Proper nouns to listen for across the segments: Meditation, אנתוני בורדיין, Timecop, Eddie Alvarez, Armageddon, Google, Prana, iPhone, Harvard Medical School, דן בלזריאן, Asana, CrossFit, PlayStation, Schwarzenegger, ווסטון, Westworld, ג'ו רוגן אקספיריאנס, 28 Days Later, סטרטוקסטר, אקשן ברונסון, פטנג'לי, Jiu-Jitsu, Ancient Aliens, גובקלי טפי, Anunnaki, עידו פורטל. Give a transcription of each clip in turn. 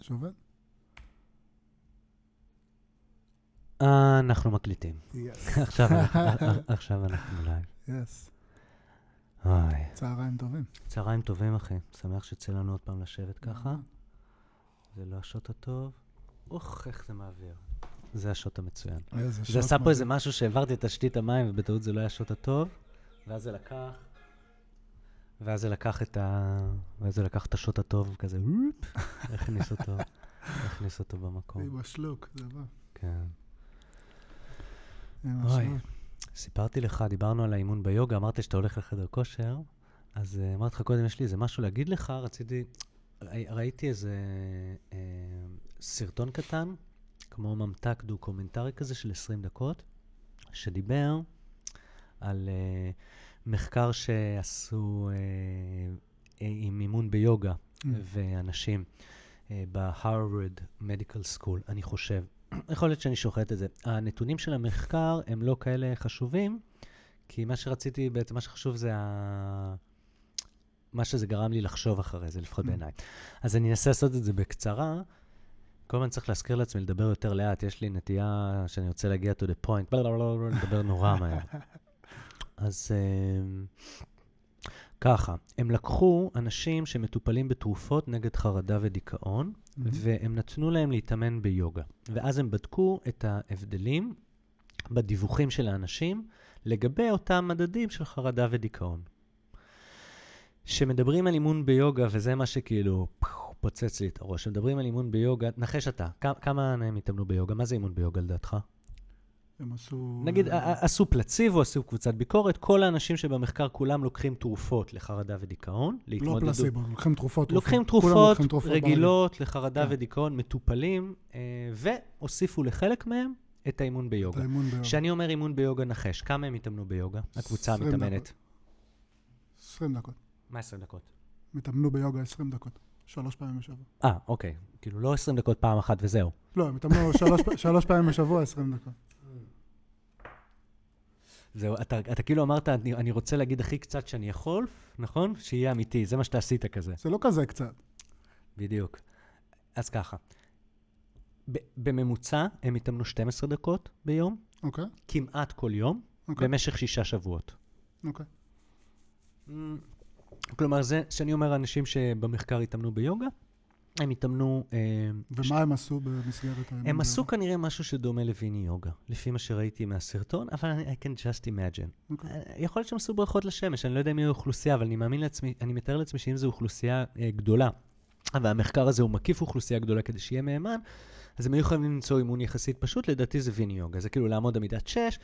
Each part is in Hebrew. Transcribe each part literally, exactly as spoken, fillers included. שובן? אנחנו מקליטים. עכשיו אנחנו לייב. צהריים טובים. צהריים טובים, אחי. שמח שצא לנו עוד פעם לשבת ככה. זה לא השוט הטוב. אוח, איך זה מעביר. זה השוט המצוין. זה עשה פה איזה משהו שהעברתי את תשתית המים, ובטעות זה לא היה השוט הטוב. ואז זה לקח. ואז זה לקח את ה... ואז זה לקח את השוט הטוב, כזה... הכניס אותו. הכניס אותו במקום. זה בשלוק, זה בא. כן. אוי, סיפרתי לך, דיברנו על האימון ביוגה, אמרת שאתה הולך לחדר כושר, אז אמרת לך קודם, יש לי איזה משהו להגיד לך, רציתי... ראיתי איזה אה, סרטון קטן, כמו ממתק דוקומנטרי כזה של עשרים דקות, שדיבר על... אה, מחקר שעשו אה, עם אימון ביוגה mm. ואנשים אה, בהרווארד מדיקל סקול, אני חושב. יכול להיות שאני שוחט את זה. הנתונים של המחקר הם לא כאלה חשובים, כי מה שרציתי, בעצם מה שחשוב זה ה... מה שזה גרם לי לחשוב אחרי זה, לפחות mm. בעיניי. אז אני אנסה לעשות את זה בקצרה. כל הזמן צריך להזכיר לעצמי, לדבר יותר לאט. יש לי נטייה שאני רוצה להגיע to the point, לדבר נורא מהר. אז euh, ככה, הם לקחו אנשים שמטופלים בתרופות נגד חרדה ודיכאון, mm-hmm. והם נתנו להם להתאמן ביוגה. ואז הם בדקו את ההבדלים בדיווחים של האנשים לגבי אותם מדדים של חרדה ודיכאון. שמדברים על אימון ביוגה, וזה מה שכאילו פוצץ לי את הראש, שמדברים על אימון ביוגה, נחש אתה, כ- כמה הם התאמנו ביוגה? מה זה אימון ביוגה לדעתך? הם עשו... נגיד, עשו פלציבו, עשו קבוצת ביקורת, כל האנשים שבמחקר כולם לוקחים תרופות לחרדה ודיכאון, להתמודדות... לא פלציבו, לוקחים תרופות, לוקחים תרופות רגילות לחרדה ודיכאון, מטופלים, והוסיפו לחלק מהם את האימון ביוגה. כשאני אומר אימון ביוגה נחש, כמה הם התאמנו ביוגה? הקבוצה המתאמנת. עשרים דקות. מה עשרים דקות? מתאמנו ביוגה עשרים דקות. שלוש פעמים בשבוע. אה, אוקיי. כאילו לא עשרים דקות פעם אחת וזהו. לא, מתאמנו שלוש פעמים בשבוע עשרים דקות. זהו, אתה, אתה כאילו אמרת, אני, אני רוצה להגיד הכי קצת שאני יכול, נכון? שיהיה אמיתי, זה מה שאתה עשית כזה. זה לא כזה קצת. בדיוק. אז ככה, ב- בממוצע הם התאמנו שתים עשרה דקות ביום, אוקיי. כמעט כל יום, אוקיי. במשך שישה שבועות. אוקיי. כלומר, זה שאני אומר, אנשים שבמחקר התאמנו ביוגה, הם התאמנו... ומה הם עשו במסגרת האימון? הם עשו כנראה משהו שדומה לויני יוגה, לפי מה שראיתי מהסרטון, אבל I can just imagine. יכול להיות שהם עשו ברכות לשמש, אני לא יודע מי האוכלוסייה, אבל אני מאמין לעצמי, אני מתאר לעצמי שאם זו אוכלוסייה גדולה, והמחקר הזה הוא מקיף אוכלוסייה גדולה כדי שיהיה מהימן, אז הם היו חייבים למצוא אימון יחסית פשוט, לדעתי זה ויני יוגה, זה כאילו לעמוד עמידת שש,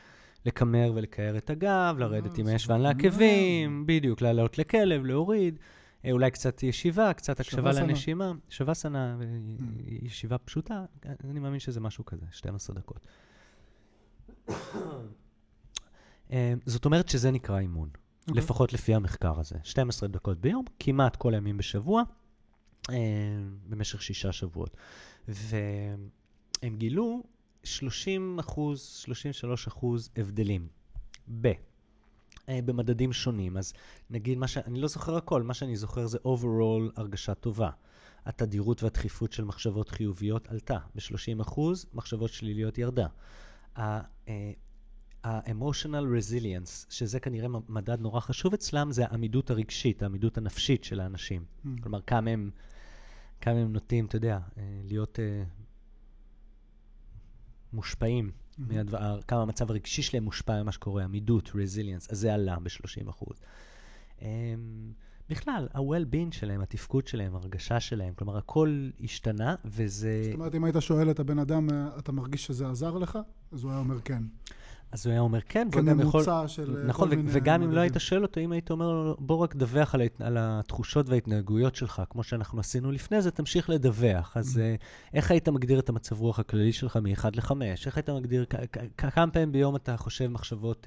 לקמר ולקער את הגב, לרדת עם הישבן לעקבים, בדיוק, לעלות לכלב, להוריד. אולי קצת ישיבה, קצת הקשבה לנשימה. שווסנה, ישיבה פשוטה. אני מאמין שזה משהו כזה, שתים עשרה דקות. זאת אומרת שזה נקרא אימון, לפחות לפי המחקר הזה. שתים עשרה דקות ביום, כמעט כל הימים בשבוע, במשך שישה שבועות. והם גילו שלושים אחוז, שלושים ושלושה אחוז הבדלים. ב. במדדים שונים, אז נגיד מה שאני לא זוכר הכל, מה שאני זוכר זה overall הרגשה טובה. התדירות והדחיפות של מחשבות חיוביות עלתה ב-שלושים אחוז, מחשבות שליליות ירדה. ה-emotional resilience, שזה כנראה מדד נורא חשוב אצלם, זה העמידות הרגשית, העמידות הנפשית של האנשים. כלומר, כמה הם, כמה הם נוטים, אתה יודע, להיות מושפעים. מהדבר, כמה המצב הרגשי שלהם מושפע ממה שקורה, עמידות, resilience, אז זה עלה ב-שלושים אחוז. בכלל, ה-well-being שלהם, התפקוד שלהם, הרגשה שלהם, כלומר, הכל השתנה, וזה... זאת אומרת, אם היית שואל את הבן אדם, אתה מרגיש שזה עזר לך? אז הוא היה אומר כן. אז הוא היה אומר כן. כממוצע של... נכון, וגם אם לא היית שואל אותו, אם היית אומר לו, בוא רק דווח על התחושות וההתנהגויות שלך, כמו שאנחנו עשינו לפני זה, תמשיך לדווח. אז איך היית מגדיר את המצב רוח הכללי שלך מ-אחד לחמש? איך היית מגדיר, כמה פעמים ביום אתה חושב מחשבות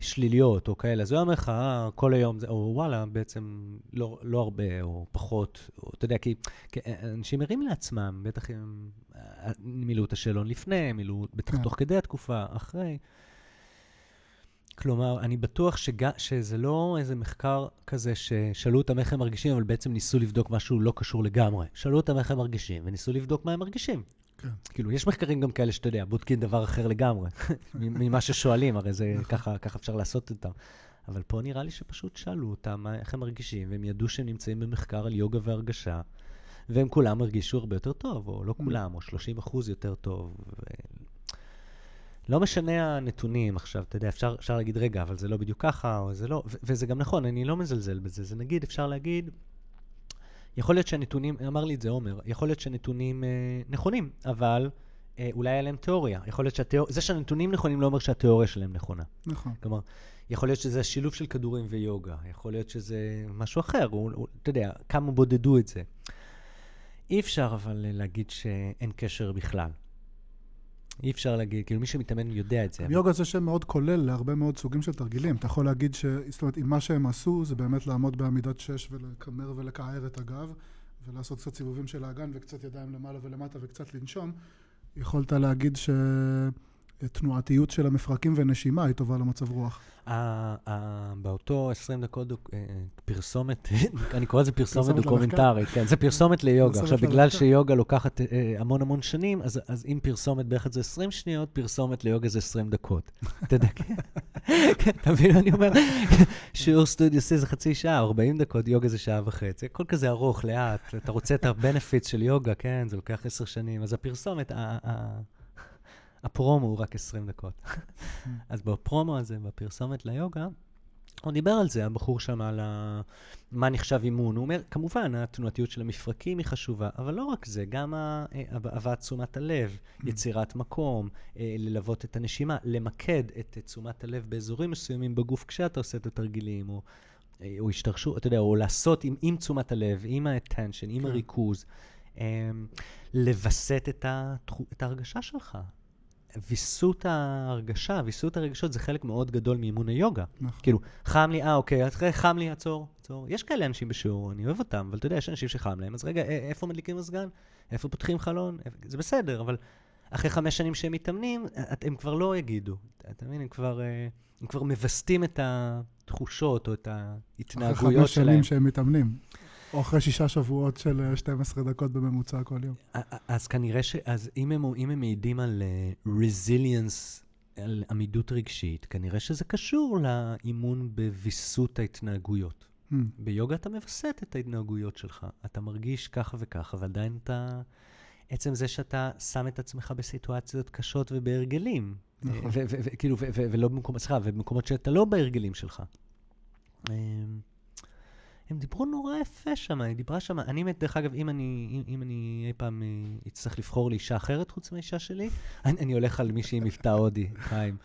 שליליות או כאלה? אז הוא היה אומר לך, כל היום, או וואלה, בעצם לא הרבה, או פחות, אתה יודע, כי אנשים הרים לעצמם, בטח הם מילאו את השאלון לפני, מילאו בתוך כדי התקופה, אחרי... כלומר, אני בטוח שג... שזה לא איזה מחקר כזה ששאלו אותם איך הם מרגישים, אבל בעצם ניסו לבדוק משהו לא קשור לגמרי. שאלו אותם איך הם מרגישים, וניסו לבדוק מה הם מרגישים. כן. כאילו, יש מחקרים גם כאלה שאתה יודע, בודקים דבר אחר לגמרי, ממה ששואלים, הרי זה ככה, ככה אפשר לעשות אותם. אבל פה נראה לי שפשוט שאלו אותם איך הם מרגישים, והם ידעו שהם נמצאים במחקר על יוגה והרגשה, והם כולם הרגישו הרבה יותר טוב, או לא כולם, או שלושים אחוז יותר טוב, ו... לא משנה הנתונים עכשיו, אתה יודע, אפשר, אפשר להגיד רגע, אבל זה לא בדיוק ככה, או זה לא, ו- וזה גם נכון, אני לא מזלזל בזה, זה נגיד, אפשר להגיד, יכול להיות שהנתונים, אמר לי את זה עומר, יכול להיות שהנתונים אה, נכונים, אבל אה, אולי היה להם תיאוריה, יכול להיות שהתיאוריה, זה שהנתונים נכונים לא אומר שהתיאוריה שלהם נכונה. נכון. כלומר, יכול להיות שזה שילוב של כדורים ויוגה, יכול להיות שזה משהו אחר, הוא, הוא, אתה יודע, כמה בודדו את זה. אי אפשר אבל להגיד שאין קשר בכלל. אי אפשר להגיד, כאילו מי שמתאמן יודע את זה. יוגה זה שם מאוד כולל להרבה מאוד סוגים של תרגילים. אתה יכול להגיד ש... זאת אומרת, אם מה שהם עשו זה באמת לעמוד בעמידת שש ולקמר ולקער את הגב, ולעשות קצת סיבובים של האגן וקצת ידיים למעלה ולמטה וקצת לנשום, יכולת להגיד שתנועתיות של המפרקים ונשימה היא טובה למצב רוח. באותו עשרים דקות פרסומת, אני קורא את זה פרסומת דוקומנטרית, זה פרסומת ליוגה. עכשיו, בגלל שיוגה לוקחת המון המון שנים, אז אם פרסומת בערך זה עשרים שניות, פרסומת ליוגה זה עשרים דקות. תדקה. תבין, אני אומר, שיעור סטודיו סי זה חצי שעה, ארבעים דקות, יוגה זה שעה וחצי. הכל כזה ארוך, לאט. אתה רוצה את הבנפיט של יוגה, כן, זה לוקח עשר שנים. אז הפרסומת, הפרומו הוא רק עשרים דקות. אז בפרומו הזה, בפרסומת ליוגה, הוא דיבר על זה, הבחור שם על ה... מה נחשב אימון. הוא אומר, כמובן, התנועתיות של המפרקים היא חשובה, אבל לא רק זה, גם הבאת תשומת הלב, יצירת מקום, ללוות את הנשימה, למקד את תשומת הלב באזורים מסוימים בגוף כשאתה עושה את התרגילים, או, או השתרשו, אתה יודע, או לעשות עם, עם תשומת הלב, עם האטנשן, עם הריכוז, לבסט את, התח... את ההרגשה שלך. ויסות ההרגשה, ויסות הרגשות, זה חלק מאוד גדול מאימון היוגה. כאילו, חם לי, אה, אוקיי, אחרי חם לי, עצור, עצור. יש כאלה אנשים בשיעור, אני אוהב אותם, אבל אתה יודע, יש אנשים שחם להם, אז רגע, איפה מדליקים מזגן? איפה פותחים חלון? זה בסדר, אבל אחרי חמש שנים שהם מתאמנים, הם כבר לא יגידו. אתה מבין, הם כבר, הם כבר מבסטים את התחושות או את ההתנהגויות שלהם. אחרי חמש שנים שהם מתאמנים. או אחרי שישה שבועות של שתים עשרה דקות בממוצע כל יום. אז כנראה ש... אז אם הם, אם הם מעידים על resilience, על עמידות רגשית, כנראה שזה קשור לאימון בביסות ההתנהגויות. ביוגה אתה מבסט את ההתנהגויות שלך. אתה מרגיש ככה וככה, ועדיין אתה... עצם זה שאתה שם את עצמך בסיטואציות קשות ובהרגלים. וכאילו, ולא במקומות שלך, ובמקומות שאתה לא בהרגלים שלך. הם דיברו נורא יפה שם, היא דיברה שם, אני מת, דרך אגב, אם אני, אם, אם אני אי פעם אצטרך לבחור לאישה אחרת חוץ מהאישה שלי, אני, אני הולך על מישהי מבטא הודי, חיים.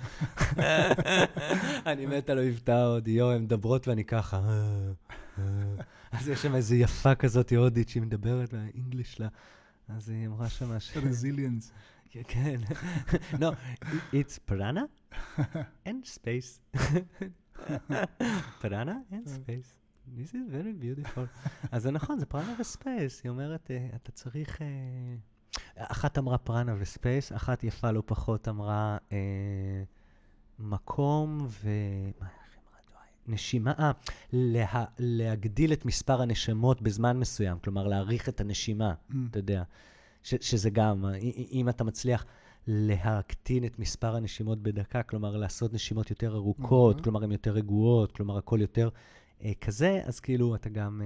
אני מת על מבטא הודי, יו, הן מדברות ואני ככה. אז יש שם איזו יפה כזאת הודית שהיא מדברת מהאנגליש לה, אז היא אמרה שם ש... רזיליאנס. כן. No, it's Prana and space. Prana and space. This is very beautiful. אז זה נכון, זה פרנה וספייס. היא אומרת, אתה צריך... אחת אמרה פרנה וספייס, אחת יפה לא פחות אמרה מקום ו... נשימה, להגדיל את מספר הנשמות בזמן מסוים, כלומר להאריך את הנשימה, אתה יודע, שזה גם, אם אתה מצליח... להקטין את מספר הנשימות בדקה, כלומר לעשות נשימות יותר ארוכות, כלומר הן יותר רגועות, כלומר הכל יותר... כזה, אז כאילו אתה גם...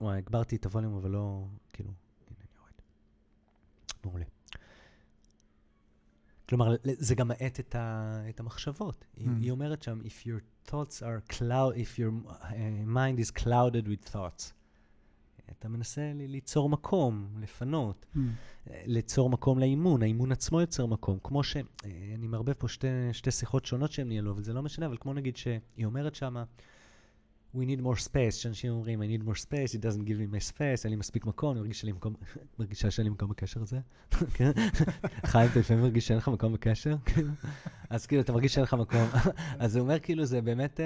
וואי, הגברתי את הווליום, אבל לא... כאילו, הנה אני יורד. מעולה. כלומר, זה גם מעט את המחשבות. היא אומרת שם, if your thoughts are cloud... if your mind is clouded with thoughts. אתה מנסה ליצור מקום, לפנות, ליצור מקום לאימון, האימון עצמו יוצר מקום, כמו ש... אני מערבב פה שתי, שתי שיחות שונות שהם ניהלו, אבל זה לא משנה, אבל כמו נגיד שהיא אומרת שמה, we need more space, שאנשים אומרים, I need more space, it doesn't give me my space, אין לי מספיק מקום, אני מרגישה שאין לי מקום בקשר הזה, חיים, אתה לפעמים מרגיש שאין לך מקום בקשר, אז כאילו, אתה מרגיש שאין לך מקום, אז זה אומר כאילו, זה באמת...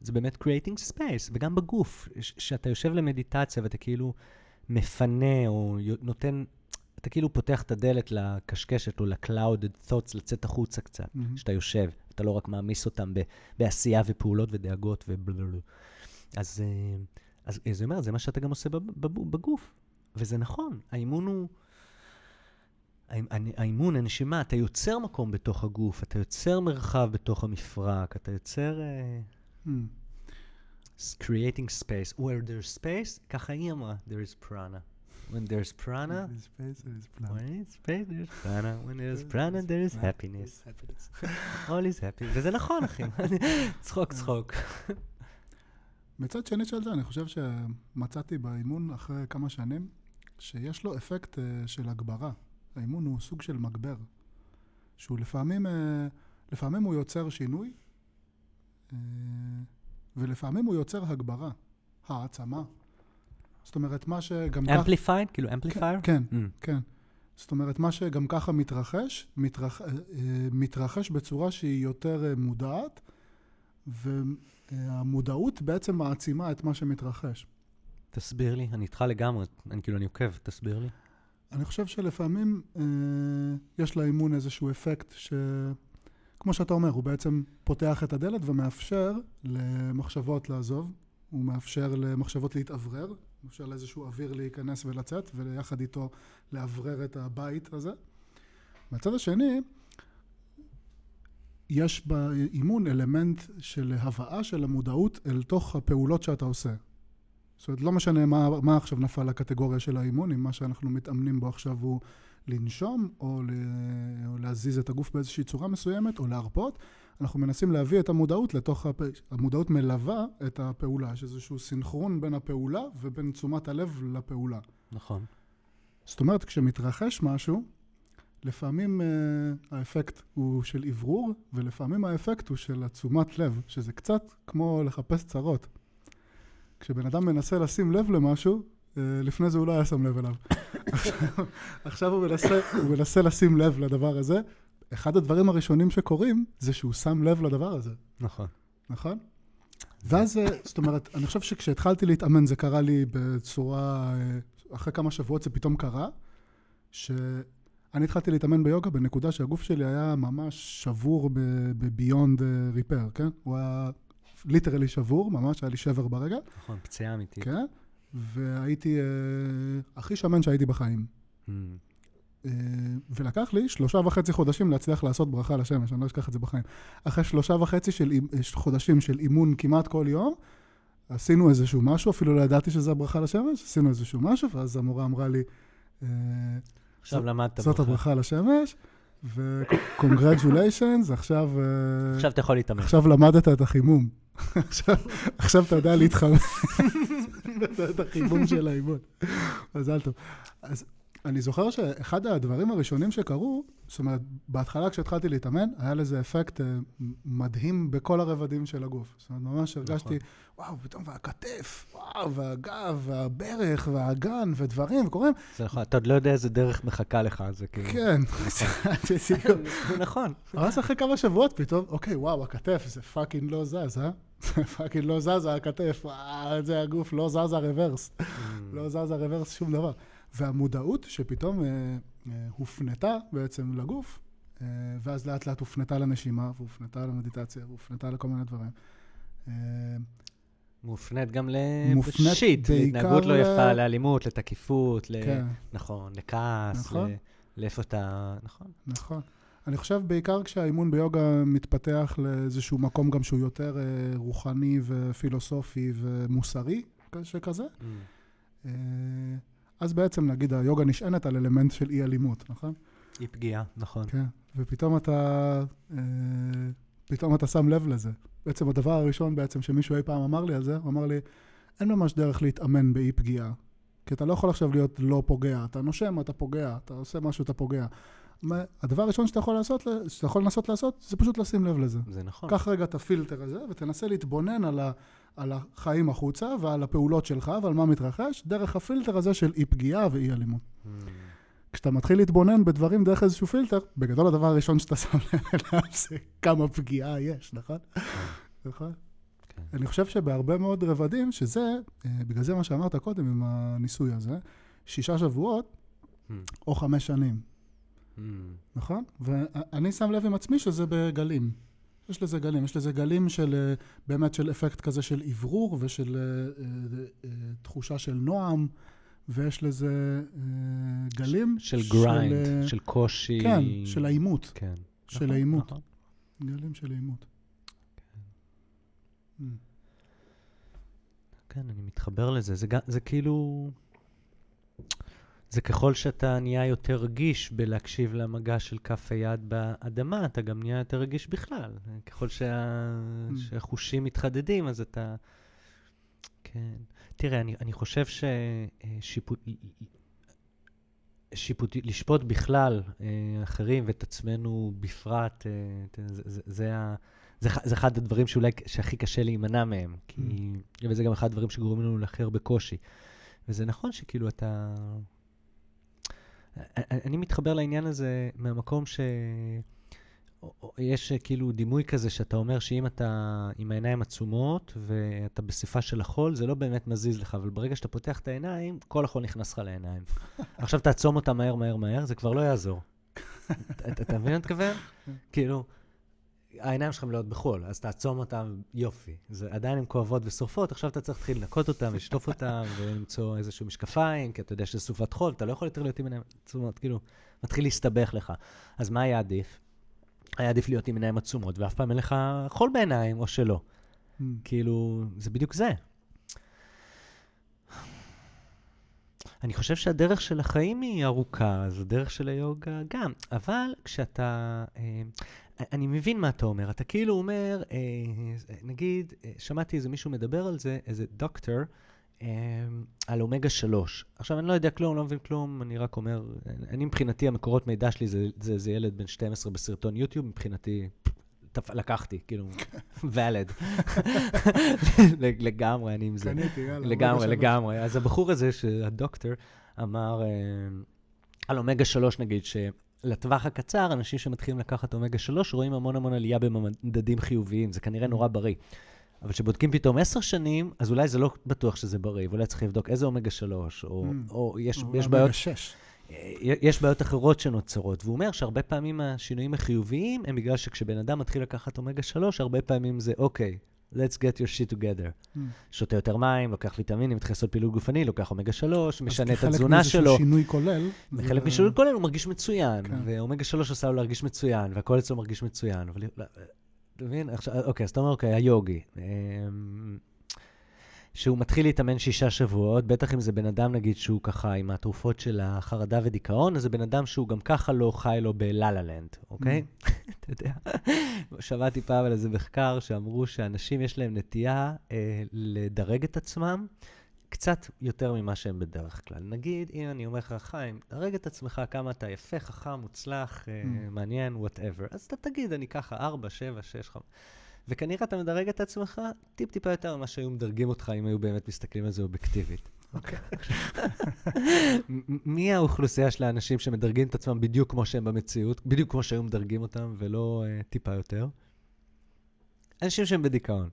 זה באמת creating space, וגם בגוף, שאתה יושב למדיטציה ואתה כאילו מפנה או נותן, אתה אתה כאילו פותח את הדלת לקשקשת או ל-clouded thoughts, לצאת החוצה קצת, mm-hmm. שאתה יושב, אתה לא רק מאמיס אותם ב- בעשייה ופעולות ודאגות ובלבלו. אז, אז זה אומר, זה מה שאתה גם עושה בגוף, וזה נכון, האימון הוא, האימון, הנשימה, אתה יוצר מקום בתוך הגוף, אתה יוצר מרחב בתוך המפרק, אתה יוצר... Uh, hmm. creating space. Where there's space, ככה היא אמרה, there is prana. When there's prana, when there's space, there is prana. When there's space, there is prana. When there's prana, there is happiness. All is happy. וזה נכון, אחים. צחוק, צחוק. מצד שני של זה, אני חושב שמצאתי באימון אחרי כמה שנים, שיש לו אפקט של הגברה. האימון הוא סוג של מגבר, שהוא לפעמים, לפעמים הוא יוצר שינוי, ולפעמים הוא יוצר הגברה, העצמה. זאת אומרת, מה שגם ככה... אמפליפייד? כאילו אמפליפייר? כן, כן. זאת אומרת, מה שגם ככה מתרחש, מתרחש בצורה שהיא יותר מודעת, והמודעות בעצם מעצימה את מה שמתרחש. תסביר לי, אני איתך לגמרי, אני כאילו אני עוקב, תסביר לי. אני חושב שלפעמים אה, יש לאימון איזשהו אפקט שכמו שאתה אומר, הוא בעצם פותח את הדלת ומאפשר למחשבות לעזוב, הוא מאפשר למחשבות להתאוורר, מאפשר לאיזשהו אוויר להיכנס ולצאת וליחד איתו לאוורר את הבית הזה. מהצד השני, יש באימון אלמנט של הבאה של המודעות אל תוך הפעולות שאתה עושה. זאת אומרת, לא משנה מה, מה עכשיו נפל לקטגוריה של האימון, אם מה שאנחנו מתאמנים בו עכשיו הוא לנשום, או, ל... או להזיז את הגוף באיזושהי צורה מסוימת, או להרפות, אנחנו מנסים להביא את המודעות לתוך, הפ... המודעות מלווה את הפעולה, יש איזשהו סינכרון בין הפעולה ובין תשומת הלב לפעולה. נכון. זאת אומרת, כשמתרחש משהו, לפעמים uh, האפקט הוא של עברור, ולפעמים האפקט הוא של תשומת לב, שזה קצת כמו לחפש צרות. כשבן אדם מנסה לשים לב למשהו, לפני זה הוא לא היה שם לב אליו. עכשיו הוא מנסה, הוא מנסה לשים לב לדבר הזה. אחד הדברים הראשונים שקורים, זה שהוא שם לב לדבר הזה. נכון. נכון? ואז, זאת אומרת, אני חושב שכשהתחלתי להתאמן, זה קרה לי בצורה, אחרי כמה שבועות זה פתאום קרה, שאני התחלתי להתאמן ביוגה בנקודה שהגוף שלי היה ממש שבור ב-beyond repair, כן? הוא היה... ליטרלי שבור, ממש היה לי שבר ברגע. נכון, פציעה אמיתית. כן, והייתי, אה, הכי שמן שהייתי בחיים. Mm. אה, ולקח לי שלושה וחצי חודשים להצליח לעשות ברכה לשמש, אני לא אשכח את זה בחיים. אחרי שלושה וחצי של, חודשים של אימון כמעט כל יום, עשינו איזשהו משהו, אפילו לא ידעתי שזה ברכה לשמש, עשינו איזשהו משהו, ואז המורה אמרה לי, אה, עכשיו למדת זאת הברכה לשמש, ו-congratulations, עכשיו... עכשיו אתה יכול להתאמן. עכשיו למדת את החימום. עכשיו אתה יודע להתחמם. את החימום של האימון. מזל טוב. אז אני זוכר שאחד הדברים הראשונים שקרו, זאת אומרת, בהתחלה כשהתחלתי להתאמן, היה לזה אפקט מדהים בכל הרבדים של הגוף. זאת אומרת, ממש הרגשתי, וואו, פתאום, והכתף, וואו, והגב, והברך, והאגן, ודברים, וקוראים. זה נכון, אתה עוד לא יודע איזה דרך מחכה לך, זה כאילו. כן, זה נכון. אבל אחרי כמה שבועות פתאום, אוקיי, וואו, הכתף, זה פאקינג לא זז, אה? זה פאקינג לא זז, הכתף, וואו, זה הגוף, לא זז הרוורס. לא זז הרוורס, שום דבר. והמודעות שפתאום אה, אה, הופנתה בעצם לגוף, אה, ואז לאט לאט הופנתה לנשימה, והופנתה למדיטציה, והופנתה לכל מיני דברים. אה, מופנית גם לפשיט, להתנהגות לא יפה, לאלימות, לתקיפות, כן. נכון, לכעס, נכון. לאיפה אתה... נכון. נכון. אני חושב בעיקר כשהאימון ביוגה מתפתח לאיזשהו מקום גם שהוא יותר אה, רוחני ופילוסופי ומוסרי, שכזה. Mm. אה, אז בעצם, נגיד, היוגה נשענת על אלמנט של אי-אלימות, נכון? אי-פגיעה, נכון. כן, ופתאום אתה, אה, פתאום אתה שם לב לזה. בעצם הדבר הראשון בעצם שמישהו אי פעם אמר לי על זה, הוא אמר לי, אין ממש דרך להתאמן באי-פגיעה, כי אתה לא יכול עכשיו להיות לא פוגע, אתה נושם, אתה פוגע, אתה עושה משהו, אתה פוגע. הדבר הראשון שאתה יכול לעשות, שאתה יכול לנסות לעשות, זה פשוט לשים לב לזה. זה נכון. קח רגע את הפילטר הזה, ותנסה להתבונן על ה... על החיים החוצה ועל הפעולות שלך ועל מה מתרחש, דרך הפילטר הזה של אי פגיעה ואי אלימות. Mm. כשאתה מתחיל להתבונן בדברים דרך איזשהו פילטר, בגדול הדבר הראשון שאתה שם לב זה כמה פגיעה יש, נכון? נכון? Okay. אני חושב שבהרבה מאוד רבדים, שזה, בגלל זה מה שאמרת קודם עם הניסוי הזה, שישה שבועות, או חמש שנים. נכון? ואני שם לב עם עצמי שזה בגלים. יש לזה גלים. יש לזה גלים של, באמת של אפקט כזה של עברור ושל תחושה של נועם, ויש לזה גלים של גריינד, של קושי. כן, של האימות. כן. של האימות. גלים של האימות. כן, אני מתחבר לזה. זה, זה כאילו... זה ככל שאתה נהיה יותר רגיש בלהקשיב למגע של כף היד באדמה, אתה גם נהיה יותר רגיש בכלל. ככל שה... שהחושים מתחדדים, אז אתה... כן. תראה, אני, אני חושב ששיפוט... שיפוט... לשפוט בכלל אחרים ואת עצמנו בפרט, זה, זה, זה ה... זה, זה אחד הדברים שאולי שהכי קשה להימנע מהם, כי, וזה גם אחד הדברים שגורמים לנו להכי הרבה קושי. וזה נכון שכאילו אתה... אני מתחבר לעניין הזה מהמקום שיש כאילו דימוי כזה שאתה אומר שאם אתה עם העיניים עצומות ואתה בשפה של החול, זה לא באמת מזיז לך, אבל ברגע שאתה פותח את העיניים, כל החול נכנס לך לעיניים. עכשיו תעצום אותה מהר מהר מהר, זה כבר לא יעזור. אתה מבין את כבר? כאילו... העיניים שלכם להיות בחול, אז תעצום אותם, יופי. זה עדיין הן כואבות וסופות, עכשיו אתה צריך להתחיל לנקות אותם, לשטוף אותם, ולמצוא איזשהו משקפיים, כי אתה יודע שזה סופת חול, אתה לא יכול יותר להיות עם עיניים עצומות, כאילו, מתחיל להסתבך לך. אז מה היה עדיף? היה עדיף להיות עם עיניים עצומות, ואף פעם אין לך חול בעיניים, או שלא. כאילו, זה בדיוק זה. אני חושב שהדרך של החיים היא ארוכה, אז הדרך של היוגה גם, אבל כשאתה... אני מבין מה אתה אומר. אתה כאילו אומר, אה, נגיד, אה, שמעתי איזה מישהו מדבר על זה, איזה דוקטור, אה, על אומגה שלוש. עכשיו, אני לא יודע כלום, לא מבין כלום, אני רק אומר, אני מבחינתי, המקורות מידע שלי זה, זה, זה ילד בן שתים עשרה בסרטון יוטיוב, מבחינתי, תפ... לקחתי, כאילו, ולד. לגמרי, אני עם זה. קניתי, יאללה. לגמרי, לגמרי. אז הבחור הזה, שהדוקטור, אמר, אה, על אומגה שלוש, נגיד, ש... לטווח הקצר, אנשים שמתחילים לקחת אומגה שלוש, רואים המון המון עלייה במדדים חיוביים. זה כנראה נורא בריא. אבל כשבודקים פתאום עשר שנים, אז אולי זה לא בטוח שזה בריא. ואולי צריך לבדוק איזה אומגה שלוש, או, mm. או יש, או יש בעיות... שש. יש בעיות אחרות שנוצרות. והוא אומר שהרבה פעמים השינויים החיוביים הם בגלל שכשבן אדם מתחיל לקחת אומגה שלוש, הרבה פעמים זה, אוקיי, let's get your shit together. Mm. שותה יותר מים, לוקח ויטמינים, מתחיל לעשות פעילות גופני, לוקח אומגה שלוש, משנה את התזונה שלו. אז כחלק משינוי כולל. מחלק זה... משינוי כולל, הוא מרגיש מצוין. כן. ואומגה שלוש עושה לו להרגיש מצוין, והכל אצלו מרגיש מצוין. אבל... אתה מבין? אוקיי, אז אתה אומר, אוקיי, היוגי. שהוא מתחיל להתאמן שישה שבועות, בטח אם זה בן אדם, נגיד, שהוא ככה עם התרופות של החרדה ודיכאון, אז זה בן אדם שהוא גם ככה לא חי לו בלללנד, אוקיי? אתה יודע, שמעתי פעם על איזה מחקר שאמרו שאנשים יש להם נטייה אה, לדרג את עצמם קצת יותר ממה שהם בדרך כלל. נגיד, אם אני אומר לך, חיים, דרג את עצמך כמה אתה יפה, חכם, מוצלח, אה, מעניין, whatever. אז אתה תגיד, אני ככה, ארבע, שבע, שש, חמש. וכנראה אתה מדרג את עצמך טיפ-טיפה יותר ממה שהיו מדרגים אותך אם היו באמת מסתכלים על זה אובייקטיבית. מי האוכלוסייה של האנשים שמדרגים את עצמם בדיוק כמו שהם במציאות, בדיוק כמו שהיו מדרגים אותם ולא טיפה יותר? אנשים שהם בדיכאון.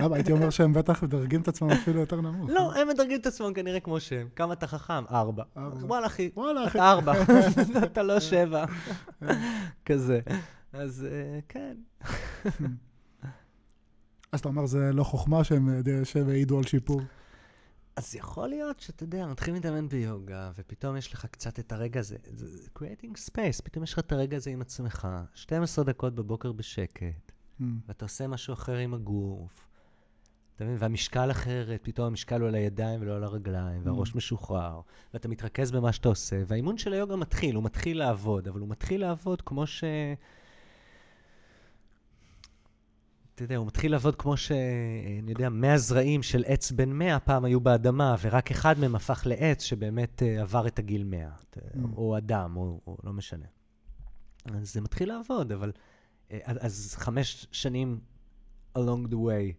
למה? הייתי אומר שהם בטח מדרגים את עצמם אפילו יותר נמוך. לא, הם מדרגים את עצמם כנראה כמו שהם. כמה אתה חכם? ארבע. וואלה אחי, אתה ארבע. אתה לא שבע. כזה. אז כן. אז אתה אומר, זה לא חוכמה שהם העידו על שיפור. אז יכול להיות שאתה יודע, מתחילים להתאמן ביוגה, ופתאום יש לך קצת את הרגע הזה, creating space, פתאום יש לך את הרגע הזה עם עצמך, שתים עשרה דקות בבוקר בשקט, ואתה עושה משהו אחר עם הגוף, והמשקל אחרת, פתאום המשקל הוא על הידיים ולא על הרגליים, והראש משוחרר, ואתה מתרכז במה שאתה עושה, והאימון של היוגה מתחיל, הוא מתחיל לעבוד, אבל הוא מתחיל לעבוד כמו ש... אתה יודע, הוא מתחיל לעבוד כמו שאני יודע, מאה זרעים של עץ בן מאה פעם היו באדמה, ורק אחד מהם הפך לעץ שבאמת עבר את הגיל מאה, או אדם, או לא משנה. אז זה מתחיל לעבוד, אבל... אז חמש שנים along the way,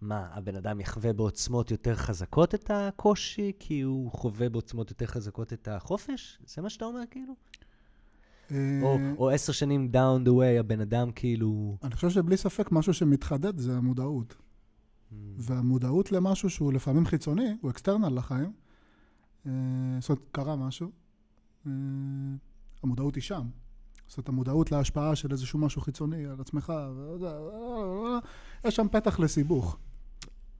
מה, הבן אדם יחווה בעוצמות יותר חזקות את הקושי, כי הוא חווה בעוצמות יותר חזקות את החופש? זה מה שאתה אומר כאילו? או עשר שנים down the way, הבן אדם כאילו... אני חושב שבלי ספק משהו שמתחדד זה המודעות. והמודעות למשהו שהוא לפעמים חיצוני, הוא אקסטרנל לחיים, זאת אומרת, קרה משהו, המודעות היא שם. זאת אומרת, המודעות להשפעה של איזשהו משהו חיצוני על עצמך, יש שם פתח לסיבוך.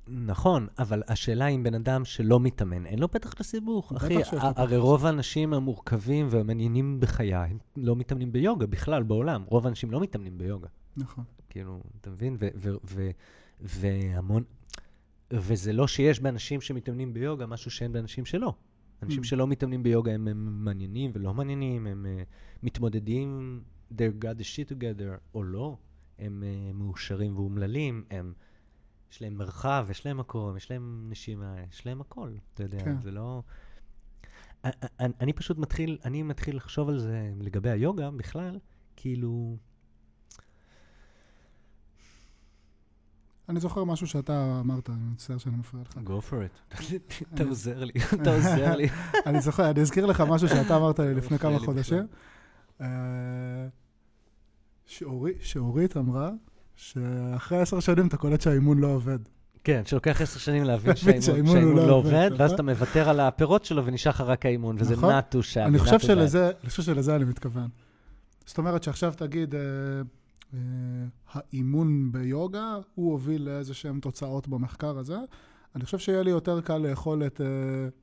נכון, אבל השאלה אם בן אדם שלא מתאמן, אין לו פתח לסיבוך. אחי, הרי רוב האנשים המורכבים והמעניינים בחייה, הם לא מתאמנים ביוגה בכלל בעולם. רוב האנשים לא מתאמנים ביוגה. נכון. כאילו, אתה מבין? והמון... וזה לא שיש באנשים שמתאמנים ביוגה משהו שאין באנשים שלא. אנשים שלא מתאמנים ביוגה הם מעניינים ולא מעניינים, הם מתמודדים, they've got the shit together, או לא. הם מאושרים ואומללים, הם... יש להם מרחב, יש להם מקום, יש להם נשימה, יש להם הכל, אתה יודע, כן. זה לא... אני, אני פשוט מתחיל, אני מתחיל לחשוב על זה לגבי היוגה בכלל, כאילו... אני זוכר משהו שאתה אמרת, אני מצטער שאני מפריע לך. Go for it. אתה עוזר לי, אתה עוזר לי. אני זוכר, אני אזכיר לך משהו שאתה אמרת לי לפני כמה חודשים. שאורית אמרה, שאחרי עשר שנים אתה קולט שהאימון לא עובד. כן, שלוקח עשר שנים להבין שהאימון לא עובד, ואז אתה מוותר על הפירות שלו ונשאר רק האימון, וזה נטו שם. אני חושב שלזה אני מתכוון. זאת אומרת שעכשיו תגיד, האימון ביוגה, הוא הוביל לאיזשהם תוצאות במחקר הזה. אני חושב שיהיה לי יותר קל לאכול את...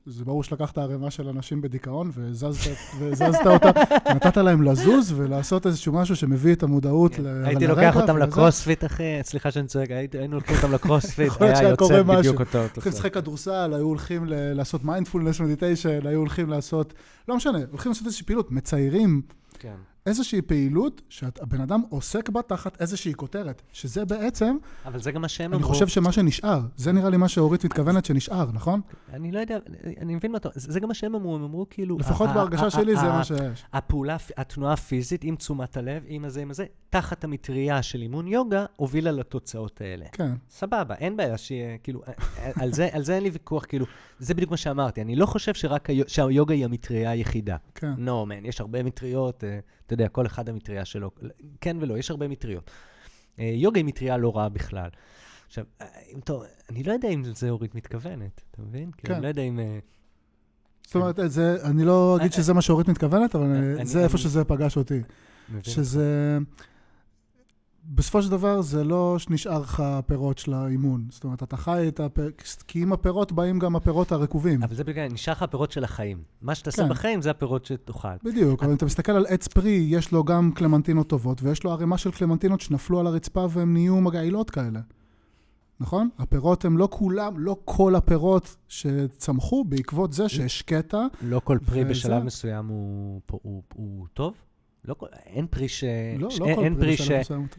זה ברור שלקחת הרמה של אנשים בדיכאון, וזזת אותה, נתת להם לזוז ולעשות איזשהו משהו שמביא את המודעות... הייתי לוקח אותם לקרוספיט, אחי, סליחה שאני צועק, היינו לוקחים אותם לקרוספיט, היה יוצא בדיוק אותו. הולכים לשחק כדורסל, היו הולכים לעשות מיינדפולנס מדיטיישן, היו הולכים לעשות... לא משנה, הולכים לעשות איזושהי פעילות, מציירים איזושהי פעילות שהבן אדם עוסק בה תחת איזושהי כותרת, שזה בעצם... אבל זה גם מה שהם אמרו. אני חושב שמה שנשאר, זה נראה לי מה שהאורית מתכוונת שנשאר, נכון? אני לא יודע, אני מבין מה... זה גם מה שהם אמרו, הם אמרו כאילו... לפחות בהרגשה שלי זה מה שיש. הפעולה, התנועה הפיזית עם תשומת הלב, עם הזה, עם הזה, תחת המטריה של אימון יוגה, הובילה לתוצאות האלה. כן. סבבה, אין בעיה שיהיה, כאילו, על זה, על זה אין לי ויכוח, כאילו, זה בדיוק מה שאמרתי. אני לא חושב שרק שהיוגה היא המטריה היחידה. כן. No, man, יש הרבה מטריות, אתה יודע, כל אחד המטריה שלו, כן ולא, יש הרבה מטריות. יוגה היא מטריה לא רעה בכלל. עכשיו, טוב, אני לא יודע אם זה אורית מתכוונת, אתה מבין? כן. אני לא יודע אם... זאת אומרת, אני לא אגיד שזה מה שאורית מתכוונת, אבל זה איפה שזה פגש אותי. שזה... בסופו של דבר זה לא שנשאר לך הפירות של האימון. זאת אומרת, אתה חי את הפירות, כי עם הפירות באים גם הפירות הרקובים. אבל זה בגלל, נשאר לך הפירות של החיים. מה שאתה עושה בחיים זה הפירות שתאכל. בדיוק, אבל אם אתה מסתכל על עץ פרי, יש לו גם קלמנטינות טובות, ויש לו ערימה של קלמנטינות שנפלו על הרצפה והם נהיו מגעילות כאלה. נכון? הפירות הם לא כולם, לא כל הפירות שצמחו בעקבות זה שהשקעת. לא כל פרי בשלב מסוים הוא טוב? לא כל, אין פרי ש... לא, ש... לא כל פרי ש...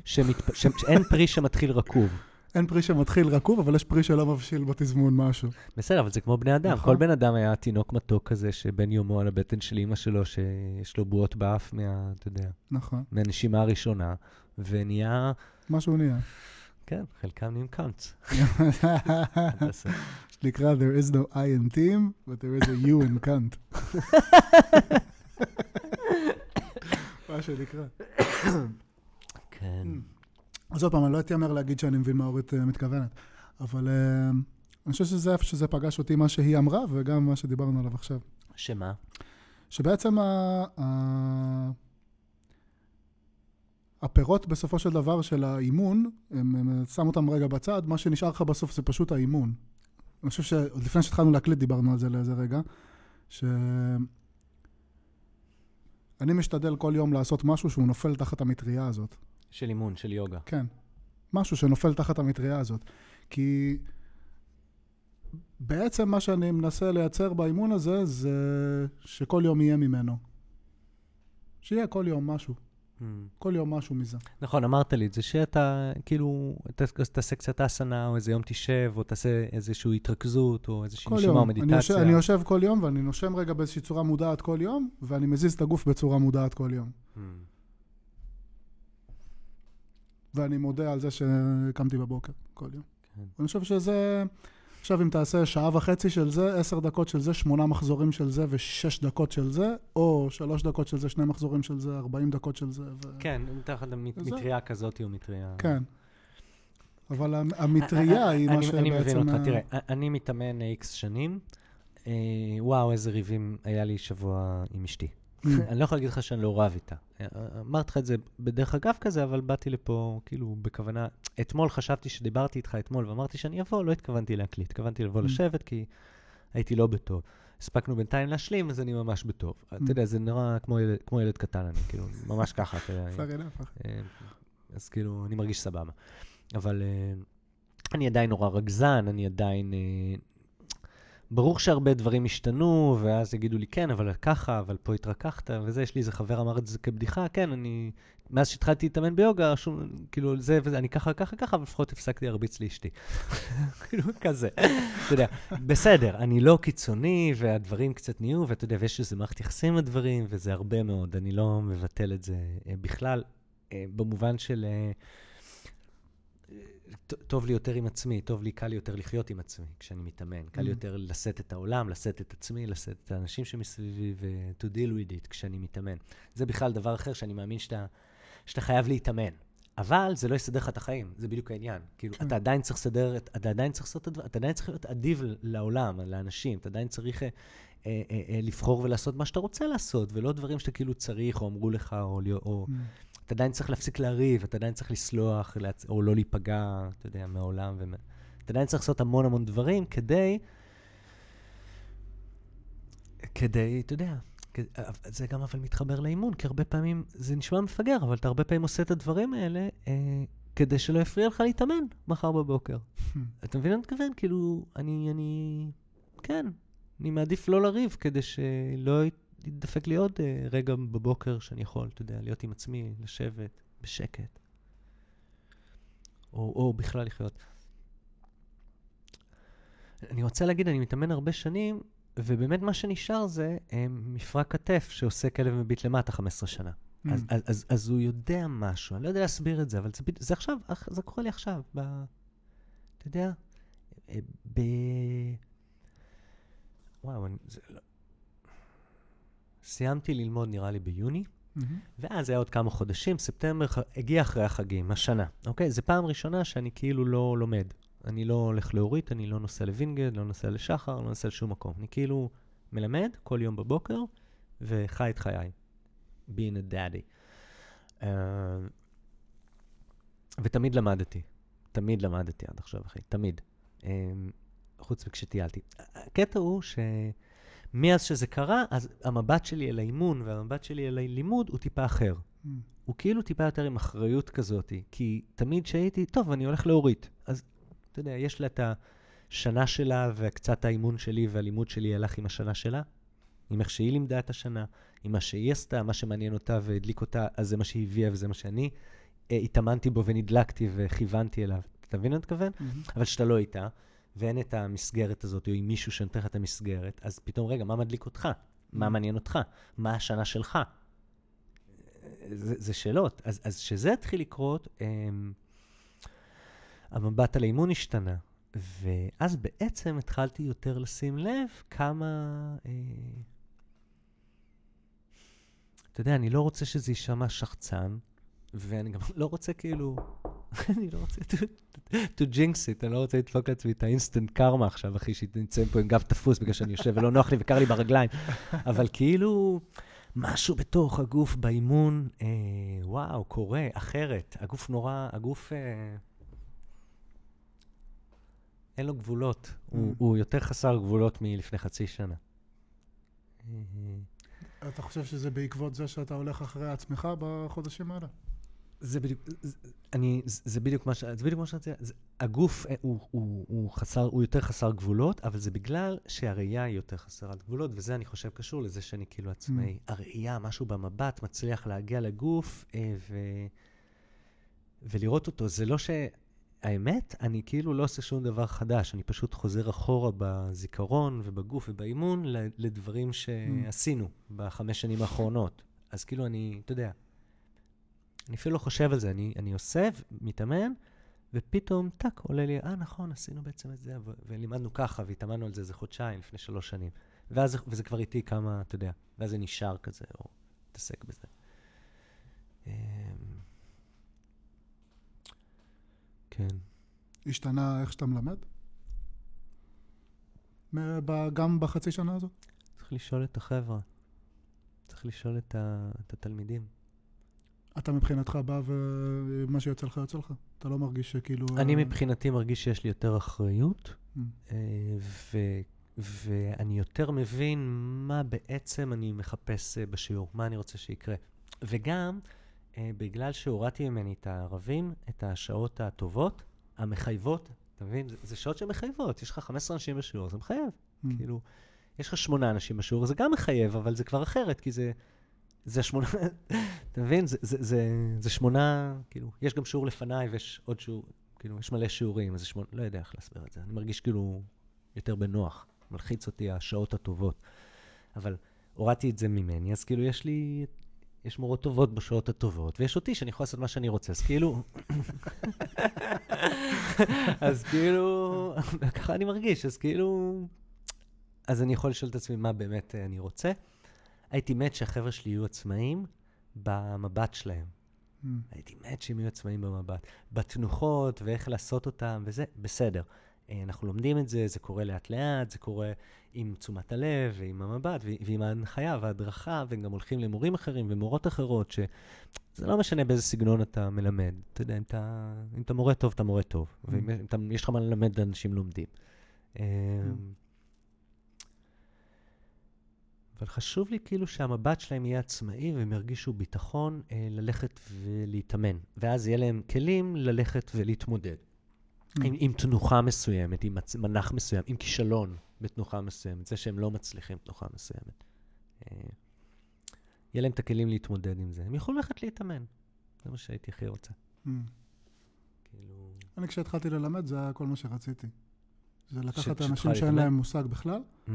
שמת... ש... אין פרי שמתחיל רקוב. אין פרי שמתחיל רקוב, אבל יש פרי שלא מבשיל בתזמון משהו. בסדר, אבל זה כמו בני אדם. כל בן אדם היה תינוק מתוק כזה, שבן יומו על הבטן של אמא שלו, שיש לו בועות באף מה... אתה יודע. נכון. מהנשימה הראשונה, ונהיה... משהו נהיה. כן, חלקם נהיים קאונץ. שנקרא, there is no I in team, but there is a you in cunt. מה שנקרא. כן. אז עוד פעם, אני לא אתיימר להגיד שאני מבין מה אורית מתכוונת, אבל אני חושב שזה איפה שזה פגש אותי, מה שהיא אמרה, וגם מה שדיברנו עליו עכשיו. שמה? שבעצם הפירות בסופו של דבר של האימון, הם שם אותם רגע בצד, מה שנשאר לך בסוף זה פשוט האימון. אני חושב שעוד לפני שהתחלנו להקליט דיברנו על זה לאיזה רגע, ש... אני משתדל כל יום לעשות משהו שהוא נופל תחת המטריה הזאת. של אימון, של יוגה. כן. משהו שנופל תחת המטריה הזאת. כי בעצם מה שאני מנסה לייצר באימון הזה, זה שכל יום יהיה ממנו. שיהיה כל יום משהו. Hmm. כל יום משהו מזה. נכון, אמרת לי את זה, שאתה כאילו, תעשה קצת אסנה, או איזה יום תשב, או תעשה איזושהי התרכזות, או איזושהי נשימה או מדיטציה. אני יושב, אני יושב כל יום, ואני נושם רגע באיזושהי צורה מודעת כל יום, ואני מזיז את הגוף בצורה מודעת כל יום. Hmm. ואני מודה על זה שקמתי בבוקר כל יום. כן. ואני חושב שזה, עכשיו אם תעשה שעה וחצי של זה, עשר דקות של זה, שמונה מחזורים של זה ושש דקות של זה, או שלוש דקות של זה, שני מחזורים של זה, ארבעים דקות של זה. כן, תחת מטריה כזאת או מטריה. כן. אבל המטריה היא מה שבעצם... אני מבין אותך, תראה, אני מתאמן X שנים, וואו, איזה ריבים היה לי שבוע עם אשתי. אני לא יכול להגיד לך שאני לא רב איתה. אמרת לך את זה בדרך אגב כזה, אבל באתי לפה כאילו בכוונה. אתמול חשבתי שדיברתי איתך אתמול ואמרתי שאני אבוא, לא התכוונתי להקליט. התכוונתי לבוא לשבת כי הייתי לא בטוב. הספקנו בינתיים להשלים, אז אני ממש בטוב. אתה יודע, זה נראה כמו ילד קטן, אני כאילו ממש ככה. אז כאילו, אני מרגיש סבבה. אבל אני עדיין נורא רגזן, אני עדיין... ברור שהרבה דברים השתנו, ואז יגידו לי, כן, אבל ככה, אבל פה התרקחת, וזה, יש לי איזה חבר אמר את זה כבדיחה, כן, אני, מאז שהתחלתי להתאמן ביוגה, שום, כאילו, זה, וזה, אני ככה, ככה, ככה, אבל לפחות הפסקתי להרביץ לאשתי. כאילו, כזה. אתה יודע, בסדר, אני לא קיצוני, והדברים קצת נהיו, ואתה יודע, ויש איזה מערכת יחסים הדברים, וזה הרבה מאוד, אני לא מבטל את זה בכלל, במובן של... טוב לי יותר עם עצמי, טוב לי, קל לי יותר לחיות עם עצמי, כשאני מתאמן. קל לי יותר לשאת את העולם, לשאת את עצמי, לשאת את האנשים שמסביבי, ו-to deal with it, כשאני מתאמן. זה בכלל דבר אחר שאני מאמין שאתה, שאתה חייב להתאמן. אבל זה לא יסדר לך את החיים, זה בדיוק העניין. כאילו, אתה עדיין צריך לסדר, אתה עדיין צריך לעשות את הדבר, אתה עדיין צריך להיות אדיב לעולם, לאנשים, אתה עדיין צריך אה, אה, אה, לבחור ולעשות מה שאתה רוצה לעשות, ולא דברים שאתה כאילו צריך, או אמרו לך, או... או אתה עדיין צריך להפסיק להריב, אתה עדיין צריך לסלוח, או לא להיפגע, אתה יודע, מהעולם. אתה עדיין צריך לעשות המון המון דברים כדי, כדי, אתה יודע, זה גם אבל מתחבר לאימון, כי הרבה פעמים זה נשמע מפגר, אבל אתה הרבה פעמים עושה את הדברים האלה, כדי שלא יפריע לך להתאמן מחר בבוקר. אתה מבין מה אתכוון? כאילו, אני, אני, כן, אני מעדיף לא להריב, כדי שלא יתאמן. דפק לי עוד רגע בבוקר שאני יכול, אתה יודע, להיות עם עצמי, לשבת בשקט. או, או בכלל לחיות. אני רוצה להגיד, אני מתאמן הרבה שנים, ובאמת מה שנשאר זה מפרק כתף שעושה כלב מביט למטה חמש עשרה שנה. Mm. אז, אז, אז, אז הוא יודע משהו, אני לא יודע להסביר את זה, אבל זה, זה עכשיו, זה קורה לי עכשיו, ב, אתה יודע, ב... וואו, אני... זה... סיימתי ללמוד, נראה לי, ביוני, ואז היה עוד כמה חודשים, ספטמבר הגיע אחרי החגים, השנה, אוקיי? זה פעם ראשונה שאני כאילו לא לומד. אני לא הולך להורית, אני לא נוסע לוינגד, לא נוסע לשחר, לא נוסע לשום מקום. אני כאילו מלמד כל יום בבוקר, וחי את חיי. Being a daddy. Uh, ותמיד למדתי. תמיד למדתי עד עכשיו, אחי. תמיד. Uh, חוץ וכשטיילתי. הקטע הוא ש... מאז שזה קרה, אז המבט שלי אל האימון והמבט שלי אל הלימוד הוא טיפה אחר. Mm. הוא כאילו טיפה יותר עם אחריות כזאת, כי תמיד שהייתי, טוב, אני הולך להורית. אז, אתה יודע, יש לה את השנה שלה וקצת האימון שלי והלימוד שלי הלך עם השנה שלה, עם איך שהיא לימדה את השנה, עם מה שהיא עשתה, מה שמעניין אותה והדליק אותה, אז זה מה שהיא הביאה וזה מה שאני התאמנתי בו ונדלקתי וכיוונתי אליו. אתה מבין מה תכוון? Mm-hmm. אבל שאתה לא איתה. ואין את המסגרת הזאת, או עם מישהו שנתן לך את המסגרת, אז פתאום, רגע, מה מדליק אותך? מה מעניין אותך? מה השנה שלך? זה, זה שאלות. אז, אז שזה התחיל לקרות, אמ, המבט על האימון השתנה, ואז בעצם התחלתי יותר לשים לב כמה... אמ, אתה יודע, אני לא רוצה שזה יישמע שחצן, ואני גם לא רוצה כאילו... אני לא רוצה to jinx it, אני לא רוצה לדפוק לעצמי את האינסטנט קרמה עכשיו, אחי, שנמצאים פה עם גב תפוס בגלל שאני יושב ולא נוח לי וקר לי ברגליים. אבל כאילו, משהו בתוך הגוף באימון, וואו, קורה, אחרת. הגוף נורא, הגוף... אין לו גבולות. הוא יותר חסר גבולות מלפני חצי שנה. אתה חושב שזה בעקבות זה שאתה הולך אחרי עצמך בחודשים האלה? זה בדיוק, אני, זה בדיוק מה שאתה, הגוף הוא יותר חסר גבולות, אבל זה בגלל שהראייה היא יותר חסרת גבולות, וזה אני חושב קשור לזה שאני כאילו עצמאי. הראייה, משהו במבט, מצליח להגיע לגוף ולראות אותו. זה לא שהאמת, אני כאילו לא עושה שום דבר חדש, אני פשוט חוזר אחורה בזיכרון ובגוף ובאימון לדברים שעשינו בחמש שנים האחרונות. אז כאילו אני, אתה יודע, אני אפילו לא חושב על זה, אני, אני עושה, מתאמן, ופתאום, טק, עולה לי, אה, נכון, עשינו בעצם את זה, ו- ולימדנו ככה, והתאמנו על זה, זה חודשיים, לפני שלוש שנים. ואז, וזה כבר איתי כמה, אתה יודע, ואז זה נשאר כזה, או תעסק בזה. כן. השתנה איך שאתה מלמד? גם בחצי שנה הזאת? צריך לשאול את החברה. צריך לשאול את, ה... את התלמידים. אתה מבחינתך בא ומה שיוצא לך יוצא לך? אתה לא מרגיש שכאילו... אני מבחינתי מרגיש שיש לי יותר אחריות, mm. ו... ואני יותר מבין מה בעצם אני מחפש בשיעור, מה אני רוצה שיקרה. וגם, בגלל שהורדתי ממני את הערבים, את השעות הטובות, המחייבות, אתה מבין? זה שעות שמחייבות. יש לך חמישה עשר אנשים בשיעור, זה מחייב. Mm. כאילו, יש לך שמונה אנשים בשיעור, זה גם מחייב, אבל זה כבר אחרת, כי זה... זה שמונה, אתה מבין? זה, זה, זה, זה שמונה, כאילו, יש גם שיעור לפניי ויש עוד שיעור, כאילו, יש מלא שיעורים, אז זה שמונה, לא יודע איך להסביר את זה. אני מרגיש כאילו יותר בנוח, מלחיץ אותי השעות הטובות. אבל הורדתי את זה ממני, אז כאילו יש לי, יש מורות טובות בשעות הטובות, ויש אותי שאני יכול לעשות מה שאני רוצה, אז כאילו... אז כאילו, ככה אני מרגיש, אז כאילו... אז אני יכול לשאול את עצמי מה באמת אני רוצה. הייתי מת שהחבר'ה שלי יהיו עצמאים במבט שלהם. Mm. הייתי מת שהם יהיו עצמאים במבט. בתנוחות ואיך לעשות אותם וזה, בסדר. אנחנו לומדים את זה, זה קורה לאט לאט, זה קורה עם תשומת הלב ועם המבט ו- ועם ההנחיה וההדרכה, והם גם הולכים למורים אחרים ומורות אחרות, שזה לא משנה באיזה סגנון אתה מלמד. אתה יודע, אם אתה, אם אתה מורה טוב, אתה מורה טוב. Mm. ואם אתה, יש לך מה ללמד לאנשים לומדים. Mm. אבל חשוב לי כאילו שהמבט שלהם יהיה עצמאי והם ירגישו ביטחון אה, ללכת ולהתאמן. ואז יהיה להם כלים ללכת ולהתמודד. Mm. עם, עם תנוחה מסוימת, עם מצ... מנח מסוים, עם כישלון בתנוחה מסוימת. זה שהם לא מצליחים תנוחה מסוימת. אה, יהיה להם את הכלים להתמודד עם זה. הם יכולים ללכת להתאמן. זה מה שהייתי הכי רוצה. Mm. כאילו... אני כשהתחלתי ללמד זה היה כל מה שרציתי. זה לקחת אנשים שאין להם מושג בכלל. Mm.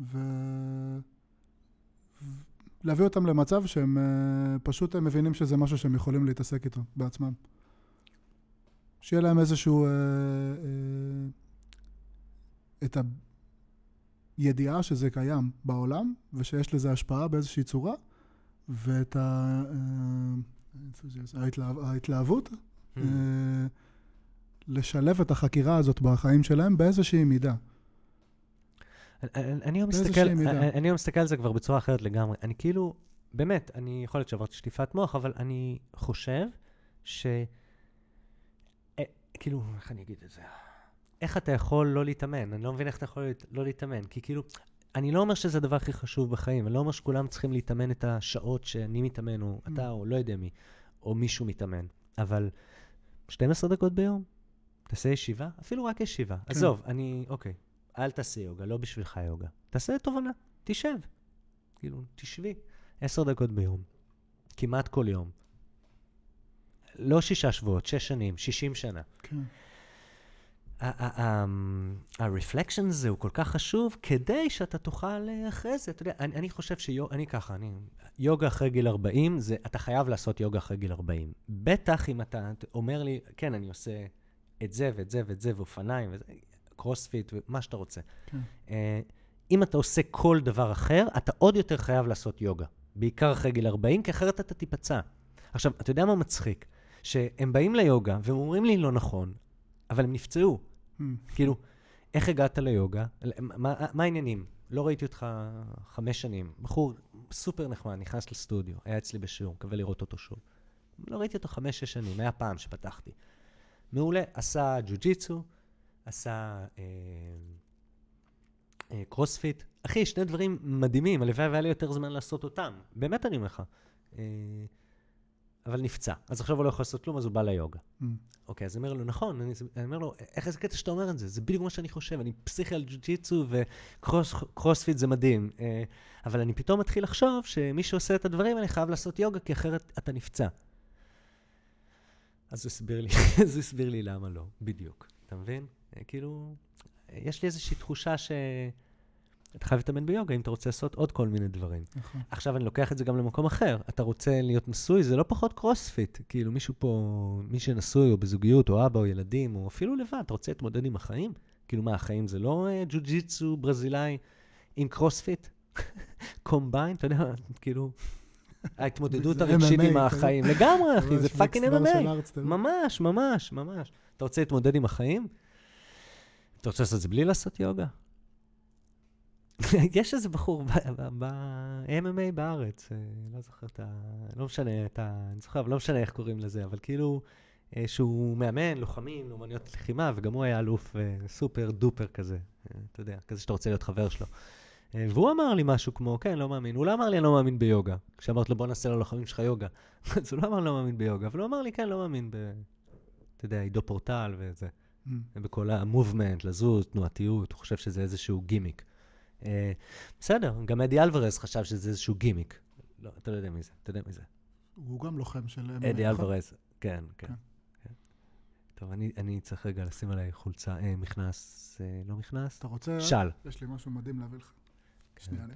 ו... להביא אותם למצב שהם פשוט מבינים שזה משהו שהם יכולים להתעסק איתו בעצמם. שיהיה להם איזשהו... אה, אה, את הידיעה שזה קיים בעולם, ושיש לזה השפעה באיזושהי צורה, ואת ה, אה, ההתלהב, ההתלהבות, אה, לשלב את החקירה הזאת בחיים שלהם באיזושהי מידה. אני היום מסתכל על זה כבר בצורה אחרת לגמרי. אני כאילו, באמת, אני יכול להיות שעברתי שטיפת מוח, אבל אני חושב ש... כאילו, איך אני אגיד את זה? איך אתה יכול לא להתאמן? אני לא מבין איך אתה יכול לא להתאמן, כי כאילו, אני לא אומר שזה הדבר הכי חשוב בחיים, אני לא אומר שכולם צריכים להתאמן את השעות שאני מתאמן, או אתה, או לא יודע מי, או מישהו מתאמן, אבל שתים עשרה דקות ביום, תעשה ישיבה, אפילו רק ישיבה. עזוב, אני, אוקיי. אל תעשה יוגה, לא בשבילך יוגה. תעשה תובנה, תשב. כאילו, תשבי. עשר דקות ביום. כמעט כל יום. לא שישה שבועות, שש שנים, שישים שנה. כן. ה-reflection הזה הוא כל כך חשוב, כדי שאתה תוכל אחרי זה. אתה יודע, אני חושב שיוגה, אני ככה, יוגה אחרי גיל ארבעים, אתה חייב לעשות יוגה אחרי גיל ארבעים. בטח אם אתה אומר לי, כן, אני עושה את זה ואת זה ואת זה ואופניים וזה, קרוספיט, מה שאתה רוצה. אם אתה עושה כל דבר אחר, אתה עוד יותר חייב לעשות יוגה. בעיקר אחרי גיל ארבעים, כי אחרת אתה תיפצע. עכשיו, אתה יודע מה מצחיק? שהם באים ליוגה, והם אומרים לי לא נכון, אבל הם נפצעו. כאילו, איך הגעת ליוגה? מה העניינים? לא ראיתי אותך חמש שנים. בחור סופר נחמד, נכנס לסטודיו, היה אצלי בשיעור, מקווה לראות אותו שוב. לא ראיתי אותו חמש, שש שנים, היה פעם שפתחתי. מעולה, עשה ג'ו-ג'יצו, עשה קרוספיט. אחי, שני דברים מדהימים, הלוואי והיה לי יותר זמן לעשות אותם. באמת אני אומר לך. אבל נפצע. אז עכשיו הוא לא יכול לעשות כלום, אז הוא בא ליוגה. אוקיי, אז אני אומר לו, נכון, אני אומר לו, איך איזה קטע שאתה אומר את זה? זה בדיוק מה שאני חושב, אני פסיכי על ג'ו-ג'יצו וקרוספיט זה מדהים. אבל אני פתאום מתחיל לחשוב שמי שעושה את הדברים, אני חייב לעשות יוגה, כי אחרת אתה נפצע. אז הוא הסביר לי למה לא, בדיוק. אתה מבין? כאילו, יש לי איזושהי תחושה שאתה חייב להתאמן ביוגה, אם אתה רוצה לעשות עוד כל מיני דברים. עכשיו אני לוקח את זה גם למקום אחר. אתה רוצה להיות נשוי, זה לא פחות קרוספיט. כאילו, מישהו פה, מי שנשוי או בזוגיות, או אבא או ילדים, או אפילו לבד, אתה רוצה להתמודד עם החיים? כאילו, מה, החיים זה לא ג'ו-ג'יצו ברזילאי עם קרוספיט? קומביין, אתה יודע, כאילו... ההתמודדות הרגשית עם החיים. לגמרי, אחי, זה פאקינג אמא. ממש, ממש, ממש. אתה רוצה להתמודד עם החיים? אתה רוצה לעשות את זה בלי לעשות יוגה? יש איזה בחור ב-אם אם איי בארץ, לא זוכר את ה... לא משנה את ה... אני זוכר, אבל לא משנה איך קוראים לזה, אבל כאילו שהוא מאמן, לוחמים, לאומניות לחימה, וגם הוא היה אלוף סופר דופר כזה, אתה יודע, כזה שאתה רוצה להיות חבר שלו. והוא אמר לי משהו כמו, כן, לא מאמין. הוא לא אמר לי, אני לא מאמין ביוגה. כשאמרת לו, בוא נעשה ללוחמים שלך יוגה. אז הוא לא אמר, לא מאמין ביוגה, אבל הוא אמר לי, כן, לא מאמין ב... אתה יודע, עידו פורטל וזה. בכל המובמנט, לזוז, תנועתיות, הוא חושב שזה איזשהו גימיק. בסדר, גם אדי אלוורז חשב שזה איזשהו גימיק. לא, אתה לא יודע מי זה, אתה יודע מי זה. הוא גם לוחם של... אדי אלוורז, כן, כן. טוב, אני, אני צריך רגע לשים עליי חולצה, אה, מכנס, אה, לא מכנס. אתה רוצה? של. יש לי משהו מדהים להביא לך. כן. שנייה, אני.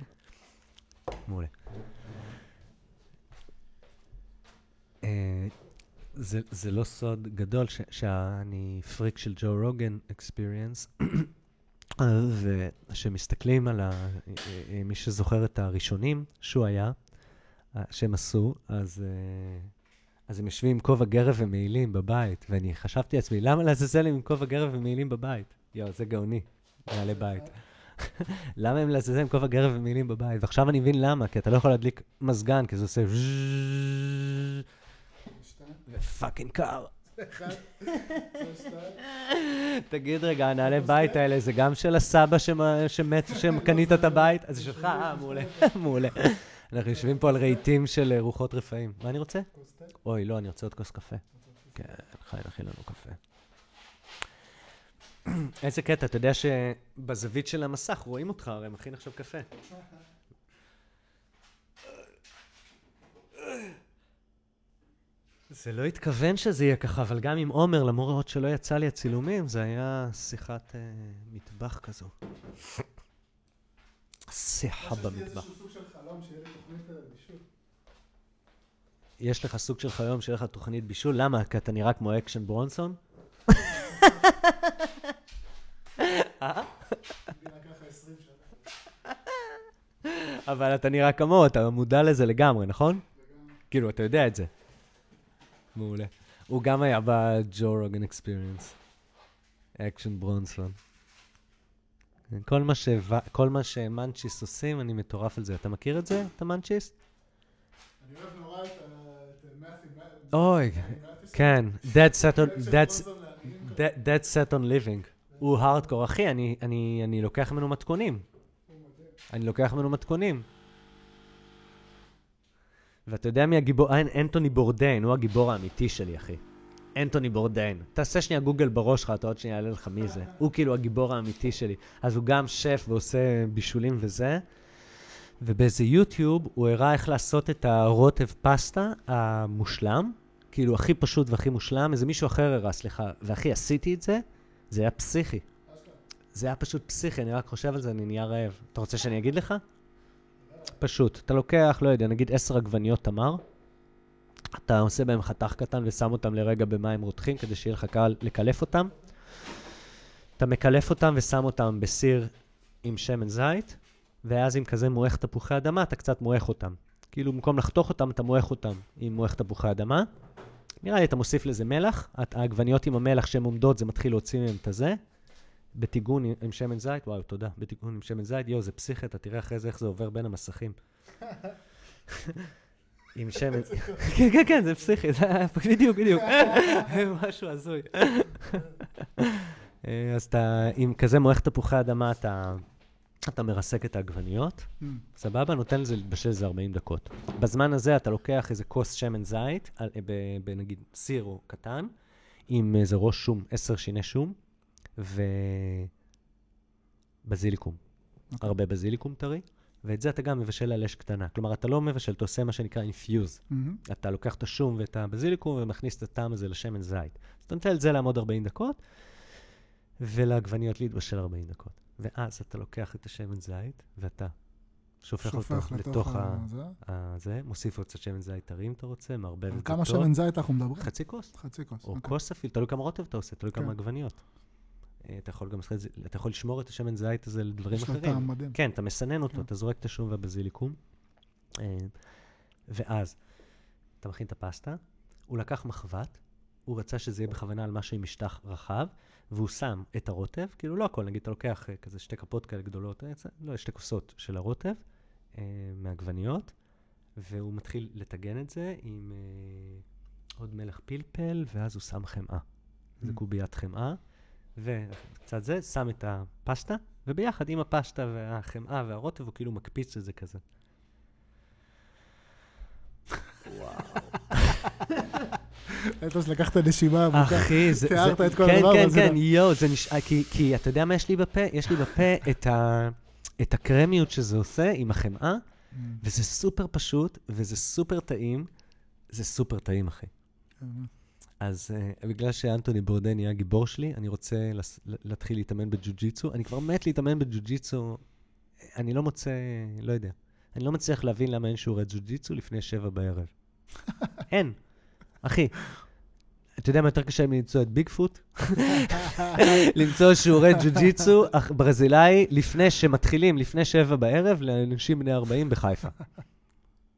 מעולה. אה, זה, זה לא סוד גדול ש, שאני פריק של ג'ו רוגן אקספיריאנס, ושמסתכלים על ה, מי שזוכר את הראשונים שהוא היה, שהם עשו, אז... אה, אז הם יושבים עם כובע גרב ומעילים בבית, ואני חשבתי לעצמי, למה לעזאזל הם עם כובע גרב ומעילים בבית? יואו, זה גאוני, מעלי בית. למה הם לעזאזל עם כובע גרב ומעילים בבית? ועכשיו אני מבין למה, כי אתה לא יכול להדליק מזגן, כי זה עושה... ופאקינג קר. תגיד רגע, הנעלי בית האלה, זה גם של הסבא שמת, שקנית את הבית? אז זה שלך, אה, מעולה, מעולה. אנחנו יושבים פה על רהיטים של רוחות רפאים. מה אני רוצה? כוס תה? אוי, לא, אני רוצה עוד כוס קפה. כן, חי, נכי לנו קפה. איזה קטע, אתה יודע שבזווית של המסך רואים אותך, הרי מכין עכשיו קפה. זה לא התכוון שזה יהיה ככה, אבל גם עם עומר, למרות שלא יצא לי הצילומים, זה היה שיחת מטבח כזו. שיחה במטבח. יש לי איזשהו סוג של חלום שיהיה לי תוכנית בישול. יש לך סוג של חלום שיהיה לך תוכנית בישול? למה? כי אתה נראה כמו אקשן ברונסון? אה? אבל אתה נראה כמו, אתה מודע לזה לגמרי, נכון? כאילו, אתה יודע את זה. מעולה. הוא גם היה בג'ו רוגן אקספיריאנס. אקשן ברונסון. כל מה ש... כל מה שמנצ'יס עושים, אני מטורף על זה. אתה מכיר את זה, אתה מנצ'יס? אני אוהב נורא את ה... אוי, כן. That's set on living. הוא הארדקור. אחי, אני לוקח ממנו מתכונים. אני לוקח ממנו מתכונים. ואתה יודע מי הגיבור... אנתוני בורדיין, הוא הגיבור האמיתי שלי, אחי. אנתוני בורדיין. תעשה שנייה גוגל בראש שלך, אתה עוד שנייה יעלה לך מי זה. הוא כאילו הגיבור האמיתי שלי. אז הוא גם שף ועושה בישולים וזה. ובאיזה יוטיוב הוא הראה איך לעשות את הרוטב פסטה המושלם. כאילו הכי פשוט והכי מושלם. איזה מישהו אחר הראה, סליחה. ואחי, עשיתי את זה. זה היה פסיכי. זה היה פשוט פסיכי. אני רק חושב על זה, אני נהיה רעב. אתה רוצה שאני אגיד לך? פשוט. אתה לוקח, לא יודע, נגיד עשר עגבניות תמר. אתה עושה בהם חתך קטן ושם אותם לרגע במים רותחים כדי שיהיה לך קל לקלף אותם. אתה מקלף אותם ושם אותם בסיר עם שמן זית, ואז עם כזה מועך תפוחי אדמה אתה קצת מועך אותם. כאילו במקום לחתוך אותם אתה מועך אותם עם מועך תפוחי אדמה. נראה לי אתה מוסיף לזה מלח, העגבניות עם המלח שהן עומדות זה מתחיל להוציא מהם את הזה. בטיגון עם שמן זית, וואו תודה, בטיגון עם שמן זית, יו זה פסיכי, אתה תראה אחרי זה איך זה עובר בין המסכים. עם שמן... כן, כן, כן, זה פסיכי, זה בדיוק, בדיוק. משהו עזוי. אז אתה, עם כזה מועך תפוחי אדמה, אתה מרסק את העגבניות. סבבה, נותן לזה להתבשל איזה ארבעים דקות. בזמן הזה אתה לוקח איזה כוס שמן זית, בנגיד סיר או קטן, עם איזה ראש שום, עשר שיני שום, ובזיליקום. הרבה בזיליקום טרי. ואת זה אתה גם מבשל על אש קטנה. כלומר, אתה לא מבשל, אתה עושה מה שנקרא אינפיוז. Mm-hmm. אתה לוקח את השום ואת הבזיליקום ומכניס את הטעם הזה לשמן זית. אז אתה נותן את זה לעמוד ארבעים דקות, ולעגבניות להתבשל ארבעים דקות. ואז אתה לוקח את השמן זית, ואתה שופך, שופך אותו לתוך, לתוך ה... ה... זה, מוסיף עוד את שמן זית טרי אם אתה רוצה, מערבב את זה טוב. כמה שמן זית אנחנו מדברים? חצי כוס. חצי כוס. או okay. כוס אפילו, תלוי כמה רוטב אתה עושה, תלוי okay. כמה עגבניות. אתה יכול גם, אתה יכול לשמור את השמן זית הזה לדברים אחרים. יש לו טעם מדהים. כן, אתה מסנן אותו, אתה זורק את השום והבזיליקום. ואז, אתה מכין את הפסטה, הוא לקח מחבת, הוא רצה שזה יהיה בכוונה על משהו עם משטח רחב, והוא שם את הרוטב, כאילו לא הכל, נגיד אתה לוקח כזה שתי כפות כאלה גדולות, לא, שתי כוסות של הרוטב, מהגווניות, והוא מתחיל לתגן את זה עם עוד מלח פלפל, ואז הוא שם חמאה. זה קוביית חמאה, וקצת זה, שם את הפסטה, וביחד עם הפסטה והחמאה והרוטב, הוא כאילו מקפיץ את זה כזה. וואו. אז לקחת נשימה עמוקה, תיארת את כל הדבר. כן, כן, כן, יואו, זה נשאר, כי אתה יודע מה יש לי בפה? יש לי בפה את הקרמיות שזה עושה עם החמאה, וזה סופר פשוט, וזה סופר טעים, זה סופר טעים, אחי. אז בגלל שאנתוני בורדן יהיה הגיבור שלי, אני רוצה להתחיל להתאמן בג'ו-ג'יצו, אני כבר מת להתאמן בג'ו-ג'יצו, אני לא מוצא, לא יודע, אני לא מצליח להבין למה אין שיעורי ג'ו-ג'יצו לפני שבע בערב. אין. אחי, אתה יודע מה יותר קשה מלמצוא את ביגפוט? למצוא שיעורי ג'ו-ג'יצו ברזילאי לפני שמתחילים, לפני שבע בערב, לאנשים בני ארבעים בחיפה.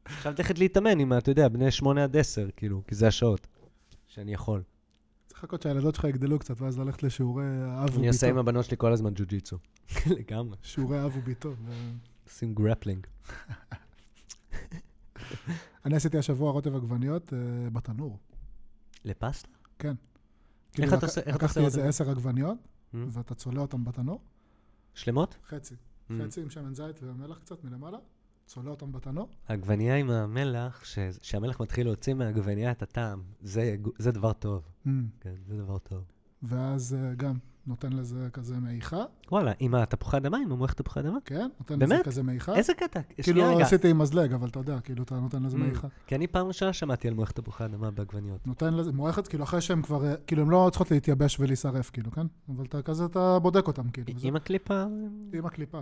עכשיו תלכת להתאמן עם, אתה יודע, בני שמונה עד עשר, כאילו, כי זה השעות שאני יכול. צריך לחכות שהילדות שלך יגדלו קצת, ואז ללכת לשיעורי אב וביתו. אני עושה עם הבנות שלי כל הזמן ג'ו-ג'יצו. לגמרי. שיעורי אב וביתו. עושים גרפלינג. אני עשיתי השבוע רוטב עגבניות בתנור. לפסטה? כן. איך אתה עושה? לקחתי איזה עשר עגבניות, ואתה צולע אותן בתנור. שלמות? חצי. חצי עם שמן זית ומלח קצת מלמעלה, צולע אותן בתנור. העגבנייה עם המלח, שהמלח מתחיל להוציא מהעגבנייה את הטעם, זה דבר טוב. כן, זה דבר טוב. ואז גם נותן לזה כזה מעיכה. וואלה, עם התפוחי אדמה, עם המוח תפוחי אדמה? כן, נותן לזה כזה מעיכה. איזה קטע? כאילו עשיתי עם מזלג, אבל אתה יודע, כאילו אתה נותן לזה מעיכה. כי אני פעם ראשונה שמעתי על מוח תפוחי אדמה בעגבניות. נותן לזה, מועכת, כאילו אחרי שהם כבר, כאילו הם לא צריכות להתייבש ולהישרף, כאילו, כן? אבל כזה אתה בודק אותם, כאילו. עם הקליפה? עם הקליפה.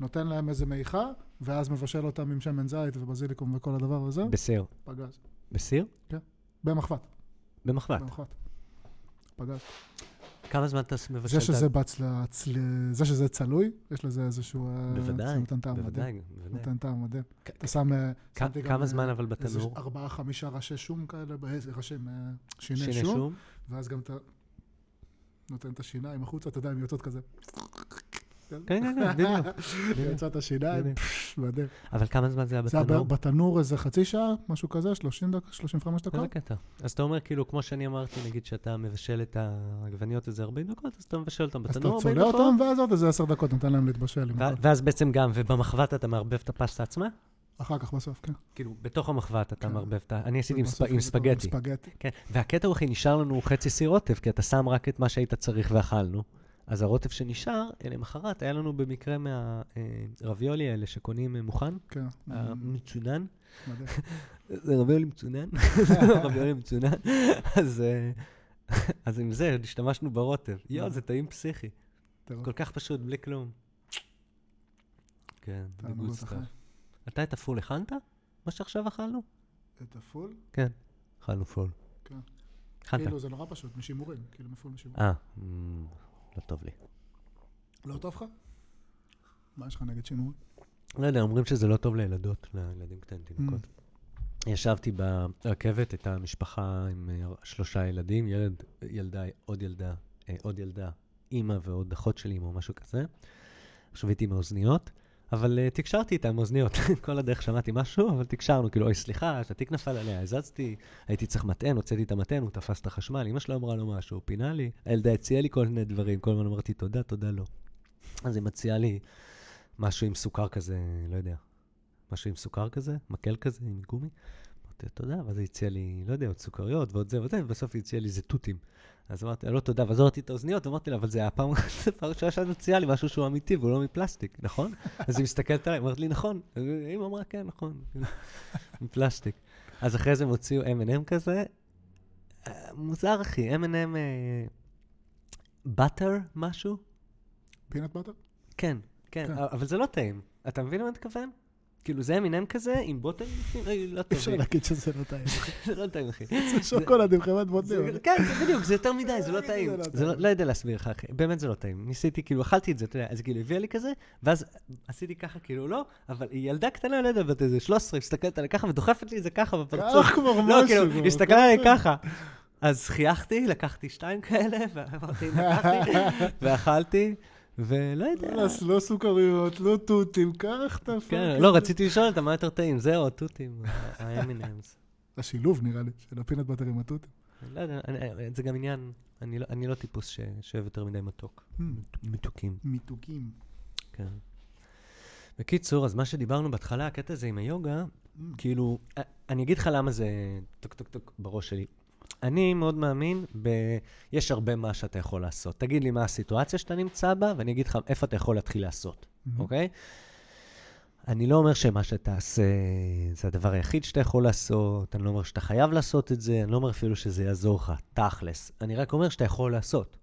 נותן להם איזה מעיכה, ואז מבשל אותם עם שמן זית ובזיליקום וכל הדבר הזה. בסיר. פגז. בסיר? כן. במחבת. במחבת. במחבת. פגז. כמה זמן אתה מבשל? זה שזה צלוי, יש לזה איזשהו... בוודאי, בוודאי. נותן טעם מדהים. אתה שם... כמה זמן אבל בתנור? ארבעה, חמישה ראשי שום כאלה, ראשי שיני שום, ואז גם אתה נותן את השיניים החוצה, אתה יודע, הן יוצאות כזה. כן, כן, כן, בדיוק. יוצאות השיניים, מדהים. אבל כמה זמן זה היה בתנור? זה היה בתנור איזה חצי שעה, משהו כזה, שלושים עד שלושים וחמש דקות. זה קטע. אז אתה אומר, כאילו, כמו שאני אמרתי, נגיד שאתה מבשל את העגבניות איזה ארבעים דקות, אז אתה מבשל אותם בתנור. אז אתה צולע אותם, ואז עוד איזה עשר דקות נותן להם להתבשל. ואז בעצם גם, ובמחבת אתה מערבב את הפסטה עצמה? אחר כך בסוף, כן. כאילו, בתוך המחבת אתה מערבב את... אני עשיתי עם ספגטי. והקטע הוא, נשאר לנו חצי סיר רוטב, כי אתה שם רק את מה שהיית צריך ואכלנו. אז הרוטב שנשאר, למחרת, היה לנו במקרה מהרביולי האלה שקונים מוכן, המצונן. זה רביולי מצונן, רביולי מצונן. אז עם זה השתמשנו ברוטב. יואו, זה טעים פסיכי. כל כך פשוט, בלי כלום. כן, בגוד סטאר. אתה את הפול הכנת? מה שעכשיו אכלנו? את הפול? כן, אכלנו פול. כאילו, זה נורא פשוט, משימורים, כאילו מפול משימורים. אה, לא טוב לי. לא טוב לך? מה יש לך נגד שימורים? לא יודע, אומרים שזה לא טוב לילדות, לילדים קטנים, תינוקות. ישבתי ברכבת, הייתה משפחה עם שלושה ילדים, ילד, ילדה, עוד ילדה, עוד ילדה, אימא ועוד אחות של אימא או משהו כזה. עכשיו הייתי עם האוזניות, אבל תקשרתי איתה עם האוזניות. כל הדרך שמעתי משהו, אבל תקשרנו, כאילו, אוי, סליחה, התיק נפל עליה, הזזתי, הייתי צריך מתן, הוצאתי את המתן, הוא תפס את החשמל, אמא שלא אמרה לו משהו, הוא פינה לי, הילדה הציעה לי כל מיני דברים, כל מיני אמרתי, תודה, תודה לא. אז היא מציעה לי משהו עם סוכר כזה, לא יודע, משהו עם סוכר כזה, מקל כזה, עם גומי, אמרתי, תודה, ואז היא הציעה לי, לא יודע, עוד סוכריות ועוד זה ועוד זה, ובסוף היא הציעה לי זיתותים. אז אמרתי, לא תודה, ואז הורדתי את האוזניות, ואמרתי לה, אבל זה היה פעם שעכשיו נוציאה לי משהו שהוא אמיתי, והוא לא מפלסטיק, נכון? אז היא מסתכלת עליי, אמרת לי, נכון. אמא אמרה, כן, נכון, מפלסטיק. אז אחרי זה הם הוציאו אם אנד אם כזה, מוזר אחי, אם אנד אם butter משהו? peanut butter? כן, כן, אבל זה לא טעים. אתה מבין למה אתה כוון? כאילו זה מינם כזה, עם בוטן, לא טוב. אפשר להגיד שזה לא טעים. זה לא טעים, אחי. זה שוקולד עם חמת בוטן. כן, בדיוק, זה יותר מדי, זה לא טעים. לא יודע להסביר לך, אחי. באמת זה לא טעים. ניסיתי, כאילו, אכלתי את זה, אתה יודע, אז כאילו, הביאה לי כזה, ואז עשיתי ככה, כאילו, לא, אבל היא ילדה קטנה, לא יודע, בת איזה שלוש עשרה, הסתכלת עלי ככה, ודוחפת לי את זה ככה בפרצוף. לא, כאילו, הסתכלה עלי ככה. אז חייכתי, לקחתי שתיים כאלה, ואמרתי, לקחתי, ואכלתי, ולא יודע. לא סוכריות, לא תותים, כך תפק. כן, לא, רציתי לשאול אותם, מה יותר טעים, זה או תותים, ה-אם אנד אמ's. השילוב נראה לי, של הפינאט באטר עם התותים. לא יודע, זה גם עניין, אני לא טיפוס שאוהב יותר מדי מתוק. מתוקים. מתוקים. כן. בקיצור, אז מה שדיברנו בהתחלה, הקטע הזה עם היוגה, כאילו, אני אגיד לך למה זה טוק טוק טוק בראש שלי. אני מאוד מאמין ב... יש הרבה מה שאתה יכול לעשות. תגיד לי מה הסיטואציה שאתה נמצא בה, ואני אגיד לך איפה אתה יכול להתחיל לעשות, אוקיי? אני לא אומר שמה שאתה עושה זה הדבר היחיד שאתה יכול לעשות, אני לא אומר שאתה חייב לעשות את זה, אני לא אומר אפילו שזה יעזור לך, תכלס. אני רק אומר שאתה יכול לעשות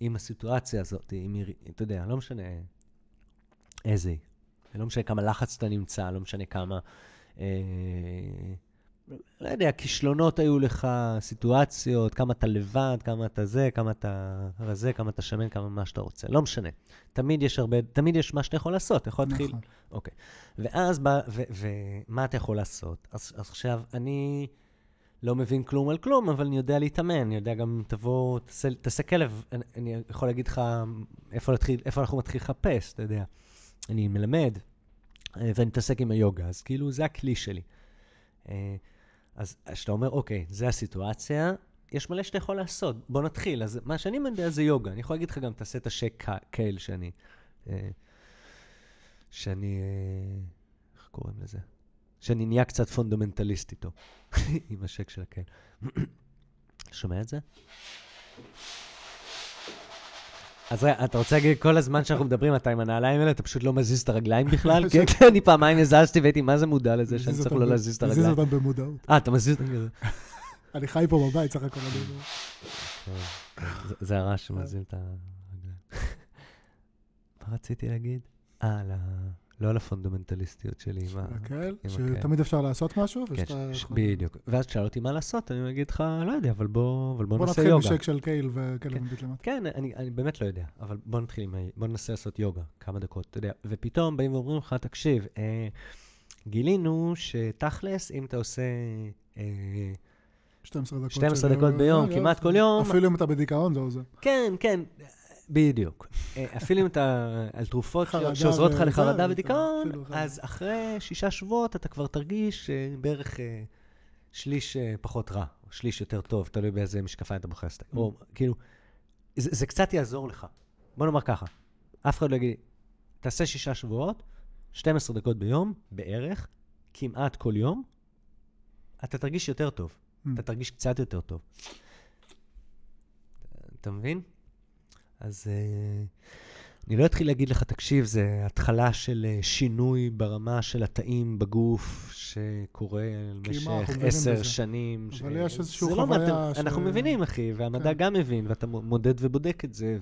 עם הסיטואציה הזאת, עם... אתה יודע, לא משנה איזה, לא משנה כמה לחץ אתה נמצא, לא משנה כמה... לא יודע, כישלונות היו לך, סיטואציות, כמה אתה לבד, כמה אתה זה, כמה אתה רזה, כמה אתה שמן, כמה מה שאתה רוצה. לא משנה. תמיד יש הרבה, תמיד יש מה שאתה יכול לעשות. אתה יכול להתחיל. אוקיי. ואז, ומה אתה יכול לעשות? אז עכשיו, אני לא מבין כלום על כלום, אבל אני יודע להתאמן. אני יודע גם, תבוא, תעשה כלב. אני יכול להגיד לך איפה להתחיל, איפה אנחנו מתחיל לחפש, אתה יודע. אני מלמד, ואני מתעסק עם היוגה. אז כאילו, זה הכלי שלי. אז שאתה אומר, אוקיי, זה הסיטואציה, יש מלא שאתה יכול לעשות, בוא נתחיל. אז מה שאני מנדע זה יוגה, אני יכול להגיד לך גם, תעשה את השק קייל שאני, שאני, איך קוראים לזה? שאני נהיה קצת פונדומנטליסט איתו, עם השק של הקייל. שומע את זה? אז ראה, אתה רוצה להגיד, כל הזמן שאנחנו מדברים, אתה עם הנעליים האלה, אתה פשוט לא מזיז את הרגליים בכלל? כן, אני פעמיים הזזתי והייתי, מה זה מודע לזה שאני צריך לא להזיז את הרגליים? מזיז אותם במודעות. אה, אתה מזיז אותם כזה. אני חי פה בבית, צריך הכל לדבר. זה הרעש שמזיז את הרגליים. מה רציתי להגיד? אה, לא על הפונדומנטליסטיות שלי. כן, שתמיד אפשר לעשות משהו. בדיוק. ואז תשאל אותי מה לעשות, אני אגיד לך, לא יודע, אבל בוא נעשה יוגה. בוא נתחיל משק של קייל וכלב מבית למטה. כן, אני באמת לא יודע, אבל בוא נתחיל, בוא ננסה לעשות יוגה כמה דקות, אתה יודע. ופתאום באים ואומרים לך, תקשיב, גילינו שתכלס, אם אתה עושה שתים עשרה דקות ביום, כמעט כל יום. אפילו אם אתה בדיכאון, זה עוזר. כן, כן. בדיוק. אפילו אם אתה על תרופות שעוזרות לך לחרדה ודיכאון, אז אחרי שישה שבועות אתה כבר תרגיש בערך שליש פחות רע, או שליש יותר טוב, תלוי באיזה משקפיים אתה בוחר. או כאילו, זה קצת יעזור לך. בוא נאמר ככה, אף אחד לא יגיד, תעשה שישה שבועות, שתים עשרה דקות ביום, בערך, כמעט כל יום, אתה תרגיש יותר טוב. אתה תרגיש קצת יותר טוב. אתה מבין? אז אני לא אתחיל להגיד לך, תקשיב, זה התחלה של שינוי ברמה של התאים בגוף שקורה במשך עשר שנים. אבל יש איזשהו חוויה... אנחנו מבינים, אחי, והמדע גם מבין, ואתה מודד ובודק את זה,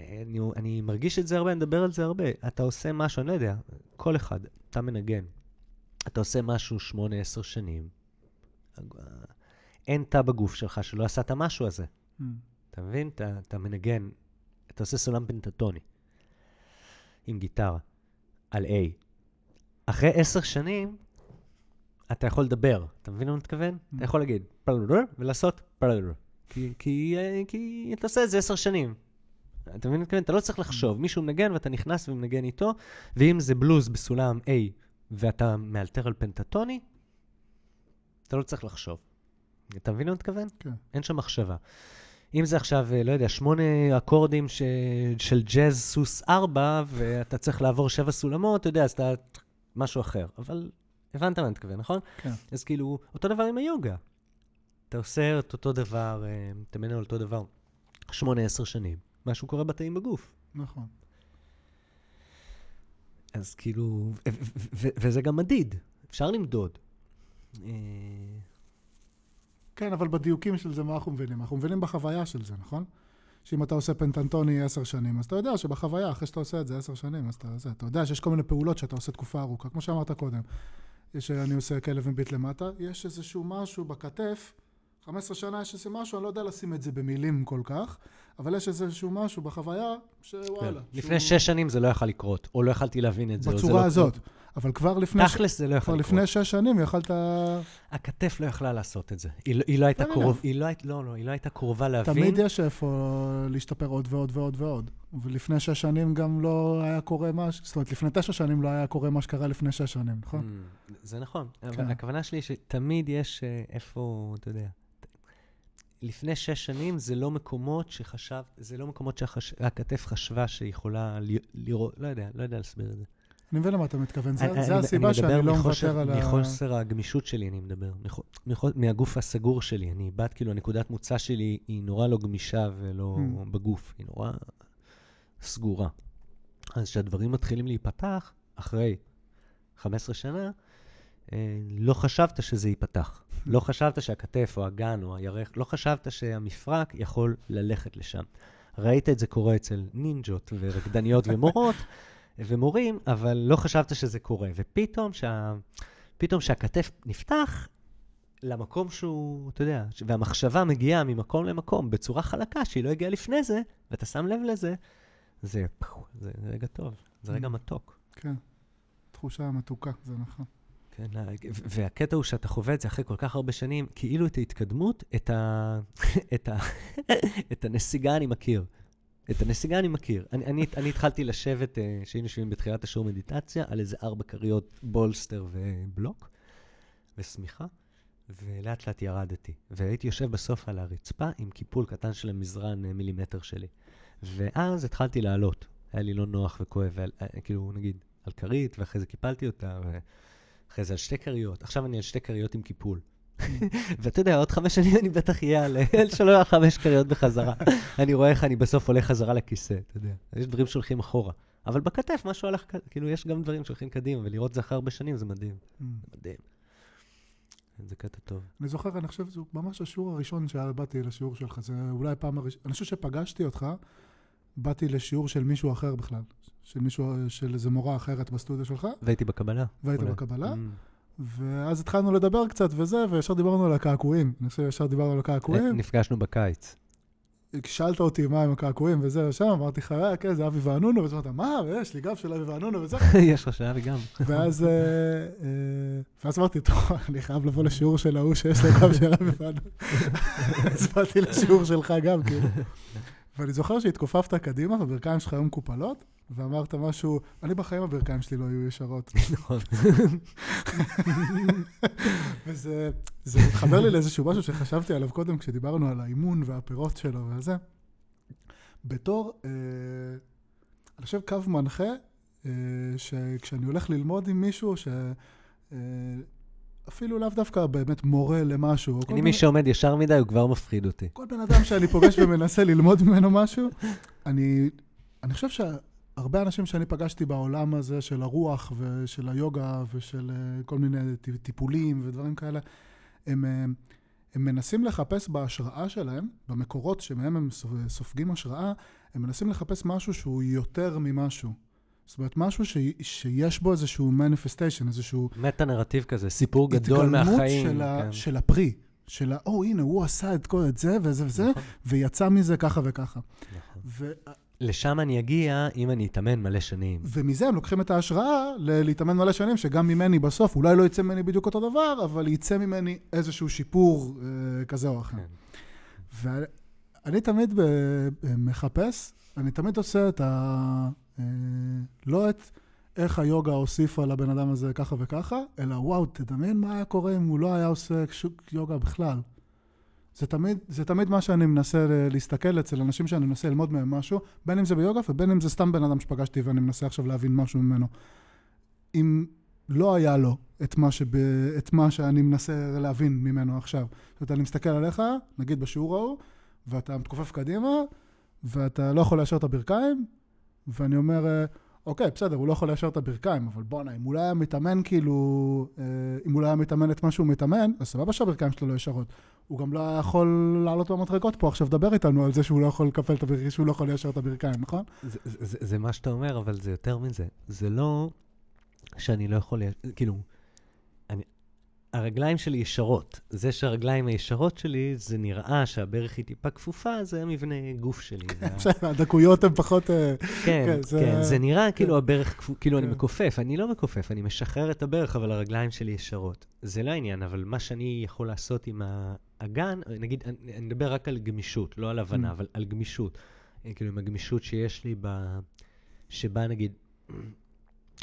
ואני מרגיש את זה הרבה, אני מדבר על זה הרבה. אתה עושה משהו, אני לא יודע, כל אחד, אתה מנגן. אתה עושה משהו שמונה, עשר שנים, אין תא בגוף שלך שלא עשה את המשהו הזה. אתה מבין? אתה, אתה מנגן, אתה עושה סולם פנטטוני עם גיטרה על A. אחרי עשר שנים, אתה יכול לדבר. אתה מבין מה אני מתכוון? אתה יכול להגיד פלולולול ולעשות פלולולול. כי, כי, כי אתה עושה את זה עשר שנים. אתה מבין מה אני מתכוון? אתה לא צריך לחשוב. מישהו מנגן ואתה נכנס ומנגן איתו, ואם זה בלוז בסולם A ואתה מאלתר על פנטטוני, אתה לא צריך לחשוב. אתה מבין מה אני מתכוון? כן. אין שם מחשבה. אם זה עכשיו, לא יודע, שמונה אקורדים ש... של ג'אז סוס ארבע, ואתה צריך לעבור שבע סולמות, אתה יודע, אז אתה משהו אחר. אבל הבנת מה נתכוון, נכון? כן. אז כאילו, אותו דבר עם היוגה. אתה עושה את אותו דבר, אתה מנהל אותו דבר, שמונה, עשר שנים. משהו קורה בתאים בגוף. נכון. אז כאילו, ו- ו- ו- ו- וזה גם מדיד. אפשר למדוד. אה... כן, אבל בדיוקים של זה מה אנחנו מבינים? אנחנו מבינים בחוויה של זה, נכון? שאם אתה עושה פנטנטוני עשר שנים, אז אתה יודע שבחוויה, אחרי שאתה עושה את זה עשר שנים, אז אתה, זה, אתה יודע שיש כל מיני פעולות שאתה עושה תקופה ארוכה, כמו שאמרת קודם, שאני עושה כלב עם בית למטה, יש איזשהו משהו בכתף, חמש עשרה שנה יש איזה משהו, אני לא יודע לשים את זה במילים כל כך, אבל יש איזשהו משהו בחוויה שוואלה. לפני שש שנים זה לא יכל לקרות, או לא יכלתי להבין את זה. בצורה הזאת. אבל כבר לפני שש שנים יכלת... הכתף לא יכלה לעשות את זה. היא לא הייתה קרובה להבין. תמיד יש איפה להשתפר עוד ועוד ועוד ועוד. ולפני שש שנים גם לא היה קורה מה... זאת אומרת, לפני תשע שנים לא היה קורה מה שקרה לפני שש שנים, נכון? זה נכון. אבל הכוונה שלי שתמיד יש איפה, אתה יודע... לפני שש שנים זה לא מקומות שחשב, זה לא מקומות שהכתף חשבה שיכולה לראות, לא יודע, לא יודע להסביר את זה. אני מבין למה אתה מתכוון, זה הסיבה שאני לא מוותר על ה... מחוסר הגמישות שלי אני מדבר, מהגוף הסגור שלי, אני באת כאילו, הנקודת מוצא שלי היא נורא לא גמישה ולא בגוף, היא נורא סגורה. אז כשהדברים מתחילים להיפתח, אחרי חמש עשרה שנה, לא חשבת שזה ייפתח. לא חשבת שהכתף או הגן או הירך, לא חשבת שהמפרק יכול ללכת לשם. ראית את זה קורה אצל נינג'ות ורקדניות ומורות ומורים, אבל לא חשבת שזה קורה. ופתאום שה... פתאום שהכתף נפתח למקום שהוא, אתה יודע, והמחשבה מגיעה ממקום למקום בצורה חלקה שהיא לא הגיעה לפני זה, ואתה שם לב לזה, זה, זה רגע טוב, זה רגע מתוק. כן, תחושה מתוקה, זה נכון. והקטע הוא שאתה חווה את זה אחרי כל כך הרבה שנים, כאילו את ההתקדמות, את הנסיגה אני מכיר. את הנסיגה אני מכיר. אני התחלתי לשבת, שהיינו שבים בתחילת השיעור מדיטציה, על איזה ארבע קריות בולסטר ובלוק, וסמיכה, ולאט לאט ירדתי. והייתי יושב בסוף על הרצפה עם קיפול קטן של המזרן מילימטר שלי. ואז התחלתי לעלות. היה לי לא נוח וכואב, כאילו נגיד על קרית, ואחרי זה קיפלתי אותה, ו... אחרי זה על שתי קריות. עכשיו אני על שתי קריות עם קיפול. ואתה יודע, עוד חמש שנים אני בטח יהיה על שלא על חמש קריות בחזרה. אני רואה איך אני בסוף הולך חזרה לכיסא, אתה יודע. יש דברים שהולכים אחורה. אבל בכתף משהו הלך, כאילו יש גם דברים שהולכים קדימה, ולראות זה אחר הרבה שנים זה מדהים. זה מדהים. זה קטע טוב. אני זוכר, אני חושב, זה ממש השיעור הראשון שבאתי לשיעור שלך. זה אולי פעם הראשון. אני חושב שפגשתי אותך, באתי לשיעור של מישהו אחר בכלל. של מישהו, של איזה מורה אחרת בסטודיו שלך. והייתי בקבלה. והייתי בקבלה. ואז התחלנו לדבר קצת וזה, וישר דיברנו על הקעקועים. אני חושב שישר דיברנו על הקעקועים. נפגשנו בקיץ. שאלת אותי מה עם הקעקועים וזה ושם, אמרתי לך, כן, זה אבי ואנונו, וזה אמרת, מה, יש לי גב של אבי ואנונו וזה. יש לך של אבי גם. ואז אמרתי, טוב, אני חייב לבוא לשיעור של ההוא שיש לי גב של אבי ואנונו. אז באתי לשיעור שלך גם, כאילו. ואני זוכר שהתכופפת קדימה, הברכיים שלך היום קופלות, ואמרת משהו, אני בחיים הברכיים שלי לא היו ישרות. נכון. וזה מתחבר לי לאיזשהו משהו שחשבתי עליו קודם, כשדיברנו על האימון והפירות שלו וזה. בתור, אני חושב, קו מנחה, שכשאני הולך ללמוד עם מישהו, אפילו לאו דווקא באמת מורה למשהו. אני מי שעומד ישר מדי, הוא כבר מפחיד אותי. כל בן אדם שאני פוגש ומנסה ללמוד ממנו משהו, אני חושב שה... הרבה אנשים שאני פגשתי בעולם הזה של הרוח ושל היוגה ושל כל מיני טיפולים ודברים כאלה, הם, הם מנסים לחפש בהשראה שלהם, במקורות שמהם הם סופגים השראה, הם מנסים לחפש משהו שהוא יותר ממשהו. זאת אומרת, משהו ש, שיש בו איזשהו manifestation, איזשהו... מטה-נרטיב כזה, סיפור גדול מהחיים. התגלמות של, כן. של הפרי. של ה, או, הנה, הוא עשה את כל את זה וזה וזה, נכון. ויצא מזה ככה וככה. נכון. ו... לשם אני אגיע אם אני אתאמן מלא שנים. ומזה הם לוקחים את ההשראה להתאמן מלא שנים, שגם ממני בסוף, אולי לא יצא ממני בדיוק אותו דבר, אבל יצא ממני איזשהו שיפור אה, כזה או אחר. כן. ואני תמיד מחפש, אני תמיד עושה את ה... אה, לא את איך היוגה הוסיפה לבן אדם הזה ככה וככה, אלא וואו, תדמיין מה היה קורה אם הוא לא היה עושה יוגה בכלל. זה תמיד, זה תמיד מה שאני מנסה להסתכל אצל אנשים שאני מנסה ללמוד מהם משהו, בין אם זה ביוגה ובין אם זה סתם בן אדם שפגשתי ואני מנסה עכשיו להבין משהו ממנו. אם לא היה לו את מה, שב, את מה שאני מנסה להבין ממנו עכשיו. זאת אומרת, אני מסתכל עליך, נגיד בשיעור ההוא, ואתה מתכופף קדימה, ואתה לא יכול להשאר את הברכיים, ואני אומר, אוקיי, בסדר, הוא לא יכול להשאר את הברכיים, אבל בוא נה, אם אולי היה מתאמן כאילו, אם אולי היה מתאמן את מה שהוא מתאמן, אז סבבה שהברכיים שלו לא ישרות. הוא גם לא יכול לעלות במדרגות פה, עכשיו דבר איתנו על זה שהוא לא יכול לקפל את הברכיים, שהוא לא יכול ליישר את הברכיים, נכון? זה, זה, זה מה שאתה אומר, אבל זה יותר מזה. זה לא שאני לא יכול, כאילו, אני, הרגליים שלי ישרות. זה שהרגליים הישרות שלי, זה נראה שהברך היא טיפה כפופה, זה מבנה גוף שלי. הדקויות הן פחות... כן, כן. זה נראה כאילו הברך, כאילו אני מקופף. אני לא מקופף, אני משחרר את הברך, אבל הרגליים שלי ישרות. זה לא העניין, אבל מה שאני יכול לעשות עם האגן, נגיד, אני מדבר רק על גמישות, לא על הבנה, אבל על גמישות. כאילו עם הגמישות שיש לי, שבה נגיד,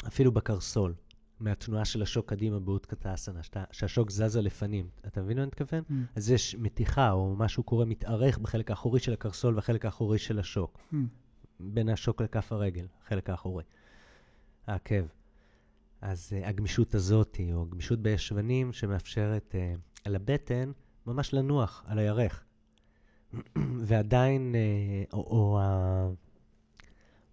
אפילו בקרסול. מהתנועה של השוק קדימה באותקת האסנה, שהשוק זזה לפנים. אתה מבין מה אני מתכוון? Mm. אז יש מתיחה או משהו קורה מתארך בחלק האחורי של הקרסול והחלק האחורי של השוק. Mm. בין השוק לכף הרגל, החלק האחורי. העקב. אז uh, הגמישות הזאת, או גמישות בישבנים, שמאפשרת uh, על הבטן ממש לנוח, על הירך. ועדיין, uh, או, או,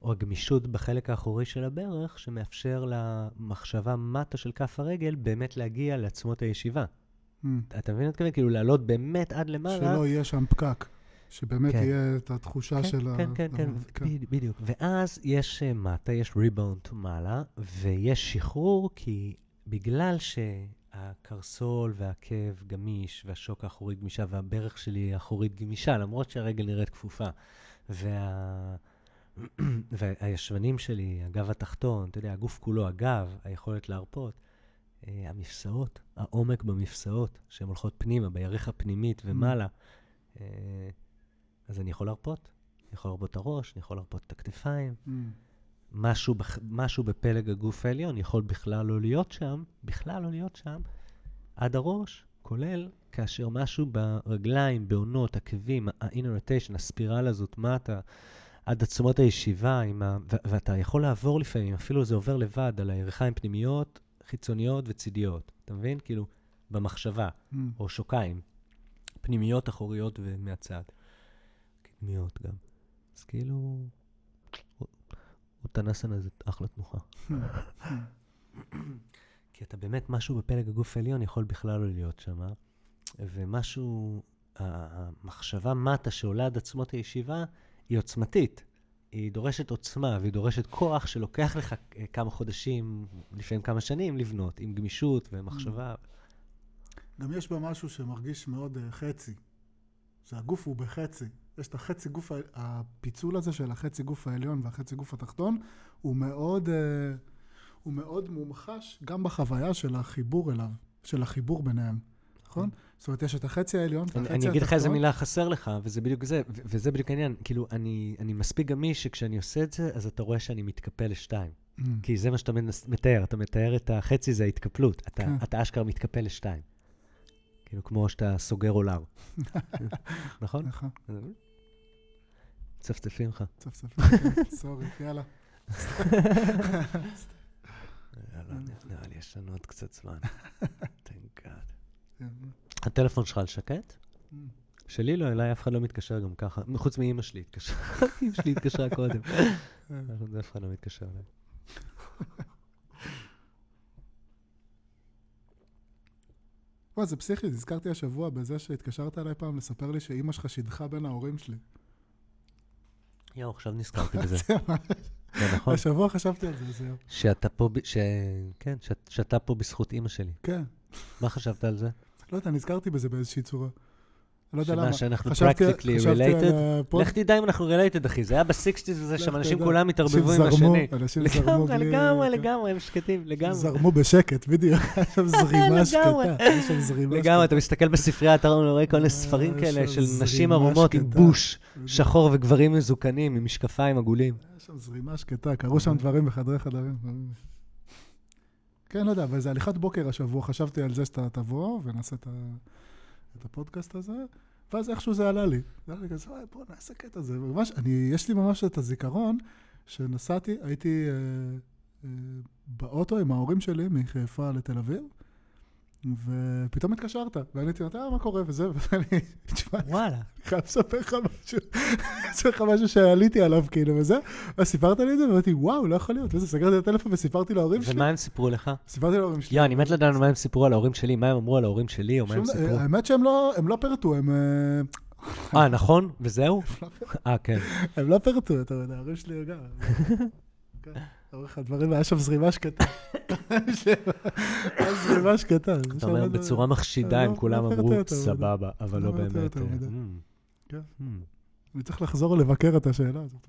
או הגמישות בחלק האחורי של הברך, שמאפשר למחשבה מטה של כף הרגל, באמת להגיע לעצמות הישיבה. Mm. אתה מבין את כמובן? כאילו לעלות באמת עד למעלה. שלא יהיה שם פקק, שבאמת כן. יהיה את התחושה כן, של... כן, ה... כן, כן, כן, בדיוק. ואז יש מטה, יש ריבאונד מעלה, ויש שחרור, כי בגלל שהקרסול והעקב גמיש, והשוק האחורי גמישה, והברך שלי האחורית גמישה, למרות שהרגל נראית כפופה, וה... והישבנים שלי, הגב התחתון, אתה יודע, הגוף כולו, הגב, היכולת להרפות, המפסעות, העומק במפסעות, שהן הולכות פנימה, בירך הפנימית ומעלה, אז אני יכול להרפות, אני יכול להרפות את הראש, אני יכול להרפות את הכתפיים, משהו, משהו בפלג הגוף העליון יכול בכלל לא להיות שם, בכלל לא להיות שם, עד הראש, כולל, כאשר משהו ברגליים, בעונות, עקבים, ה-inner rotation, הספירל הזאת, מה אתה... עד עצמות הישיבה, ה... ו- ואתה יכול לעבור לפעמים, אפילו זה עובר לבד, על הירכיים פנימיות, חיצוניות וצידיות. אתה מבין? כאילו, במחשבה, mm. או שוקיים, פנימיות, אחוריות ומהצד. קדמיות גם. אז כאילו, אותנסן הזה אחלה תנוחה. כי אתה באמת, משהו בפלג הגוף העליון יכול בכלל לא להיות שם, ומשהו, המחשבה מטה שעולה עד עצמות הישיבה, היא עוצמתית, היא דורשת עוצמה, והיא דורשת כוח שלוקח לך כמה חודשים, לפעמים כמה שנים, לבנות, עם גמישות ומחשבה. גם יש בה משהו שמרגיש מאוד חצי, שהגוף הוא בחצי. יש את החצי גוף, הפיצול הזה של החצי גוף העליון והחצי גוף התחתון, הוא מאוד, הוא מאוד מומחש גם בחוויה של החיבור אליו, של החיבור ביניהם. נכון? זאת אומרת, יש את החצי העליון, את החצי התחתון. אני אגיד לך איזה מילה חסר לך, וזה בדיוק זה, וזה בדיוק העניין. כאילו, אני מספיק גמיש שכשאני עושה את זה, אז אתה רואה שאני מתקפל לשתיים. כי זה מה שאתה מתאר. אתה מתאר את החצי, זה ההתקפלות. אתה אשכרה מתקפל לשתיים. כאילו, כמו שאתה סוגר עולר. נכון? נכון. צפצפים לך. צפצפים לך. סורי, יאללה. יאללה, נראה לי, יש לנו עוד קצת זמן. Thank God. הטלפון שלך על שקט? שלי לא, אליי אף אחד לא מתקשר גם ככה. חוץ מאמא שלי התקשרה. אמא שלי התקשרה קודם. אף אחד לא מתקשר אליי. וואי, זה פסיכי. הזכרתי השבוע בזה שהתקשרת אליי פעם לספר לי שאמא שלך שידחה בין ההורים שלי. יאו, עכשיו נזכרתי בזה. נכון. השבוע חשבתי על זה. שאתה פה, כן, שאתה פה בזכות אמא שלי. כן. מה חשבת על זה? לא יודע, נזכרתי בזה באיזושהי צורה. לא יודע למה. שאנחנו פרקטיקלי רילייטד? לך תדע אם אנחנו רילייטד, אחי. זה היה בסיקסטיז וזה שם, אנשים כולם התערבבו עם השני. אנשים זרמו בלי... לגמרי, לגמרי, הם שקטים, לגמרי. זרמו בשקט, בדיוק. היה שם זרימה שקטה. לגמרי, אתה מסתכל בספרייה, אתה רואה כל מיני ספרים כאלה של נשים ערומות עם בוש, שחור וגברים מזוקנים, עם משקפיים עגולים. היה שם זרימה שקטה, קראו שם דברים בחדרי חדרים. כן, לא יודע, אבל זה הליכת בוקר השבוע, חשבתי על זה שאתה תבוא ונעשה את, ה... את הפודקאסט הזה, ואז איכשהו זה עלה לי. זה עלה לי כזה, בוא נעשה קטע הזה. ממש, אני, יש לי ממש את הזיכרון שנסעתי, הייתי אה, אה, באוטו עם ההורים שלי מחיפה לתל אביב, ופתאום התקשרת, ואני הייתי, אה, מה קורה? וזה, ואני, תשמע, אני חייב לספר לך משהו, לספר לך משהו שעליתי עליו, כאילו, וזה, וסיפרת לי את זה, ואמרתי, וואו, לא יכול להיות, וזה, סגרתי את הטלפון וסיפרתי להורים שלי. ומה הם סיפרו לך? סיפרתי להורים שלי. יו, אני מת לדעת מה הם סיפרו על ההורים שלי, מה הם אמרו על ההורים שלי, או מה הם סיפרו. האמת שהם לא פרטו, הם... אה, נכון, וזהו? אה, כן. הם לא פרטו, אתה יודע, ההורים שלי, גם. זה ממש קטן. אתה אומר בצורה מחשידה, אם כולם אמרו סבבה, אבל לא באמת. אני צריך לחזור לבקר את השאלה הזאת.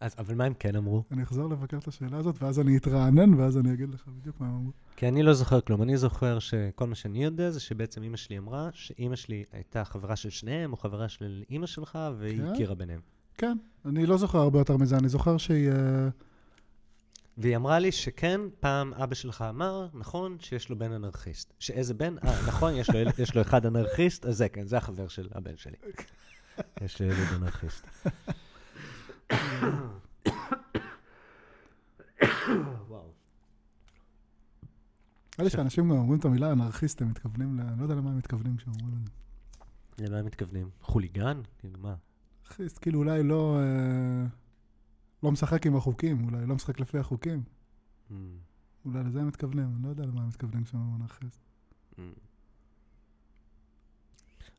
אז, אבל מה הם כן אמרו? אני אחזור לבקר את השאלה הזאת, ואז אני אתרענן, ואז אני אגיד לך בדיוק מה הם אמרו. כי אני לא זוכר כלום. אני זוכר שכל מה שאני יודע זה שבעצם אמא שלי אמרה, שאמא שלי הייתה חברה של שניהם, או חברה של אמא שלך, והיא הכירה ביניהם. כן, אני לא זוכר הרבה יותר מזה. אני זוכר שהיא... והיא אמרה לי שכן, פעם אבא שלך אמר, נכון, שיש לו בן אנרכיסט. שאיזה בן? אה, נכון, יש לו, יש לו אחד אנרכיסט, אז זה כן, זה החבר של הבן שלי. יש לי בן אנרכיסט. וואו. אלה שאנשים גם אומרים את המילה אנרכיסט, הם מתכוונים, אני לא יודע למה הם מתכוונים כשאומרים את זה. למה הם מתכוונים? חוליגן? כאילו מה? אנרכיסט, כאילו אולי לא... לא משחק עם החוקים, אולי לא משחק לפי החוקים. אולי לזה הם מתכוונים, אני לא יודע למה הם מתכוונים כשאומרים אנרכיסט.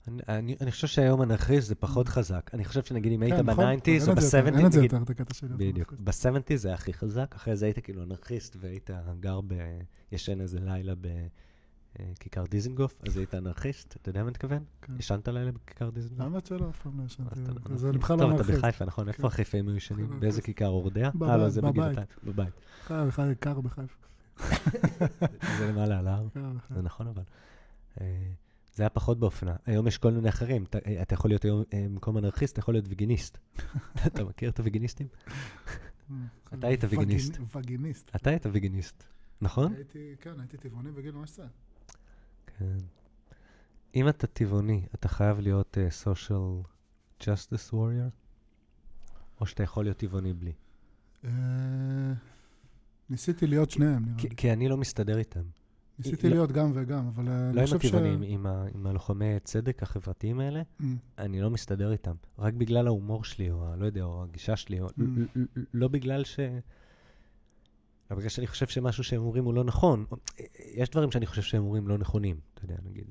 אני, אני, אני חושב שהיום אנרכיסט זה פחות חזק. אני חושב שנגיד אם היית ב-תשעים או ב-שבעים... אין את זה יותר, את הקטע שלי. בדיוק. ב-שבעים זה הכי חזק, אחרי זה היית כאילו אנרכיסט, והיית גר בישן איזה לילה בכיכר דיזנגוף, אז היית אנרכיסט, אתה יודע מה מתכוון? ישנת לילה בכיכר דיזנגוף? למה שלא, אף פעם לא ישנתי. זה בכלל אנרכיסט. טוב, אתה בחיפה, נכון? איפה החיפה הם ישנים? באיזה כיכר אורדיה? בבית. בבית. בכלל יקר בחיפה. זה היה פחות באופנה. היום יש כל מיני אחרים. אתה, אתה יכול להיות היום במקום אנרכיסט, אתה יכול להיות ויגיניסט. אתה מכיר את הויגיניסטים? אתה היית ויגיניסט. ויגיניסט. אתה היית ויגיניסט, נכון? הייתי, כן, הייתי טבעוני בגיל ממש צעיר. כן. אם אתה טבעוני, אתה חייב להיות uh, social justice warrior? או שאתה יכול להיות טבעוני בלי? Uh, ניסיתי להיות שניהם, נראה לי. כי אני לא מסתדר איתם. ניסיתי להיות גם וגם, אבל אני חושב ש... לא עם הטבעונים, עם הלוחמי הצדק החברתיים האלה, אני לא מסתדר איתם. רק בגלל ההומור שלי, או לא יודע, או הגישה שלי, לא בגלל ש... לא בגלל שאני חושב שמשהו שהם אומרים הוא לא נכון. יש דברים שאני חושב שהם אומרים לא נכונים. אתה יודע, נגיד...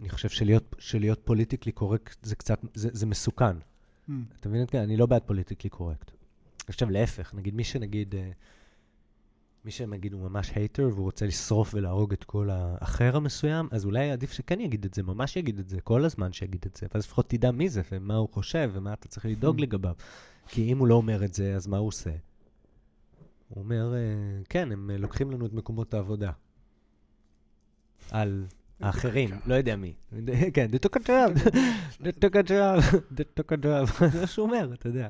אני חושב שלהיות פוליטיקלי קורקט זה קצת... זה מסוכן. אתה מבין את זה? אני לא בעד פוליטיקלי קורקט. עכשיו, להפך, נגיד מי שנגיד... מי שמגיד הוא ממש הייטר והוא רוצה לשרוף ולהרוג את כל האחר המסוים, אז אולי עדיף שכן יגיד את זה, ממש יגיד את זה, כל הזמן שיגיד את זה, ואז לפחות תדע מי זה ומה הוא חושב ומה אתה צריך לדאוג לגביו. כי אם הוא לא אומר את זה, אז מה הוא עושה? הוא אומר, כן, הם לוקחים לנו את מקומות העבודה. על האחרים, לא יודע מי. כן, they took a job, they took a job, they took a job. זה מה שהוא אומר, אתה יודע.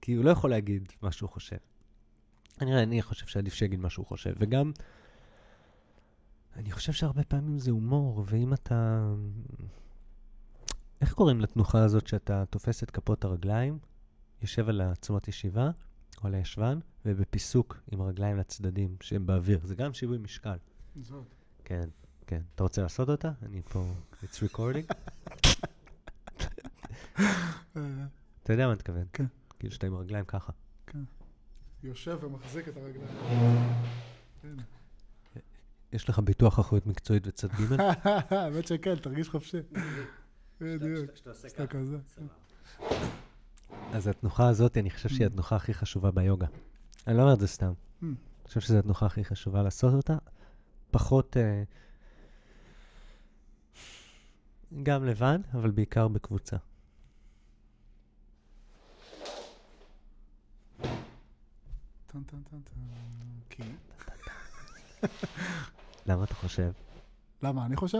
כי הוא לא יכול להגיד מה שהוא חושב. אני, אני חושב שעדיף שיגיד מה שהוא חושב, וגם אני חושב שהרבה פעמים זה הומור, ואם אתה... איך קוראים לתנוחה הזאת שאתה תופס את כפות הרגליים, יושב על עצמת ישיבה, או על הישבן, ובפיסוק עם הרגליים לצדדים שהם באוויר. זה גם שיווי משקל. זאת. כן, כן. אתה רוצה לעשות אותה? אני פה... It's recording. אתה יודע מה אני אתכוון? כן. כאילו שאתה עם הרגליים ככה. כן. יושב ומחזיק את הרגליים. יש לך ביטוח אחריות מקצועית וצד ג'? האמת שכן, תרגיש חופשי. בדיוק. שאתה כזה. אז התנוחה הזאת, אני חושב שהיא התנוחה הכי חשובה ביוגה. אני לא אומר את זה סתם. אני חושב שזו התנוחה הכי חשובה לעשות אותה. פחות... גם לבד, אבל בעיקר בקבוצה. כי? למה אתה חושב? למה, אני חושב?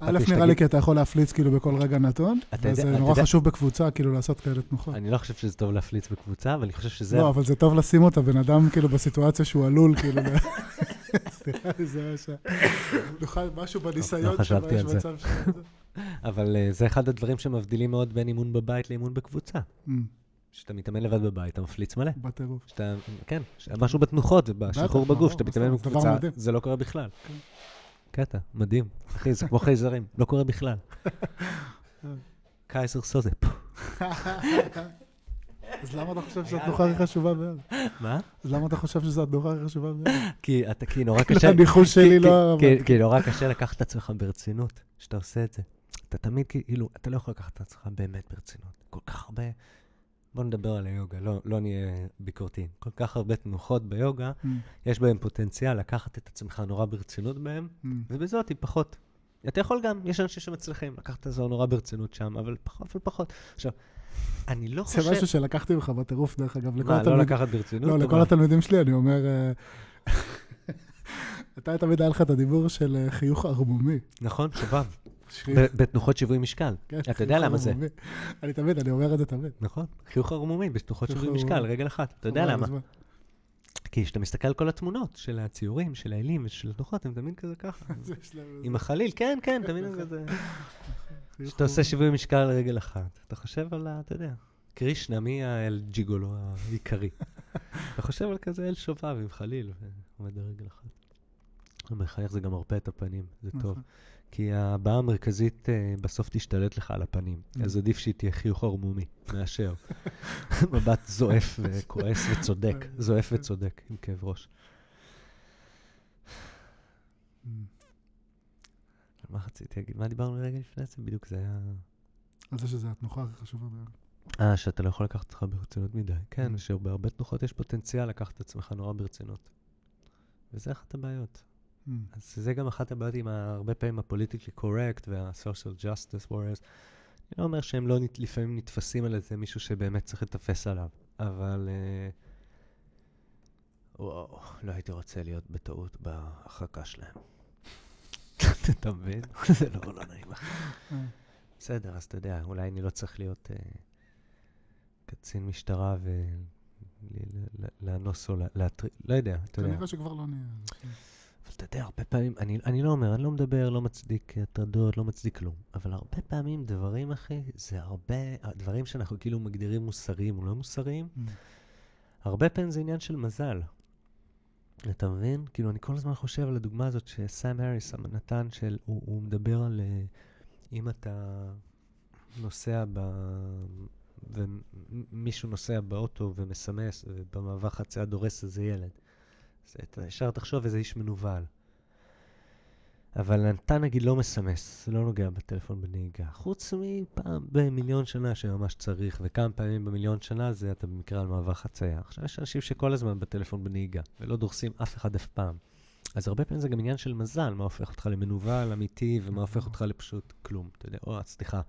א' נראה לי כי אתה יכול להפליץ כאילו בכל רגע נתון, וזה נורא חשוב בקבוצה כאילו לעשות כאלה תנוחות. אני לא חושב שזה טוב להפליץ בקבוצה, אבל אני חושב שזה... לא, אבל זה טוב לשים אותה, בן אדם כאילו בסיטואציה שהוא עלול כאילו... סליחה, זה משהו בניסיון שבה יש מצב של זה. אבל זה אחד הדברים שמבדילים מאוד בין אימון בבית לאימון בקבוצה. שאתה מתאמן לבד בבית, אתה מפליץ מלא. בטירוף. שאתה, כן, משהו בתנוחות, בשחרור בגוף, שאתה מתאמן בקבוצה, זה לא קורה בכלל. קטע, מדהים. אחי, זה כמו חייזרים, לא קורה בכלל. קייסר סוזפ. אז למה אתה חושב שזו התנוחה הכי חשובה מאוד? מה? אז למה אתה חושב שזו התנוחה הכי חשובה מאוד? כי אתה, כי נורא קשה... הניחוש שלי לא... כי נורא קשה לקחת את עצמך ברצינות, שאתה עושה את זה. אתה תמיד כאילו, אתה לא יכול לקחת את עצמך באמת ברצינות. כל כך הרבה בוא נדבר על היוגה, לא, לא נהיה ביקורתיים. כל כך הרבה תנוחות ביוגה, mm. יש בהם פוטנציאל לקחת את עצמך נורא ברצינות בהם, mm. ובזאת היא פחות. אתה יכול גם, יש אנשים שמצליחים לקחת את זה נורא ברצינות שם, אבל פחות ופחות. עכשיו, אני לא חושב... זה משהו שלקחתי לך בטירוף, דרך אגב, לכל התלמידים... מה, לא לקחת ברצינות? לא, לכל התלמידים שלי, אני אומר... אתה תמיד היה לך את הדיבור של חיוך ערמומי. נכון, שבב. בתנוחות שיווי משקל. אתה יודע למה זה? אני תמיד, אני אומר את זה תמיד. נכון, חיוך ערמומי, בתנוחות שיווי משקל, רגל אחת. אתה יודע למה? כי כשאתה מסתכל על כל התמונות של הציורים, של האלים ושל התנוחות, הם תמיד כזה ככה. עם החליל, כן, כן, תמיד כזה. כשאתה עושה שיווי משקל רגל אחת, אתה חושב על, אתה יודע, קרישנה, מי האל ג'יגולו העיקרי. אתה חושב על כזה אל שובב עם חליל, ועומד ברגל אחת. המחייך זה גם מרפא את הפנים, זה טוב. כי הבאה המרכזית בסוף תשתלט לך על הפנים. אז עדיף שהיא תהיה חיוך ערמומי, מאשר. מבט זועף וכועס וצודק. זועף וצודק, עם כאב ראש. מה רציתי להגיד? מה דיברנו לרגע לפני זה? בדיוק זה היה... על זה שזו התנוחה הכי חשובה ביום. אה, שאתה לא יכול לקחת את עצמך ברצינות מדי. כן, שבהרבה תנוחות יש פוטנציאל לקחת את עצמך נורא ברצינות. וזה אחת הבעיות. אז זה גם אחת הבעיות עם הרבה פעמים הפוליטיקלי קורקט והסושיאל ג'סטיס ווריורס. אני לא אומר שהם לא לפעמים נתפסים על איזה מישהו שבאמת צריך לתפס עליו, אבל וואו, לא הייתי רוצה להיות בטעות בהחלקה שלהם. אתה מבין? זה לא לא נעים. בסדר, אז אתה יודע, אולי אני לא צריך להיות קצין משטרה ולאנוס או להטריד, לא יודע, אתה יודע. כנראה שכבר לא נהיה. אבל אתה יודע, הרבה פעמים, אני, אני לא אומר, אני לא מדבר, לא מצדיק הטרדות, לא מצדיק כלום. אבל הרבה פעמים דברים, אחי, זה הרבה, הדברים שאנחנו כאילו מגדירים מוסריים או לא מוסריים, mm. הרבה פעמים זה עניין של מזל. אתה מבין? כאילו, אני כל הזמן חושב על הדוגמה הזאת שסאם הריס, המנתן של, הוא, הוא מדבר על, אם אתה נוסע ב... ומישהו נוסע באוטו ומסמס, ובמעבר חצייה דורס איזה ילד. אתה ישר תחשוב איזה איש מנובל. אבל אתה נגיד לא מסמס, לא נוגע בטלפון בנהיגה. חוץ מפעם במיליון שנה שממש צריך, וכמה פעמים במיליון שנה זה אתה במקרה על מעבר חצייה. עכשיו יש אנשים שכל הזמן בטלפון בנהיגה, ולא דורסים אף אחד אף פעם. אז הרבה פעמים זה גם עניין של מזל, מה הופך אותך למנובל, אמיתי, ומה הופך אותך לפשוט כלום. אתה יודע, או, סליחה.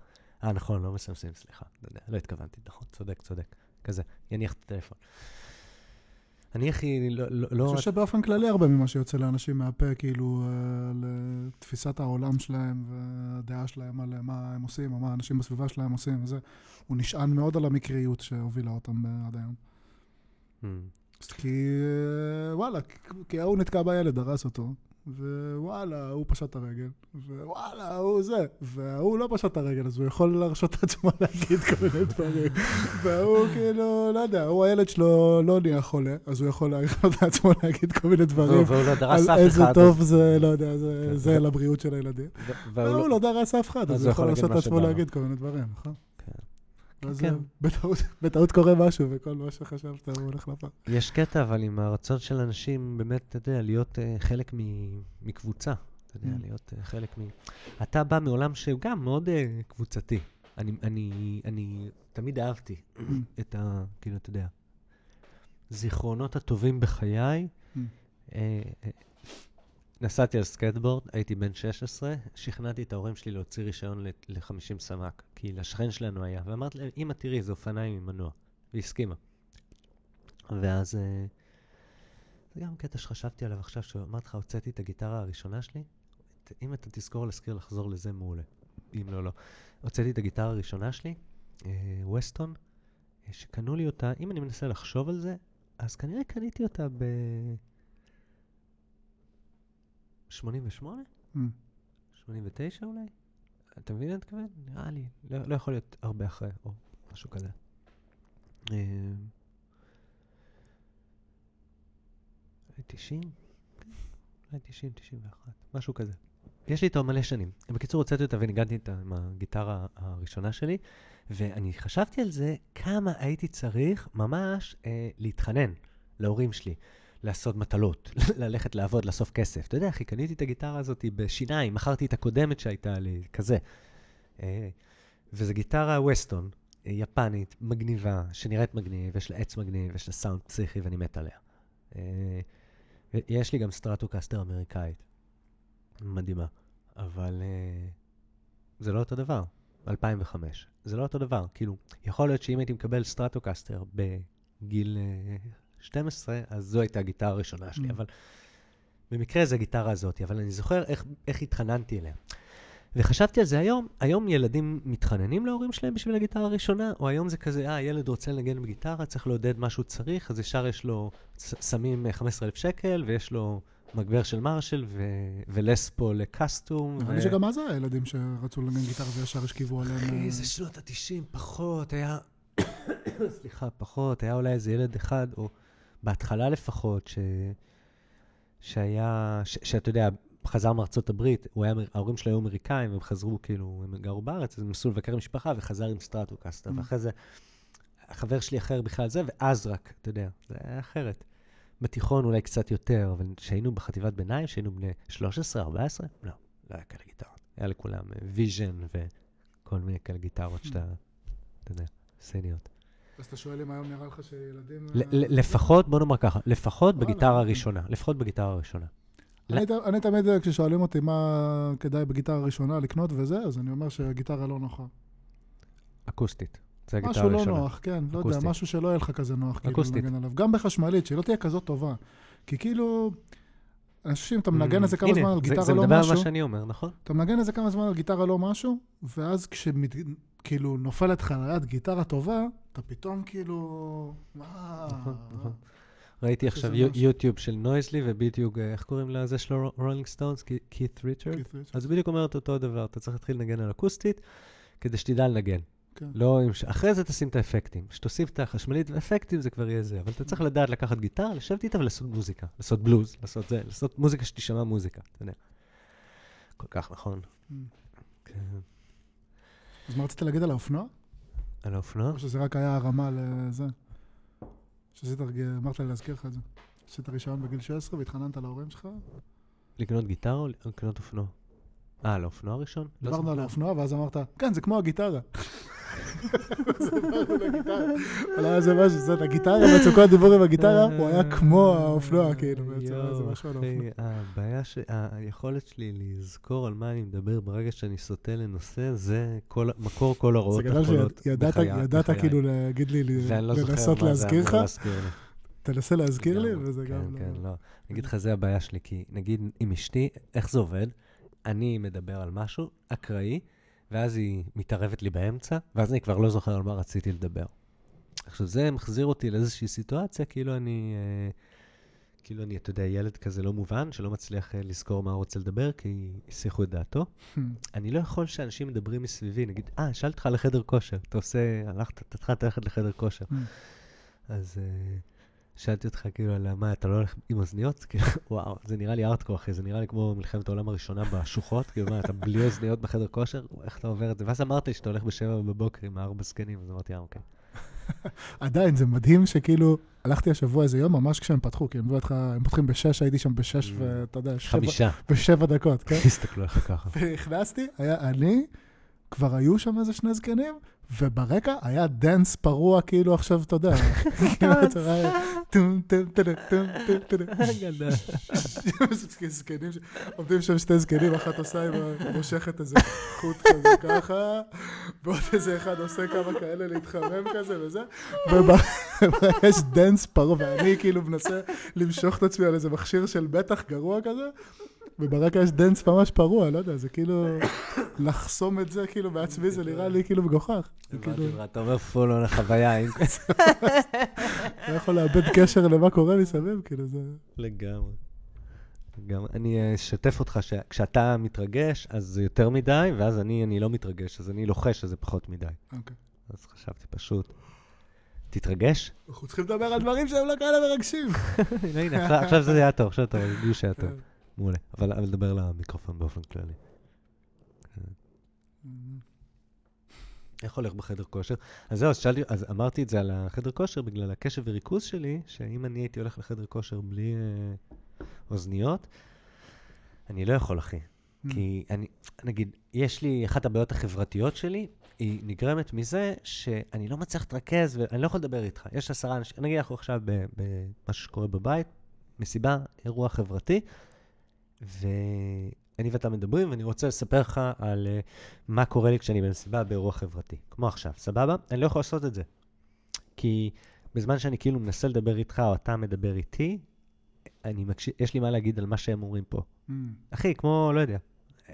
אה, נכון, לא מסמסים, סליחה. אתה יודע, לא התכוונתי, נכון, צודק, צודק. כזה, יניח את הטלפון. אני הכי לא... אני חושב שבאופן כללי הרבה ממה שיוצא לאנשים מהפה, כאילו, לתפיסת העולם שלהם והדעה שלהם על מה הם עושים, או מה האנשים בסביבה שלהם עושים, וזה, הוא נשען מאוד על המקריות שהובילה אותם עד היום. כי וואלה, כי הוא נתקע בילד, הרס אותו, ווואלה, הוא פשט את הרגל, ווואלה, הוא זה, והוא לא פשט את הרגל, אז הוא יכול לרשות את עצמו להגיד כל מיני דברים, והוא כאילו, לא יודע, הוא הילד שלו לא נהיה חולה, אז הוא יכול לרשות את עצמו להגיד כל מיני דברים, על איזה טוב זה, לא יודע, זה לבריאות של הילדים, והוא לא דרס אף אחד, אז הוא יכול לרשות את עצמו להגיד כל מיני דברים, נכון? אז בטעות קורה משהו, וכל מה שחשבת הוא הולך לפח. יש קטע, אבל עם הרצון של אנשים, באמת, אתה יודע, להיות חלק מקבוצה. אתה יודע, להיות חלק מ... אתה בא מעולם שהוא גם מאוד קבוצתי. אני תמיד אהבתי את ה... כאילו, אתה יודע, זיכרונות הטובים בחיי. נסעתי על סקייטבורד, הייתי בן שש עשרה, שכנעתי את ההורים שלי להוציא רישיון ל-חמישים סמ"ק, כי לשכן שלנו היה, ואמרתי להם, אמא תראי, זה אופניים עם מנוע, והסכימה. ואז, זה גם קטע שחשבתי עליו עכשיו, שאמרתי לך, הוצאתי את הגיטרה הראשונה שלי, אם אתה תזכור להזכיר לחזור לזה מעולה, אם לא, לא. הוצאתי את הגיטרה הראשונה שלי, ווסטון, שקנו לי אותה, אם אני מנסה לחשוב על זה, אז כנראה קניתי אותה ב... שמונים ושמונה? שמונים ותשע אולי? אתה מבין את כוון? נראה לי. לא יכול להיות הרבה אחרי, או משהו כזה. תשעים? אולי תשעים, תשעים ואחת. משהו כזה. יש לי איתו מלא שנים. בקיצור, הוצאתי אותה וניגנתי איתה עם הגיטרה הראשונה שלי, ואני חשבתי על זה כמה הייתי צריך ממש להתחנן להורים שלי. לעשות מטלות, ללכת לעבוד, לאסוף כסף. אתה יודע, אחי, קניתי את הגיטרה הזאת בשיניים, מכרתי את הקודמת שהייתה לי, כזה. וזה גיטרה ווסטון, יפנית, מגניבה, שנראית מגניב, יש לה עץ מגניב, יש לה סאונד פסיכי ואני מת עליה. יש לי גם סטרטוקסטר אמריקאית. מדהימה. אבל זה לא אותו דבר. אלפיים וחמש. זה לא אותו דבר. כאילו, יכול להיות שאם הייתי מקבל סטרטוקסטר בגיל שתים עשרה, אז זו הייתה הגיטרה הראשונה שלי. אבל במקרה זה הגיטרה הזאת. אבל אני זוכר איך, איך התחננתי אליה. וחשבתי על זה היום, היום ילדים מתחננים להורים שלהם בשביל הגיטרה הראשונה, או היום זה כזה, אה, הילד רוצה לנגן בגיטרה, צריך לעודד מה שהוא צריך, אז ישר יש לו, שמים חמישה עשר אלף שקל, ויש לו מגבר של מרשל, ולספו לקסטום. אני חושב שגם אז הילדים שרצו לנגן גיטרה, וישר השכיבו עליהם. אחי, זה שנות ה-תשעים, פחות, היה, סליחה, פחות, היה אולי איזה ילד אחד, או בהתחלה לפחות, שהיה, שאתה יודע, חזר מארצות הברית, ההורים שלו היו אמריקאים, הם חזרו כאילו, הם גרו בארץ, אז הם נסו לבקר משפחה, וחזר עם סטרטוקסטר, ואחרי זה, החבר שלי אחר בכלל זה, ואז רק, אתה יודע, זה היה אחרת. בתיכון אולי קצת יותר, אבל שהיינו בחטיבת ביניים, שהיינו בני שלוש עשרה, ארבע עשרה, לא, לא היה כאלה גיטרות. היה לכולם ויז'ן וכל מיני כאלה גיטרות שאתה, אתה יודע, סניות. אז אתה שואל אם היום נראה לך שילדים... לפחות, בוא נאמר ככה, לפחות בגיטרה הראשונה, לפחות בגיטרה הראשונה. אני תמיד כששואלים אותי מה כדאי בגיטרה הראשונה לקנות וזה, אז אני אומר שהגיטרה לא נוחה. אקוסטית. זה הגיטרה הראשונה. משהו לא נוח, כן. לא יודע, משהו שלא יהיה לך כזה נוח. אקוסטית. גם בחשמלית, שהיא לא תהיה כזאת טובה. כי כאילו, אני חושב שאם אתה מנגן איזה כמה זמן על גיטרה לא משהו... הנה, זה מדבר על מה שאני אומר, נכון? אתה מנגן איזה כמה זמן על גיטרה לא משהו, ואז כשכאילו נופלת חניית גיטרה טובה, אתה פתאום כאילו... ראיתי עכשיו יוטיוב של נויזלי, ובדיוק, איך קוראים לה זה שלו, רולינג סטונס, קית' ריצ'רד? אז בדיוק אומרת אותו דבר, אתה צריך להתחיל לנגן על אקוסטית, כדי שתדע לנגן. אחרי זה תשים את האפקטים. כשתוסיף את החשמלית ואפקטים, זה כבר יהיה זה. אבל אתה צריך לדעת לקחת גיטרה, לשבת איתה ולעשות מוזיקה. לעשות בלוז, לעשות זה, לעשות מוזיקה שתשמע מוזיקה. אתה יודע. כל כך נכון. אז מה רצית להגיד על האופנוע? על האופנוע? או שזה רק היה הרמה לזה? שעשית, אמרת לי להזכיר לך את זה, שעשית ראשון בגיל שש עשרה והתחננת להורים שלך? לקנות גיטרה או לקנות אופנוע? אה, לאופנוע ראשון? דיברנו על האופנוע ואז אמרת, כן, זה כמו הגיטרה. אז דיברנו לגיטרה. עלה איזה משהו, זאת הגיטרה, מצוקות דיבור עם הגיטרה, הוא היה כמו האופנוע, כאילו, בעצם איזה משהו על האופנוע. הבעיה, היכולת שלי לזכור על מה אני מדבר ברגע שאני סוטה לנושא, זה מקור כל הרעות החולות בחיי. ידעת כאילו להגיד לי, לנסות להזכיר לך? תנסה להזכיר לי, וזה גם לא... כן, כן, לא. נגיד לך, זה הבעיה שלי, כי נגיד עם אשתי, איך זה עובד? אני מדבר על משהו אקראי, ואז היא מתערבת לי באמצע, ואז אני כבר לא זוכר על מה רציתי לדבר. עכשיו, זה מחזיר אותי לאיזושהי סיטואציה, כאילו אני, אה, כאילו אני, אתה יודע, ילד כזה לא מובן, שלא מצליח אה, לזכור מה הוא רוצה לדבר, כי הסיחו את דעתו. אני לא יכול שאנשים מדברים מסביבי, נגיד, אה, שאלת לך לחדר כושר, אתה עושה, הלכת, אתה התחלת ללכת לחדר כושר. אז... אה, שאלתי אותך כאילו על מה, אתה לא הולך עם אוזניות? כאילו, וואו, זה נראה לי ארטקו אחי, זה נראה לי כמו מלחמת העולם הראשונה בשוחות, כאילו מה, אתה בלי אוזניות בחדר כושר, איך אתה עובר את זה? ואז אמרת לי שאתה הולך בשבע בבוקר עם הארבע סקנים, אז אמרתי, אה, אוקיי. עדיין, זה מדהים שכאילו, הלכתי השבוע איזה יום, ממש כשהם פתחו, כי הם דברו איתך, הם פותחים בשש, הייתי שם בשש, ואתה יודע, בשבע דקות, כן? הסתכלו איך ככה. והכנסתי, היה אני, כבר היו שם איזה שני זקנים, וברקע היה דנס פרוע כאילו עכשיו, אתה יודע. טום, טום, טום, טום, טום, טום. גדול. זקנים, עומדים שם שתי זקנים, אחת עושה עם מושכת איזה חוט כזה ככה, ועוד איזה אחד עושה כמה כאלה להתחמם כזה וזה, וברקע יש דנס פרוע, ואני כאילו מנסה למשוך את עצמי על איזה מכשיר של בטח גרוע כזה, וברקע יש דנס ממש פרוע, לא יודע, זה כאילו... לחסום את זה כאילו בעצמי, זה נראה לי כאילו מגוחך. אתה אומר פולו לחוויה, אין קצת. אתה יכול לאבד קשר למה קורה מסביב, כאילו זה... לגמרי. אני אשתף אותך שכשאתה מתרגש, אז זה יותר מדי, ואז אני לא מתרגש, אז אני לוחש שזה פחות מדי. אוקיי. אז חשבתי פשוט, תתרגש? אנחנו צריכים לדבר על דברים שהם לא כאלה מרגשים. הנה, הנה, עכשיו זה היה טוב, עכשיו אתה רגיש שהיה טוב. מעולה, אבל לדבר למיקרופון באופן כללי. איך הולך בחדר כושר? אז זהו, אז אמרתי את זה על החדר כושר בגלל הקשב וריכוז שלי, שאם אני הייתי הולך לחדר כושר בלי אוזניות, אני לא יכול, אחי. כי אני, נגיד, יש לי אחת הבעיות החברתיות שלי, היא נגרמת מזה שאני לא מצליח להתרכז ואני לא יכול לדבר איתך. יש עשרה אנשים, נגיד אנחנו עכשיו במה שקורה בבית, מסיבה, אירוע חברתי, ואני ואתה מדברים ואני רוצה לספר לך על מה קורה לי כשאני במסיבה באירוע חברתי. כמו עכשיו, סבבה? אני לא יכול לעשות את זה. כי בזמן שאני כאילו מנסה לדבר איתך או אתה מדבר איתי, אני מקשיב, יש לי מה להגיד על מה שהם אומרים פה. Mm. אחי, כמו, לא יודע,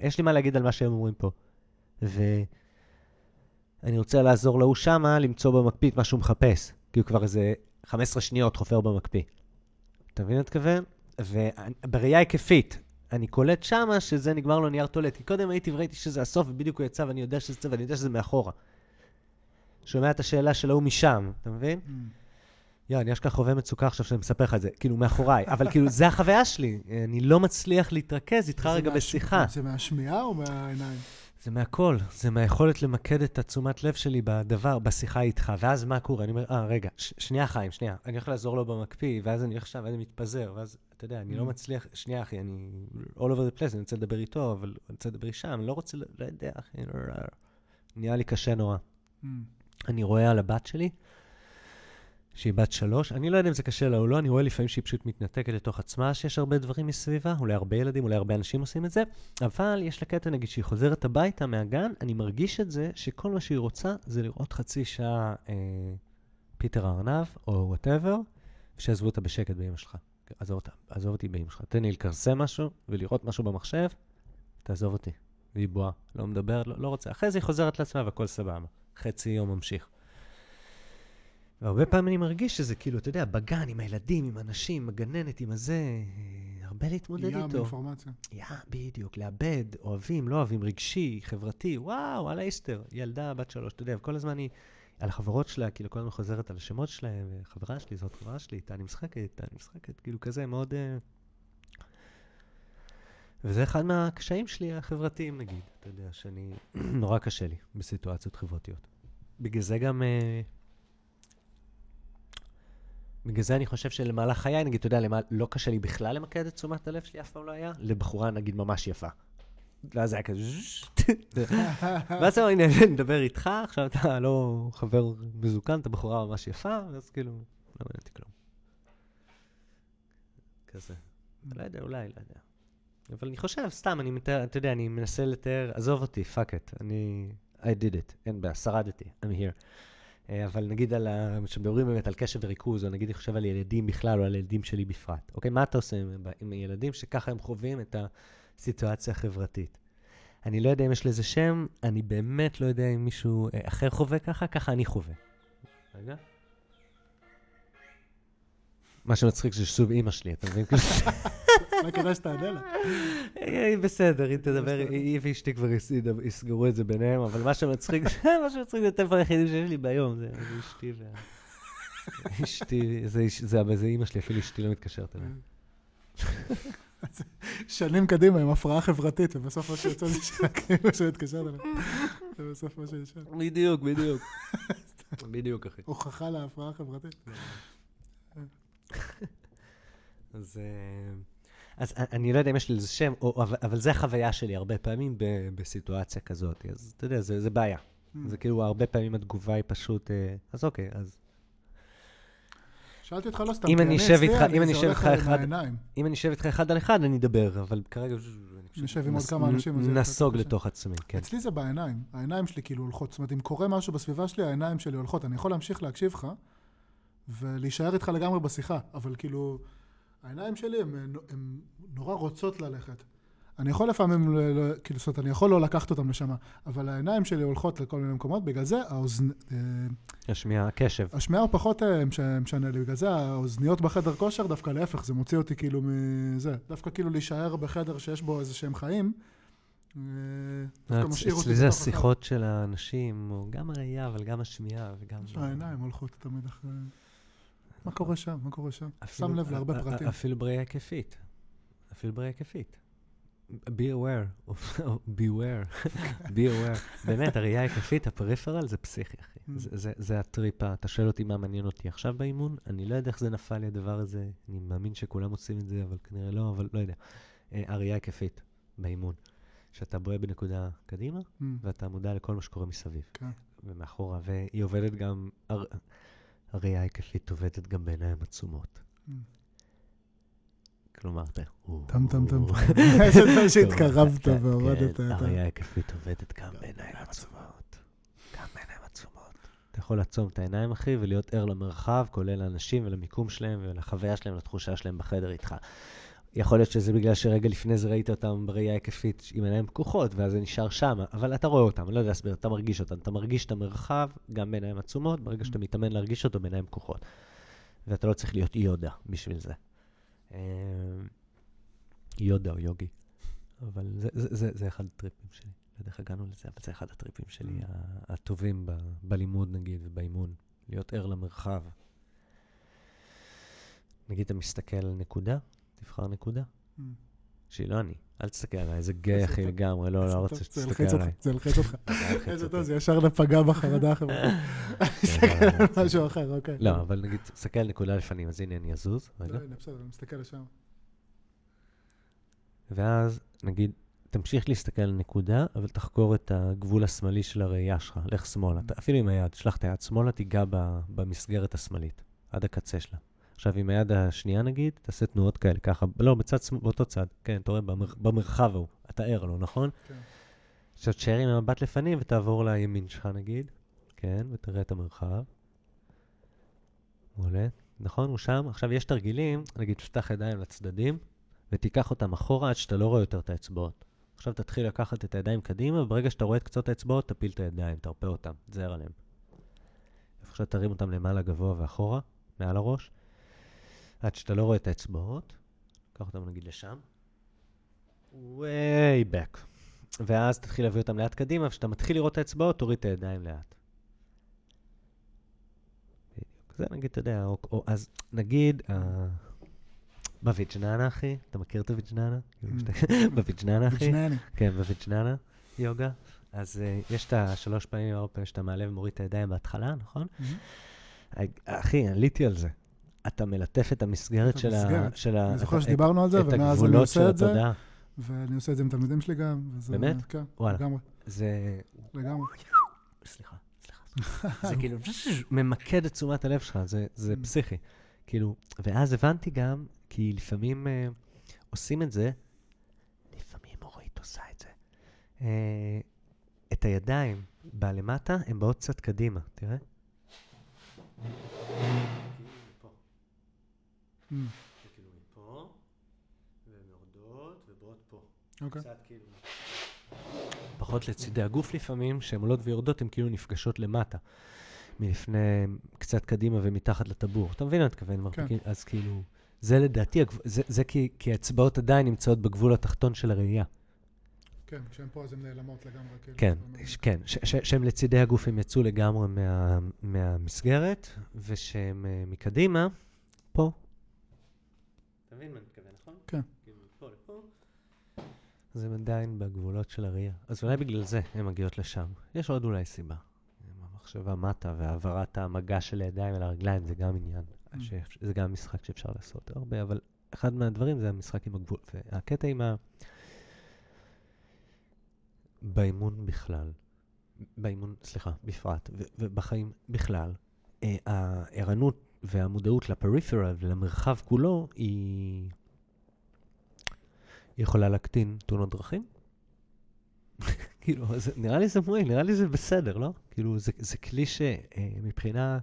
יש לי מה להגיד על מה שהם אומרים פה. ואני רוצה לעזור לו שמה, למצוא במקפיא את מה שהוא מחפש. כי הוא כבר איזה חמש עשרה שניות חופר במקפיא. אתה מבין את כוון? ובראייה היקפית, אני קולט שמה שזה נגמר לו נייר טולט. כי קודם הייתי וראיתי שזה הסוף ובדיוק הוא יצא ואני יודע שזה צבע, ואני יודע שזה מאחורה. שומע את השאלה שלו הוא משם, אתה מבין? Mm. יא, אני אשכה חווה מצוקה עכשיו שאני מספר לך את זה, כאילו מאחוריי, אבל כאילו זה החוויה שלי, אני לא מצליח להתרכז איתך רגע בשיחה. זה מהשמיעה או מהעיניים? זה מהכל, זה מהיכולת למקד את התשומת לב שלי בדבר, בשיחה איתך, ואז מה קורה? אני אומר, אה, רגע, שנייה חיים, שנייה, אני הולך לעזור לו במקפיא, ואז אני הולך שם, ואז אני מתפזר, ואז, אתה יודע, אני לא מצליח, שנייה אחי, אני all over the place, אני רוצה לדבר איתו, אבל אני רוצה לדבר שם, אני לא רוצה, לא יודע, אחי, נהיה לי קשה נורא. אני רואה על הבת שלי, שהיא בת שלוש, אני לא יודע אם זה קשה לה או לא, אני רואה לפעמים שהיא פשוט מתנתקת לתוך עצמה, שיש הרבה דברים מסביבה, אולי הרבה ילדים, אולי הרבה אנשים עושים את זה, אבל יש לה קטע, נגיד, שהיא חוזרת הביתה מהגן, אני מרגיש את זה, שכל מה שהיא רוצה זה לראות חצי שעה אה, פיטר הארנב, או whatever, שעזבו אותה בשקט באמא שלך. עזוב אותה, עזוב אותי באמא שלך. תן לי לקרסם משהו, ולראות משהו במחשב, תעזוב אותי. והיא בואה, לא מדברת, לא, לא רוצה. אחרי זה היא חוזרת לעצמה, והכל סבבה. חצי יום ממשיך. והרבה פעמים אני מרגיש שזה כאילו, אתה יודע, בגן עם הילדים, עם אנשים, עם הגננת, עם הזה, הרבה להתמודד איתו. ים אינפורמציה. ים, בדיוק, לאבד, אוהבים, לא אוהבים, רגשי, חברתי, וואו, על האיסטר, ילדה, בת שלוש, אתה יודע, וכל הזמן היא, על החברות שלה, כאילו כל הזמן חוזרת על השמות שלהם, חברה שלי, זאת חברה שלי, איתה אני משחקת, איתה אני משחקת, כאילו כזה מאוד... וזה אחד מהקשיים שלי החברתיים, נגיד, אתה יודע, שאני נורא קשה לי בסיטואציות חברתיות. בגלל זה גם... בגלל זה אני חושב שלמהלך חיי, נגיד, אתה יודע, למה, לא קשה לי בכלל למקד את תשומת הלב שלי, אף פעם לא היה, לבחורה, נגיד, ממש יפה. ואז היה כזה... ואז אני נדבר איתך, עכשיו אתה לא חבר מזוקן, אתה בחורה ממש יפה, ואז כאילו, לא מעניינתי כלום. כזה. לא יודע, אולי, לא יודע. אבל אני חושב, סתם, אני, אתה יודע, אני מנסה לתאר, עזוב אותי, fuck it, אני... I did it, אין בה, שרדתי, I'm here. אבל נגיד על ה... כשמדברים באמת על קשב וריכוז, או נגיד אני חושב על ילדים בכלל, או על ילדים שלי בפרט. אוקיי, מה אתה עושה עם ילדים שככה הם חווים את הסיטואציה החברתית? אני לא יודע אם יש לזה שם, אני באמת לא יודע אם מישהו אחר חווה ככה, ככה אני חווה. רגע. מה שמצחיק זה שסוב אימא שלי, אתה מבין כאילו? מה כדאי שתענה לה? היא בסדר, היא תדבר, היא ואשתי כבר יסגרו את זה ביניהם, אבל מה שמצחיק, מה שמצחיק זה הטלפון היחידים שיש לי ביום, זה אשתי וה... אשתי, זה אימא שלי, אפילו אשתי לא מתקשרת אליהם. שנים קדימה עם הפרעה חברתית, ובסוף מה שיוצא לי שאימא שלי מתקשרת אליהם. ובסוף מה שישאר. בדיוק, בדיוק. בדיוק, אחי. הוכחה להפרעה חברתית. אז... אז אני לא יודע אם יש לי איזה שם, או, אבל, אבל זה החוויה שלי הרבה פעמים ב, בסיטואציה כזאת. אז אתה יודע, זה, זה בעיה. Mm. זה כאילו הרבה פעמים התגובה היא פשוט, אז אוקיי, אז... שאלתי אותך לא סתם, אם אני אשב איתך, אם אני אשב איתך אחד, אם אני אשב איתך אחד על אחד, אני אדבר, אבל כרגע... אני אשב עם עוד כמה אנשים. נסוג לתוך עצמי, כן. אצלי זה בעיניים. העיניים שלי כאילו הולכות. זאת אומרת, אם קורה משהו בסביבה שלי, העיניים שלי הולכות. אני יכול להמשיך להקשיב לך, ולהישאר איתך לגמרי בשיחה, אבל כאילו... העיניים שלי הן נורא רוצות ללכת. אני יכול לפעמים, כאילו, זאת אומרת, אני יכול לא לקחת אותם לשמה, אבל העיניים שלי הולכות לכל מיני מקומות, בגלל זה האוזנ... השמיעה, הקשב. השמיעה הוא פחות משנה לי, בגלל זה האוזניות בחדר כושר דווקא להפך, זה מוציא אותי כאילו מזה. דווקא כאילו להישאר בחדר שיש בו איזה שהם חיים, דווקא משאיר אותי. אצלי זה השיחות של האנשים, גם הראייה, אבל גם השמיעה וגם... העיניים הולכות תמיד אחרי... מה קורה שם? מה קורה שם? שם לב להרבה פרטים. אפילו בראייה היקפית. אפילו בראייה היקפית. Be aware. Beware. Be aware. באמת, הראייה היקפית, הפריפרל, זה פסיכי, אחי. זה הטריפה. אתה שואל אותי מה מעניין אותי עכשיו באימון, אני לא יודע איך זה נפל לי הדבר הזה, אני מאמין שכולם עושים את זה, אבל כנראה לא, אבל לא יודע. הראייה היקפית באימון. שאתה בוהה בנקודה קדימה, mm. ואתה מודע לכל מה שקורה מסביב. כן. ומאחורה, והיא עובדת גם, הר... הראייה ההיקפית עובדת גם בעיניים עצומות. Mm. כלומר, אתה... טם, טם, טם. איזה טוב שהתקרבת והורדת. כן, הראייה ההיקפית עובדת גם בעיניים עצומות. גם בעיניים עצומות. אתה יכול לעצום את העיניים, אחי, ולהיות ער למרחב, כולל לאנשים ולמיקום שלהם, ולחוויה שלהם, לתחושה שלהם בחדר איתך. יכול להיות שזה בגלל שרגע לפני זה ראית אותם בראייה היקפית עם עיניים פקוחות, ואז זה נשאר שם, אבל אתה רואה אותם, אני לא יודע להסביר, אתה מרגיש אותם, אתה מרגיש את המרחב, גם בעיניים עצומות, ברגע שאתה מתאמן להרגיש אותו בעיניים פקוחות. ואתה לא צריך להיות יודה בשביל זה. יודה או יוגי. אבל זה, זה, זה, זה אחד הטריפים שלי. בדרך הגענו לזה, אבל זה אחד הטריפים שלי, הטובים ב, בלימוד נגיד ובאימון, להיות ער למרחב. נגיד אתה מסתכל על נקודה, תבחר נקודה. שהיא לא אני. אל תסתכל עליי, זה גאי הכי לגמרי, לא, לא רוצה שתסתכל עליי. זה ילחץ אותך. איזה טוב, זה ישר לפגע בחרדה אחרת. אני אסתכל על משהו אחר, אוקיי. לא, אבל נגיד, תסתכל על נקודה לפנים, אז הנה אני אזוז. לא, הנה, בסדר, אני מסתכל לשם. ואז, נגיד, תמשיך להסתכל על נקודה, אבל תחקור את הגבול השמאלי של הראייה שלך, לך שמאלה. אפילו עם היד, שלח את היד שמאלה, תיגע במסגרת השמאלית, עד הקצה שלה. עכשיו, עם היד השנייה, נגיד, תעשה תנועות כאלה, ככה, לא, בצד, באותו צד, כן, אתה רואה, במר, במרחב הוא, אתה ער לו, נכון? כן. עכשיו, תשאר עם המבט לפנים ותעבור לימין שלך, נגיד, כן, ותראה את המרחב. מעולה, נכון, הוא שם. עכשיו, יש תרגילים, נגיד, תפתח ידיים לצדדים, ותיקח אותם אחורה עד שאתה לא רואה יותר את האצבעות. עכשיו, תתחיל לקחת את הידיים קדימה, וברגע שאתה רואה את קצות האצבעות, תפיל את הידיים, תרפה אותם, תזהר עליהם. עכשיו, תרים אותם למעלה, גבוה ואחורה, מעל הראש. עד שאתה לא רואה את האצבעות, קח אותם נגיד לשם, way back. ואז תתחיל להביא אותם לאט קדימה, וכשאתה מתחיל לראות את האצבעות, תוריד את הידיים לאט. זה נגיד, אתה יודע, או, או, אז נגיד, uh, בוויג'ננה, אחי, אתה מכיר את הוויג'ננה? בוויג'ננה, אחי? כן, בוויג'ננה, יוגה. אז uh, יש את השלוש פעמים, הרבה פעמים שאתה מעלה ומוריד את הידיים בהתחלה, נכון? אחי, עליתי על זה. אתה מלטף את המסגרת של ה... אני זוכר שדיברנו על זה, ומאז אני עושה את זה, ואני עושה את זה עם תלמידים שלי גם. באמת? וואלה. זה... לגמרי. סליחה, סליחה. זה כאילו ממקד את תשומת הלב שלך, זה פסיכי. כאילו, ואז הבנתי גם, כי לפעמים עושים את זה, לפעמים מורית עושה את זה. את הידיים בלמטה, הן באות קצת קדימה, תראה. וכאילו מפה, ומורדות, ובאות פה. קצת כאילו... פחות לצידי הגוף לפעמים, שהן עולות ויורדות, הן כאילו נפגשות למטה. מלפני קצת קדימה ומתחת לטבור. אתה מבין, אני אתכוון, מרפקים? אז כאילו... זה לדעתי, זה כי האצבעות עדיין נמצאות בגבול התחתון של הראייה. כן, כשהן פה אז הן נעלמות לגמרי. כן, כן. שהן לצידי הגוף הן יצאו לגמרי מהמסגרת, ושהן מקדימה, פה. אתה מבין מה נתכוון, נכון? כן. כאילו, פה לפה. אז הם עדיין בגבולות של הראייה. אז אולי בגלל זה הן מגיעות לשם. יש עוד אולי סיבה. המחשבה מטה והעברת המגע של הידיים אל הרגליים, זה גם עניין. זה גם משחק שאפשר לעשות הרבה, אבל אחד מהדברים זה המשחק עם הגבול. והקטע עם ה... באימון בכלל. באימון, סליחה, בפרט. ובחיים בכלל. הערנות והמודעות לפריפרל ולמרחב כולו היא יכולה להקטין תאונות דרכים. כאילו, נראה לי זה מועיל, נראה לי זה בסדר, לא? כאילו, זה כלי שמבחינה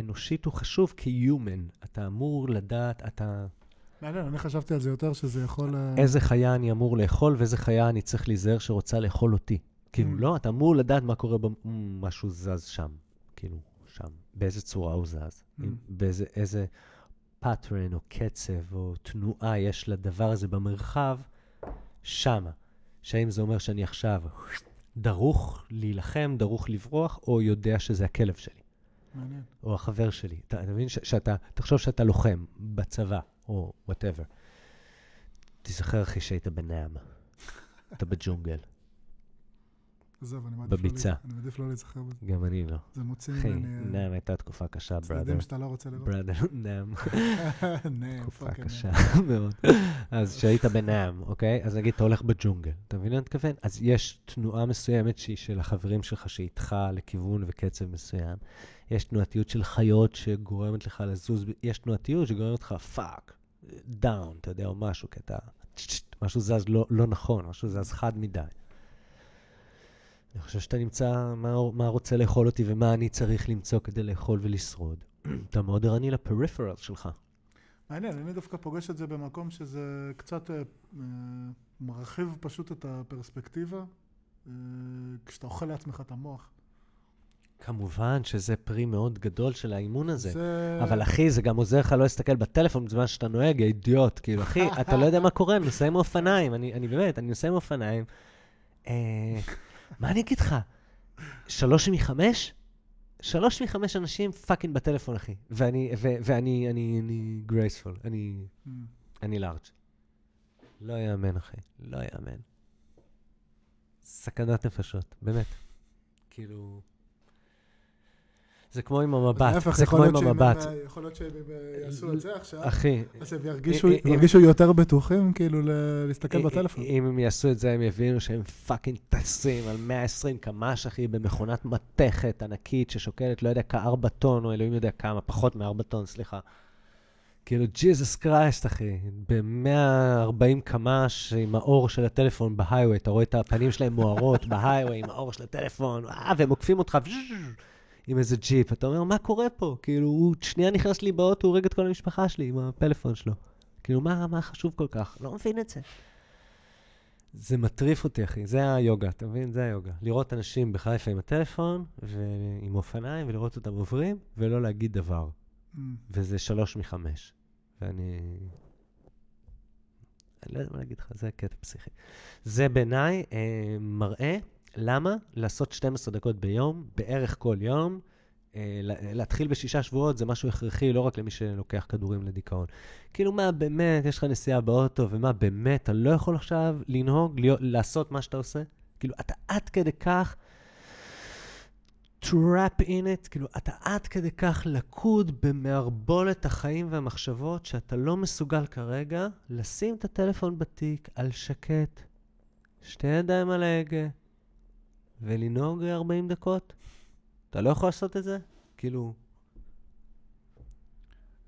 אנושית הוא חשוב כ-human. אתה אמור לדעת, אתה... לא, לא, אני חשבתי על זה יותר שזה יכול... איזה חיה אני אמור לאכול ואיזה חיה אני צריך להיזהר שרוצה לאכול אותי. כאילו, לא, אתה אמור לדעת מה קורה במשהו זז שם. כאילו, שם. באיזה צורה הוא זז, באיזה פאטרן או קצב או תנועה יש לדבר הזה במרחב, שמה. שאם זה אומר שאני עכשיו דרוך להילחם, דרוך לברוח, או יודע שזה הכלב שלי. או החבר שלי. אתה מבין שאתה, תחשוב שאתה לוחם בצבא, או whatever. תזכר אחי שהיית בנעם. אתה בג'ונגל. עזוב, אני מעדיף לא להיזכר בזה. גם אני לא. זה מוצאים ממני... נאם, הייתה תקופה קשה, בראדר. צדדים שאתה לא רוצה לראות. בראדר, נאם. נאם, תקופה קשה מאוד. אז שהיית בנאם, אוקיי? אז נגיד, אתה הולך בג'ונגל. אתה מבין את הכוון? אז יש תנועה מסוימת שהיא של החברים שלך, שהיא איתך לכיוון וקצב מסוים. יש תנועתיות של חיות שגורמת לך לזוז. יש תנועתיות שגורמת לך פאק, דאון, אתה יודע, או משהו, כי אתה... משהו זז לא נכון, משהו זז חד מדי. אני חושב שאתה נמצא מה רוצה לאכול אותי ומה אני צריך למצוא כדי לאכול ולשרוד. אתה מאוד ערני לפריפרל שלך. מעניין, אני דווקא פוגש את זה במקום שזה קצת מרחיב פשוט את הפרספקטיבה, כשאתה אוכל לעצמך את המוח. כמובן שזה פרי מאוד גדול של האימון הזה. אבל אחי, זה גם עוזר לך לא להסתכל בטלפון בזמן שאתה נוהג, אידיוט. כאילו, אחי, אתה לא יודע מה קורה, אני נוסע עם אופניים. אני באמת, אני נוסע עם אופניים. מה אני אגיד לך? שלוש מחמש? שלוש מחמש אנשים פאקינג בטלפון, אחי. ואני, ואני, אני, אני graceful. אני, אני large. לא יאמן, אחי. לא יאמן. סכנת נפשות, באמת. כאילו... זה כמו עם המבט, זה כמו עם המבט. יכול להיות שהם יעשו את זה עכשיו, אז הם ירגישו יותר בטוחים, כאילו, להסתכל בטלפון. אם הם יעשו את זה, הם יבינו שהם פאקינג טסים על מאה ועשרים קמ"ש, אחי, במכונת מתכת ענקית ששוקלת, לא יודע, כארבע טון, או אלוהים יודע כמה, פחות מארבע טון, סליחה. כאילו, ג'יזוס קרייסט, אחי, ב-מאה וארבעים קמ"ש עם האור של הטלפון בהיווי, אתה רואה את הפנים שלהם מוארות בהיווי, עם האור של הטלפון, והם עוקפים אותך, עם איזה ג'יפ, אתה אומר, מה קורה פה? כאילו, הוא שנייה נכנס לי באוטו, הוא הורג את כל המשפחה שלי עם הפלאפון שלו. כאילו, מה, מה חשוב כל כך? לא מבין את זה. זה מטריף אותי, אחי. זה היוגה, אתה מבין? זה היוגה. לראות אנשים בחיפה עם הטלפון, ועם אופניים, ולראות אותם עוברים, ולא להגיד דבר. Mm. וזה שלוש מחמש. ואני... אני לא יודע מה להגיד לך, זה קטע פסיכי. זה בעיניי אה, מראה, למה? לעשות שתים עשרה דקות ביום, בערך כל יום, להתחיל בשישה שבועות, זה משהו הכרחי, לא רק למי שלוקח כדורים לדיכאון. כאילו, מה באמת, יש לך נסיעה באוטו, ומה באמת, אתה לא יכול עכשיו לנהוג, לעשות מה שאתה עושה? כאילו, אתה עד כדי כך, trap in it, כאילו, אתה עד כדי כך לקוד במערבולת החיים והמחשבות, שאתה לא מסוגל כרגע לשים את הטלפון בתיק על שקט, שתי ידיים על ההגה, ולנהוג ארבעים דקות? אתה לא יכול לעשות את זה? כאילו...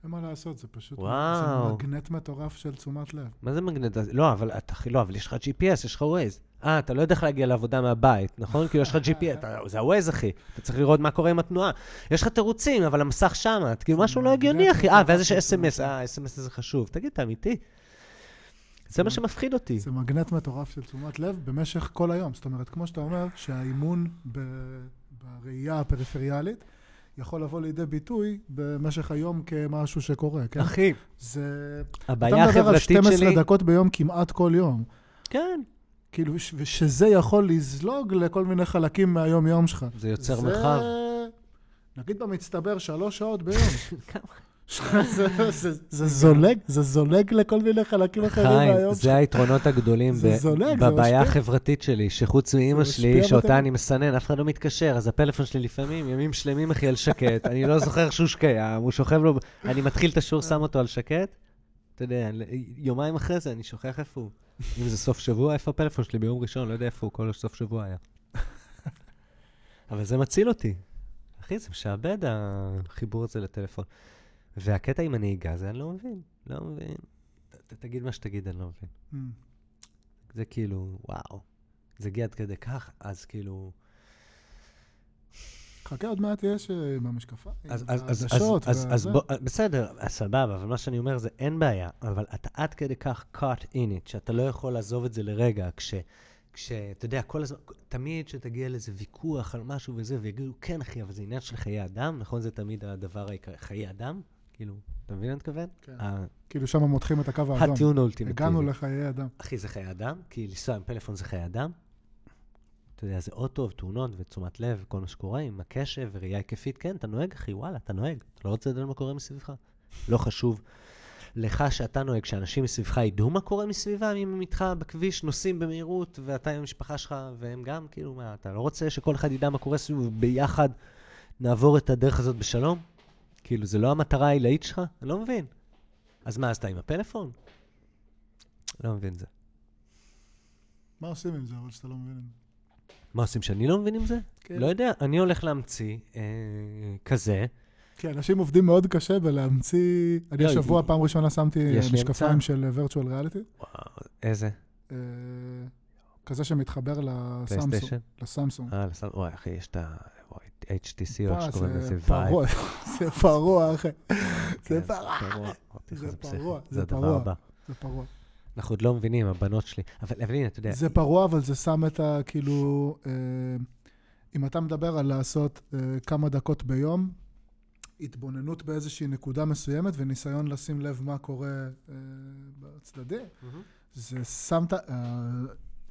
אין מה לעשות, זה פשוט... וואו. זה מגנט מטורף של תשומת לב. מה זה מגנט? לא, אבל אתה... לא, אבל יש לך ג'י פי אס, יש לך ווייז. אה, אתה לא יודע איך להגיע לעבודה מהבית, נכון? כאילו, יש לך ג'י פי אס, זה הווייז, אחי. אתה צריך לראות מה קורה עם התנועה. יש לך תירוצים, אבל המסך שם, כאילו, משהו לא הגיוני, אחי. אה, ואז יש אס אם אס, אה, אס אם אס זה חשוב. תגיד, אתה אמיתי? זה מה שמפחיד אותי. זה מגנט מטורף של תשומת לב במשך כל היום. זאת אומרת, כמו שאתה אומר, שהאימון בראייה הפריפריאלית יכול לבוא לידי ביטוי במשך היום כמשהו שקורה. אחי, הבעיה החברתית שלי... אתה מדבר על שתים עשרה דקות ביום כמעט כל יום. כן. כאילו, ושזה יכול לזלוג לכל מיני חלקים מהיום-יום שלך. זה יוצר מרחב. נגיד במצטבר שלוש שעות ביום. כמה? זה זולג לכל מיני חלקים אחרים מהיום. זה היתרונות הגדולים בבעיה החברתית שלי, שחוץ מאמא שלי, שאותה אני מסנן, אף אחד לא מתקשר, אז הפלאפון שלי לפעמים, ימים שלמים אחי על שקט, אני לא זוכר שהוא שקע, הוא שוכב לו, אני מתחיל את השור, שם אותו על שקט, אתה יודע, יומיים אחרי זה אני שוכח איפה הוא. אם זה סוף שבוע, איפה הפלאפון שלי ביום ראשון, לא יודע איפה הוא, כל סוף שבוע היה. אבל זה מציל אותי. אחי, זה משעבד החיבור הזה לטלפון. והקטע עם הנהיגה זה אני לא מבין, לא מבין. ת, תגיד מה שתגיד, אני לא מבין. Mm. זה כאילו, וואו, זה הגיע עד כדי כך, אז כאילו... חכה עוד מעט יש במשקפה, אז, אז, אז, הדשות. אז, אז בוא, בסדר, סבבה, אבל מה שאני אומר זה אין בעיה, אבל אתה עד כדי כך caught in it, שאתה לא יכול לעזוב את זה לרגע, כש... כשאתה יודע, כל הזמן, תמיד שתגיע לאיזה ויכוח על משהו וזה, ויגידו, כן אחי, אבל זה עניין של חיי אדם, נכון? זה תמיד הדבר העיקרי, חיי אדם? כאילו, אתה מבין את הכוון? כן. כאילו שם מותחים את הקו האדום. הטיעון האולטימטיבי. הגענו לחיי אדם. אחי, זה חיי אדם, כי לנסוע עם פלאפון זה חיי אדם. אתה יודע, זה אוטו, תאונות ותשומת לב וכל מה שקורה, עם הקשב וראייה היקפית, כן, אתה נוהג אחי, וואלה, אתה נוהג. אתה לא רוצה לדעת מה קורה מסביבך. לא חשוב. לך שאתה נוהג, שאנשים מסביבך ידעו מה קורה מסביבם, אם הם איתך בכביש נוסעים במהירות, ואתה עם המשפחה שלך, והם גם, כאילו, מה, אתה לא רוצה שכל אחד ידע מה קורה סביבו, וביחד נעבור את הדרך הזאת בשלום? כאילו, זה לא המטרה העילאית שלך? אני לא מבין. אז מה, אז אתה עם הפלאפון? לא מבין זה. מה עושים עם זה, אבל שאתה לא מבין עם זה? מה עושים שאני לא מבין עם זה? כן. לא יודע, אני הולך להמציא אה, כזה. כן, אנשים עובדים מאוד קשה בלהמציא... אני השבוע, פעם ראשונה, שמתי משקפיים של virtual reality. וואו, איזה? אה, כזה שמתחבר לסמסונג. לסמסונג. אה, לסמסונג. וואי, אחי, יש את ה-אייץ' טי סי או שקוראים לזה וייב. זה פרוע, אחי. זה פרוע. זה פרוע. זה פרוע. זה פרוע. אנחנו עוד לא מבינים, הבנות שלי. אבל הנה, אתה יודע... זה פרוע, אבל זה שם את ה... כאילו... אם אתה מדבר על לעשות כמה דקות ביום, התבוננות באיזושהי נקודה מסוימת, וניסיון לשים לב מה קורה בצדדי, זה שמת...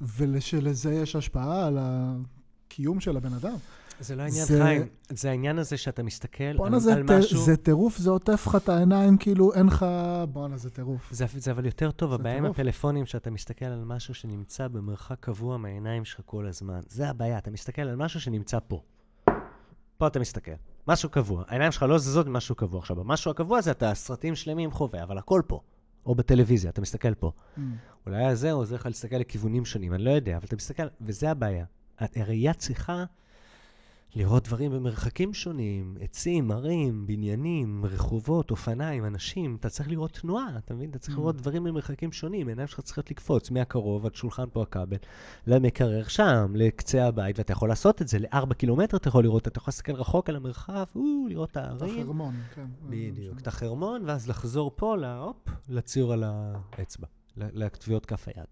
ולשלזה יש השפעה על הקיום של הבן אדם. זה לא העניין חיים, זה העניין הזה שאתה מסתכל על משהו... זה טירוף, זה עוטף לך את העיניים, כאילו אין לך... בואנה, זה טירוף. זה אבל יותר טוב, הבעיה עם הפלאפונים, שאתה מסתכל על משהו שנמצא במרחק קבוע מהעיניים שלך כל הזמן. זה הבעיה, אתה מסתכל על משהו שנמצא פה. פה אתה מסתכל. משהו קבוע. העיניים שלך לא זזות ממשהו קבוע. עכשיו, במשהו הקבוע זה אתה סרטים שלמים חווה, אבל הכל פה. או בטלוויזיה, אתה מסתכל פה. אולי זה עוזר לך להסתכל לכיוונים שונים, אני לא יודע, אבל אתה מסתכל, וזה הבעיה. הראייה צריכה לראות דברים במרחקים שונים, עצים, ערים, בניינים, רחובות, אופניים, אנשים. אתה צריך לראות תנועה, אתה מבין? אתה צריך לראות דברים במרחקים שונים. העיניים שלך צריכות לקפוץ מהקרוב, עד שולחן פה הקבל, למקרר שם, לקצה הבית, ואתה יכול לעשות את זה. לארבע קילומטר אתה יכול לראות, אתה יכול להסתכל רחוק על המרחב, לראות את הערים. את החרמון, כן. בדיוק, את החרמון, ואז לחזור פה, להופ, לציור על האצבע, לכתביות כף היד.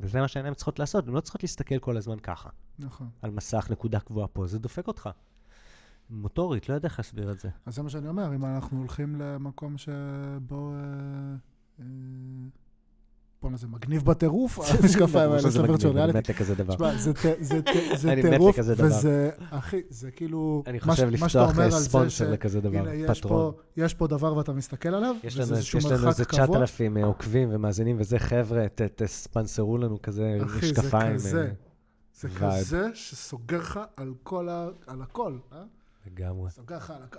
וזה מה שהעיניים צריכות לעשות, הן לא צריכות להסתכל כל הזמן ככה. נכון. על מסך, נקודה קבועה פה, זה דופק אותך. מוטורית, לא יודע איך להסביר את זה. אז זה מה שאני אומר, אם אנחנו הולכים למקום שבו... בוא נעשה, מגניב בטירוף, המשקפיים האלה של וירטואל ריאליטי. אני מת לכזה דבר. תשמע, זה טירוף, וזה, אחי, זה כאילו... אני חושב לפתוח ספונסר לכזה דבר, פטרון. יש פה דבר ואתה מסתכל עליו, וזה שום מרחק קבוע. יש לנו איזה תשעת אלפים עוקבים ומאזינים, וזה חבר'ה, תספנסרו לנו כזה משקפיים. אחי, זה כזה. זה כזה שסוגר לך על הכל. לגמרי. סוגר לך על הכל.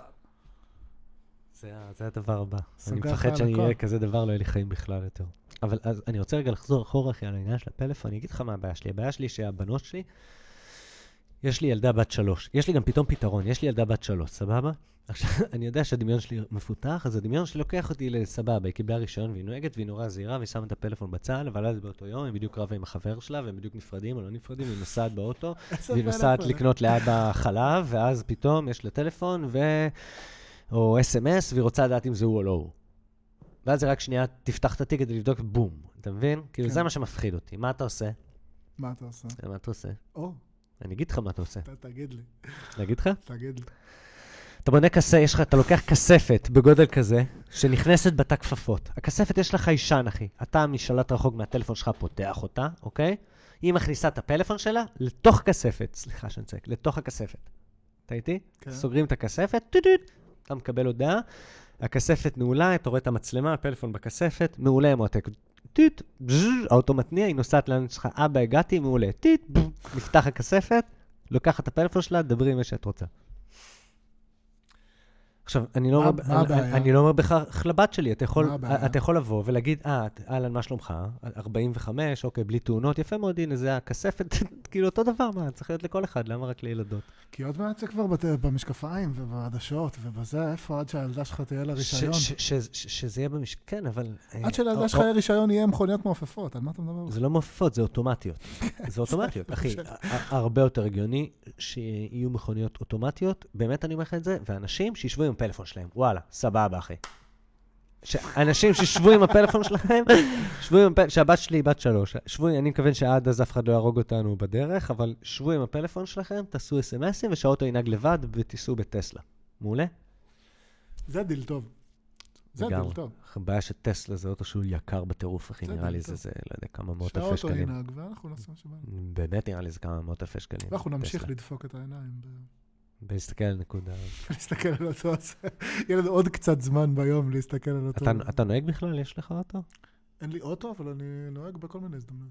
זה הדבר הבא. אני מפחד שאני אראה כזה דבר, לא יהיה לי חיים בכלל יותר. אבל אז אני רוצה רגע לחזור אחורה אחרי על העניין של הפלאפון, אני אגיד לך מה הבעיה שלי. הבעיה שלי שהבנות שלי, יש לי ילדה בת שלוש. יש לי גם פתאום פתרון, יש לי ילדה בת שלוש, סבבה? עכשיו, אני יודע שהדמיון שלי מפותח, אז הדמיון שלי לוקח אותי לסבבה, היא קיבלה רישיון והיא נוהגת והיא נורא זהירה, והיא שמה את הפלאפון בצד, אבל אז באותו יום, היא בדיוק רבה עם החבר שלה, והם בדיוק נפרדים או לא נפרדים, היא נוסעת באוטו, והיא נוסעת לקנות לאבא חלב, ואז פתאום יש לה טלפון ו... או אס אם אס, והיא רוצה לדעת אם זה הוא או לא הוא. ואז זה רק שנייה, תפתח את התיק כדי לבדוק, בום. אתה מבין? כאילו זה מה שמפחיד אותי. מה אתה עושה? מה אתה עושה? מה אתה עושה? או. אני אגיד לך מה אתה עושה. אתה תגיד לי. להגיד לך? תגיד לי. אתה בונה כסה, יש לך, אתה לוקח כספת בגודל כזה, שנכנסת בתא כפפות. הכספת יש לך אישן, אחי. אתה משלט רחוק מהטלפון שלך פותח אותה, אוקיי? היא מכניסה את הפלאפון שלה לתוך כספת. סליחה שאני צועק, לתוך הכספת. אתה איתי? סוגרים את הכספת, טודוד, אתה מקבל הודעה. הכספת נעולה, אתה רואה את המצלמה, הפלאפון בכספת, מעולה, מועתק, טיט, האוטו מתניע, היא נוסעת לאן שלך, אבא, הגעתי, מעולה, טיט, נפתח הכספת, לוקח את הפלאפון שלה, דברי מה שאת רוצה. עכשיו, אני לא אומר בכך לבת שלי, אתה יכול לבוא ולהגיד, אה, אהלן, מה שלומך? ארבעים וחמש, אוקיי, בלי תאונות, יפה מאוד, הנה, זה הכספת, כאילו אותו דבר, מה, צריך להיות לכל אחד, למה רק לילדות? כי עוד מעט זה כבר במשקפיים ובעדשות ובזה, איפה עד שהילדה שלך תהיה לה רישיון? שזה יהיה במשקפיים, כן, אבל... עד שהילדה שלך יהיה רישיון, יהיה מכוניות מעופפות, על מה אתה מדבר? זה לא מעופפות, זה אוטומטיות. זה אוטומטיות, אחי, הרבה יותר הגיוני שיהיו מכוניות אוטומטיות, באמת אני אומר לך את זה, ואנשים שישבו עם הפלאפון שלהם, וואלה, סבבה, אחי. אנשים ששבו עם הפלאפון שלהם, שבו עם הפלאפון, שהבת שלי היא בת שלוש, שבו, אני מכוון שעד אז אף אחד לא יהרוג אותנו בדרך, אבל שבו עם הפלאפון שלכם, תעשו אס אם אסים ושהאוטו ינהג לבד ותיסעו בטסלה. מעולה? זה דיל טוב. זה דיל טוב. הבעיה שטסלה זה אוטו שהוא יקר בטירוף, אחי, נראה לי זה, לא יודע, כמה מאות אלפי שקלים. שהאוטו ינהג, ואנחנו נעשה שבאנו. באמת נראה לי זה כמה מאות אלפי שקלים. ואנחנו נמשיך לדפוק את העיניים. להסתכל על נקודה. להסתכל על אותו, יהיה לנו עוד קצת זמן ביום להסתכל על אותו. אתה נוהג בכלל? יש לך אוטו? אין לי אוטו, אבל אני נוהג בכל מיני הזדמנות.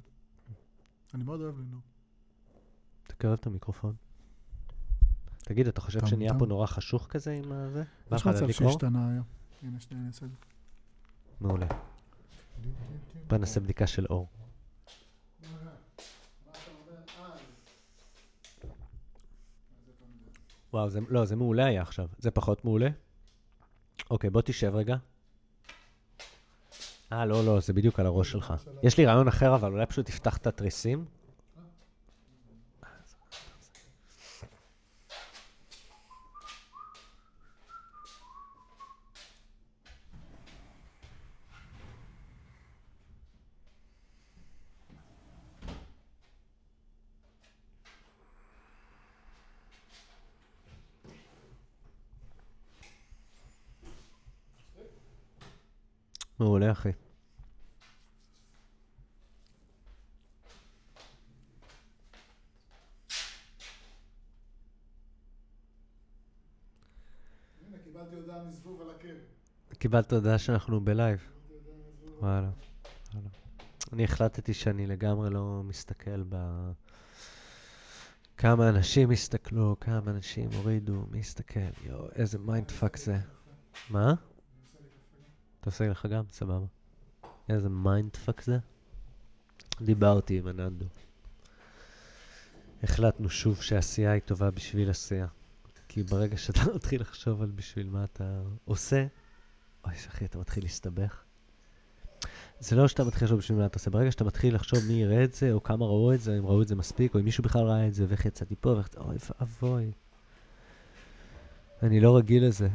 אני מאוד אוהב לנהוג. תקרב את המיקרופון. תגיד, אתה חושב שנהיה פה נורא חשוך כזה עם הזה? יש מצב שהשתנה היום. הנה שנייה, אני אעשה את זה. מעולה. בוא נעשה בדיקה של אור. וואו, זה, לא, זה מעולה היה עכשיו. זה פחות מעולה? אוקיי, בוא תשב רגע. אה, לא, לא, זה בדיוק על הראש שלך. יש לי רעיון אחר, אבל אולי פשוט תפתח את התריסים. מעולה, אחי. הנה, קיבלתי הודעה מזבוב על הקיר. קיבלת הודעה שאנחנו בלייב. וואלה. אני החלטתי שאני לגמרי לא מסתכל ב... כמה אנשים הסתכלו, כמה אנשים הורידו, מי הסתכל. יו, איזה מיינדפאק זה. מה? תפסק לך גם, סבבה. איזה מיינדפאק זה. דיברתי עם אננדו. החלטנו שוב שהעשייה היא טובה בשביל עשייה. כי ברגע שאתה מתחיל לחשוב על בשביל מה אתה עושה, אוי, אחי, אתה מתחיל להסתבך. זה לא שאתה מתחיל לחשוב בשביל מה אתה עושה. ברגע שאתה מתחיל לחשוב מי יראה את זה, או כמה ראו את זה, אם ראו את זה מספיק, או אם מישהו בכלל ראה את זה, ואיך יצאתי פה, ואיך... אוי, ואבוי. אני לא רגיל לזה.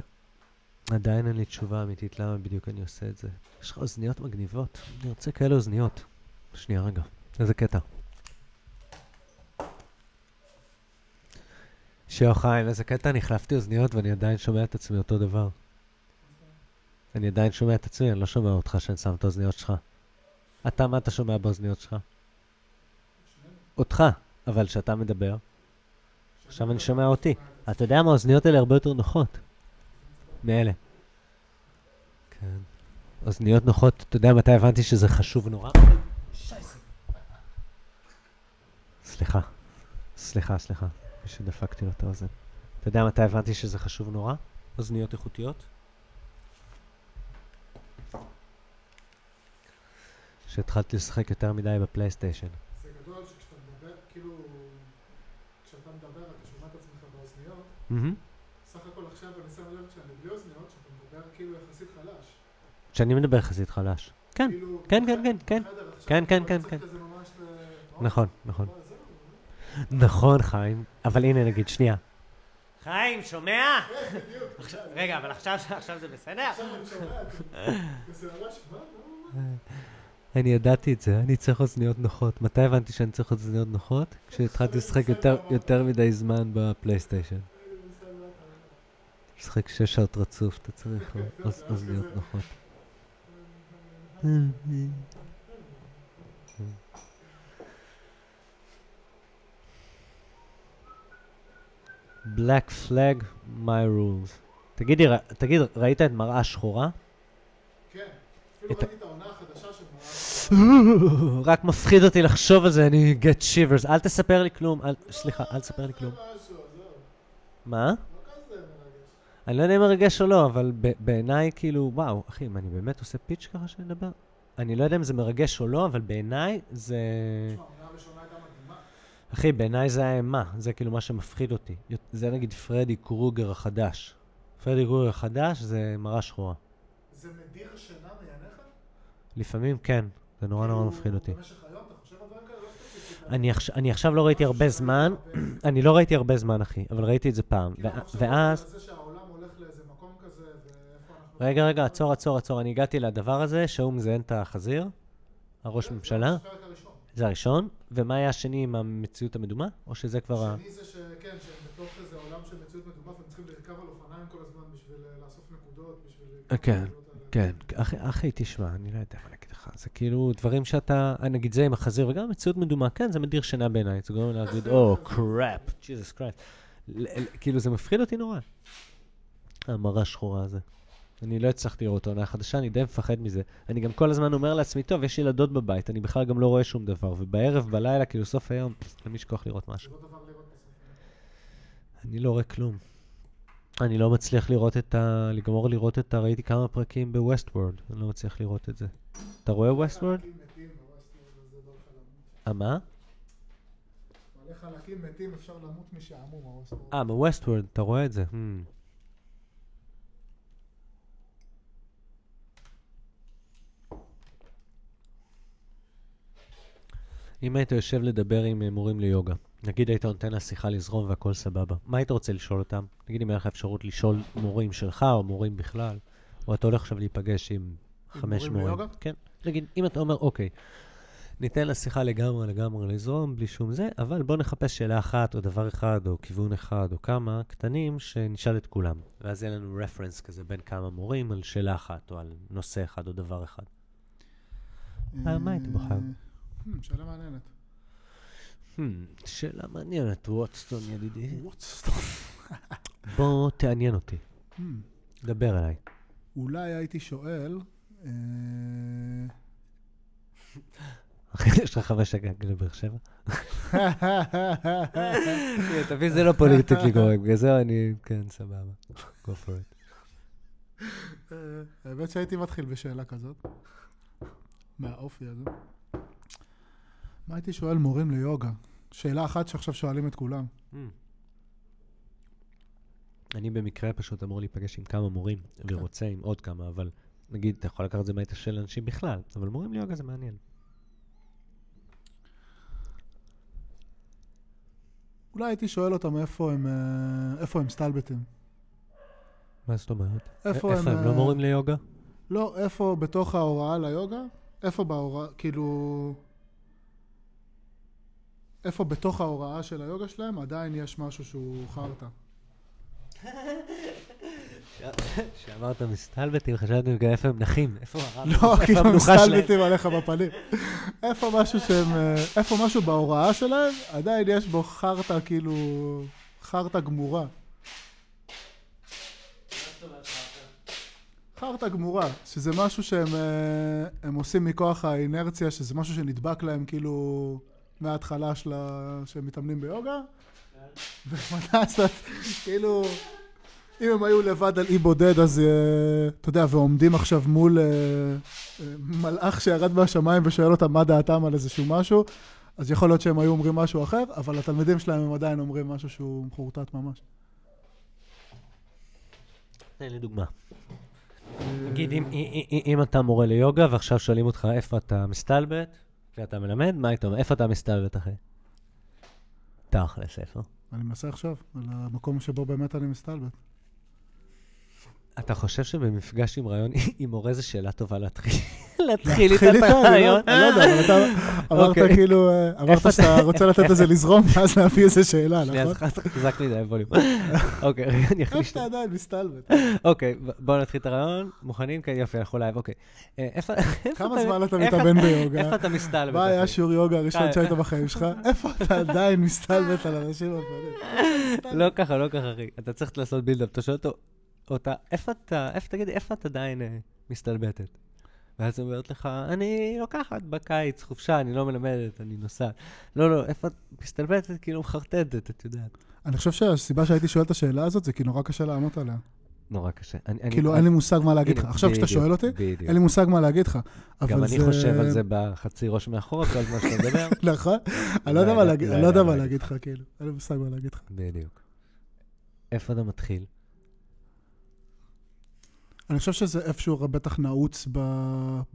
עדיין אין לי תשובה אמיתית למה בדיוק אני עושה את זה. יש לך אוזניות מגניבות. אני רוצה כאלה אוזניות. שנייה רגע. איזה קטע. שיהיה חיים, איזה קטע. אני החלפתי אוזניות ואני עדיין שומע את עצמי אותו דבר. אני עדיין שומע את עצמי, אני לא שומע אותך שאני שם את האוזניות שלך. אתה, מה אתה שומע באוזניות שלך? אותך, אבל שאתה מדבר. עכשיו אני שומע אותי. אתה יודע מה, האוזניות האלה הרבה יותר נוחות. מאלה. כן. אוזניות נוחות. אתה יודע מתי הבנתי שזה חשוב נורא? סליחה. סליחה, סליחה. מישהו דפקתי לו את האוזן. אתה יודע מתי הבנתי שזה חשוב נורא? אוזניות איכותיות? שהתחלתי לשחק יותר מדי בפלייסטיישן. זה גדול שכשאתה מדבר, כאילו... כשאתה מדבר, אתה שומע את עצמך באוזניות. אהה. סך הכל עכשיו אני שם לב שאני בלי אוזניות, שאתה מדבר כאילו יחסית חלש. שאני מדבר יחסית חלש. כן, כן, כן, כן, כן. כן, כן, כן, כן. נכון, נכון. נכון, חיים. אבל הנה נגיד, שנייה. חיים, שומע? רגע, אבל עכשיו זה בסדר? עכשיו אני שומע. זה ממש מה? אני ידעתי את זה, אני צריך אוזניות נוחות. מתי הבנתי שאני צריך אוזניות נוחות? כשהתחלתי לשחק יותר מדי זמן בפלייסטיישן. משחק שש שעות רצוף, אתה צריך אוזניות נוחות. Black flag, my rules. תגידי, ראית את מראה שחורה? כן, אפילו ראיתי את העונה החדשה של מראה. רק מפחיד אותי לחשוב על זה, אני get shivers. אל תספר לי כלום, סליחה, אל תספר לי כלום. מה? אני לא יודע אם מרגש או לא, אבל בעיניי כאילו, וואו, אחי, אם אני באמת עושה פיץ' ככה שאני מדבר? אני לא יודע אם זה מרגש או לא, אבל בעיניי זה... אחי, בעיניי זה האימה, זה כאילו מה שמפחיד אותי. זה נגיד פרדי קרוגר החדש. פרדי קרוגר החדש זה מראה שחורה. זה מדיר שינה מעיניך? לפעמים כן, זה נורא נורא מפחיד אותי. במשך היום אתה חושב על דבר כזה? אני עכשיו לא ראיתי הרבה זמן, אני לא ראיתי הרבה זמן, אחי, אבל ראיתי את זה פעם. ואז... רגע, רגע, עצור, עצור, עצור. אני הגעתי לדבר הזה, שהוא מזיין את החזיר, הראש ממשלה. זה הראשון. ומה היה השני עם המציאות המדומה? או שזה כבר... השני זה שכן, שבתוך איזה עולם של מציאות מדומה, אתם צריכים לרכב על אופניים כל הזמן בשביל לאסוף נקודות, בשביל... כן, כן. אחי, תשמע, אני לא יודע מה להגיד לך. זה כאילו דברים שאתה... נגיד זה עם החזיר, וגם מציאות מדומה, כן, זה מדיר שינה בעיניי. זה גורם להגיד, "Oh, crap, Jesus Christ." כאילו זה מפחיד אותי נורא. המראה שחורה הזה. אני לא הצלחתי לראות עונה חדשה, אני די מפחד מזה. אני גם כל הזמן אומר לעצמי, טוב, יש ילדות בבית, אני בכלל גם לא רואה שום דבר, ובערב, בלילה, כאילו סוף היום, למי יש כוח לראות משהו? אני לא רואה כלום. אני לא מצליח לראות את ה... לגמור לראות את ה... ראיתי כמה פרקים ב-Westworld, אני לא מצליח לראות את זה. אתה רואה Westworld? מה? מלא חלקים מתים, אפשר למות משעמום ה-Westworld. אה, ב-Westworld, אתה רואה את זה? אם היית יושב לדבר עם מורים ליוגה, נגיד היית נותן לשיחה לזרום והכל סבבה, מה היית רוצה לשאול אותם? נגיד אם היה לך אפשרות לשאול מורים שלך או מורים בכלל, או אתה הולך עכשיו להיפגש עם חמש מורים. כן, נגיד, אם אתה אומר, אוקיי, ניתן לשיחה לגמרי לגמרי לזרום, בלי שום זה, אבל בוא נחפש שאלה אחת או דבר אחד או כיוון אחד או כמה קטנים שנשאל את כולם. ואז יהיה לנו רפרנס כזה בין כמה מורים על שאלה אחת או על נושא אחד או דבר אחד. מה היית בוחר? שאלה מעניינת. שאלה מעניינת, ווטסטון ידידי. ווטסטון. בוא תעניין אותי. דבר אליי. אולי הייתי שואל... יש לך חמש הגג לבר שבע? תביא, זה לא פוליטיקלי קורקט, בגלל זה אני... כן, סבבה. Go for it. האמת שהייתי מתחיל בשאלה כזאת. מהאופי הזה. מה הייתי שואל מורים ליוגה? שאלה אחת שעכשיו שואלים את כולם. אני במקרה פשוט אמור להיפגש עם כמה מורים, ורוצה עם עוד כמה, אבל נגיד, אתה יכול לקחת את זה מהיית של אנשים בכלל, אבל מורים ליוגה זה מעניין. אולי הייתי שואל אותם איפה הם, איפה הם סטלבטים. מה זאת אומרת? איפה הם לא מורים ליוגה? לא, איפה בתוך ההוראה ליוגה? איפה בהוראה, כאילו... איפה בתוך ההוראה של היוגה שלהם עדיין יש משהו שהוא חרטה. שאמרת מסתלבטים, חשבתם גם איפה הם נחים. לא, כאילו מסתלבטים עליך בפנים. איפה משהו בהוראה שלהם עדיין יש בו חרטה, כאילו חרטה גמורה. חרטה גמורה, שזה משהו שהם עושים מכוח האינרציה, שזה משהו שנדבק להם כאילו... מההתחלה שלה, שהם מתאמנים ביוגה, ומתעסת, כאילו, אם הם היו לבד על אי בודד, אז אתה יודע, ועומדים עכשיו מול מלאך שירד מהשמיים ושואל אותם מה דעתם על איזשהו משהו, אז יכול להיות שהם היו אומרים משהו אחר, אבל התלמידים שלהם הם עדיין אומרים משהו שהוא מחורטט ממש. תן לי דוגמה. נגיד, אם אתה מורה ליוגה, ועכשיו שואלים אותך איפה אתה מסתלבט, אתה מלמד? מה איתו? איפה אתה מסתלבט אחרי? תכלס, איפה? אני מנסה עכשיו, על המקום שבו באמת אני מסתלבט. אתה חושב שבמפגש עם רעיון, עם מורה זה שאלה טובה להתחיל? להתחיל איתה ברעיון? אני לא יודע, אבל אתה אמרת כאילו, אמרת שאתה רוצה לתת לזה לזרום, ואז להביא איזה שאלה, נכון? שנייה, אז חזק לי די, ווליום. אוקיי, אני אחליש. חשת עדיין, מסתלבט. אוקיי, בואו נתחיל את הרעיון, מוכנים? כן, יופי, אנחנו לייב, אוקיי. כמה זמן אתה מתאמן ביוגה? איפה אתה מסתלבט? מה היה שיעור יוגה הראשון שהיית בחיים שלך? איפה אתה עדיין מסתלבט על אנשים הפנים? לא ככה, לא ככה, אחי. אתה צריך לעשות בילדאפ, אתה שואל אותו אותה, איפה אתה, איפה תגיד, איפה אתה עדיין מסתלבטת? ואז היא אומרת לך, אני לוקחת בקיץ, חופשה, אני לא מלמדת, אני נוסעת. לא, לא, איפה מסתלבטת, כאילו מחרטטת, את יודעת. אני חושב שהסיבה שהייתי שואל את השאלה הזאת, זה כי נורא קשה לענות עליה. נורא קשה. כאילו, אין לי מושג מה להגיד לך. עכשיו, כשאתה שואל אותי, אין לי מושג מה להגיד לך. גם אני חושב על זה בחצי ראש מאחור, כל מה שאתה מדבר. נכון? אני לא יודע מה להגיד לך, כאילו. אין לי מושג מה להגיד לך. בדיוק. איפה אתה מתחיל? אני חושב שזה איפשהו בטח נעוץ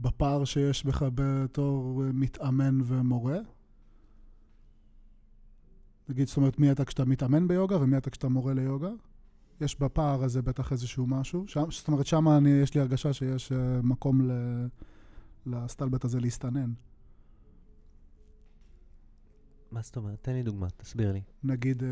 בפער שיש בך בתור מתאמן ומורה. נגיד, זאת אומרת, מי אתה כשאתה מתאמן ביוגה ומי אתה כשאתה מורה ליוגה. יש בפער הזה בטח איזשהו משהו. שם, זאת אומרת, שם אני, יש לי הרגשה שיש מקום ל, לסטלבט הזה להסתנן. מה זאת אומרת? תן לי דוגמה, תסביר לי. נגיד...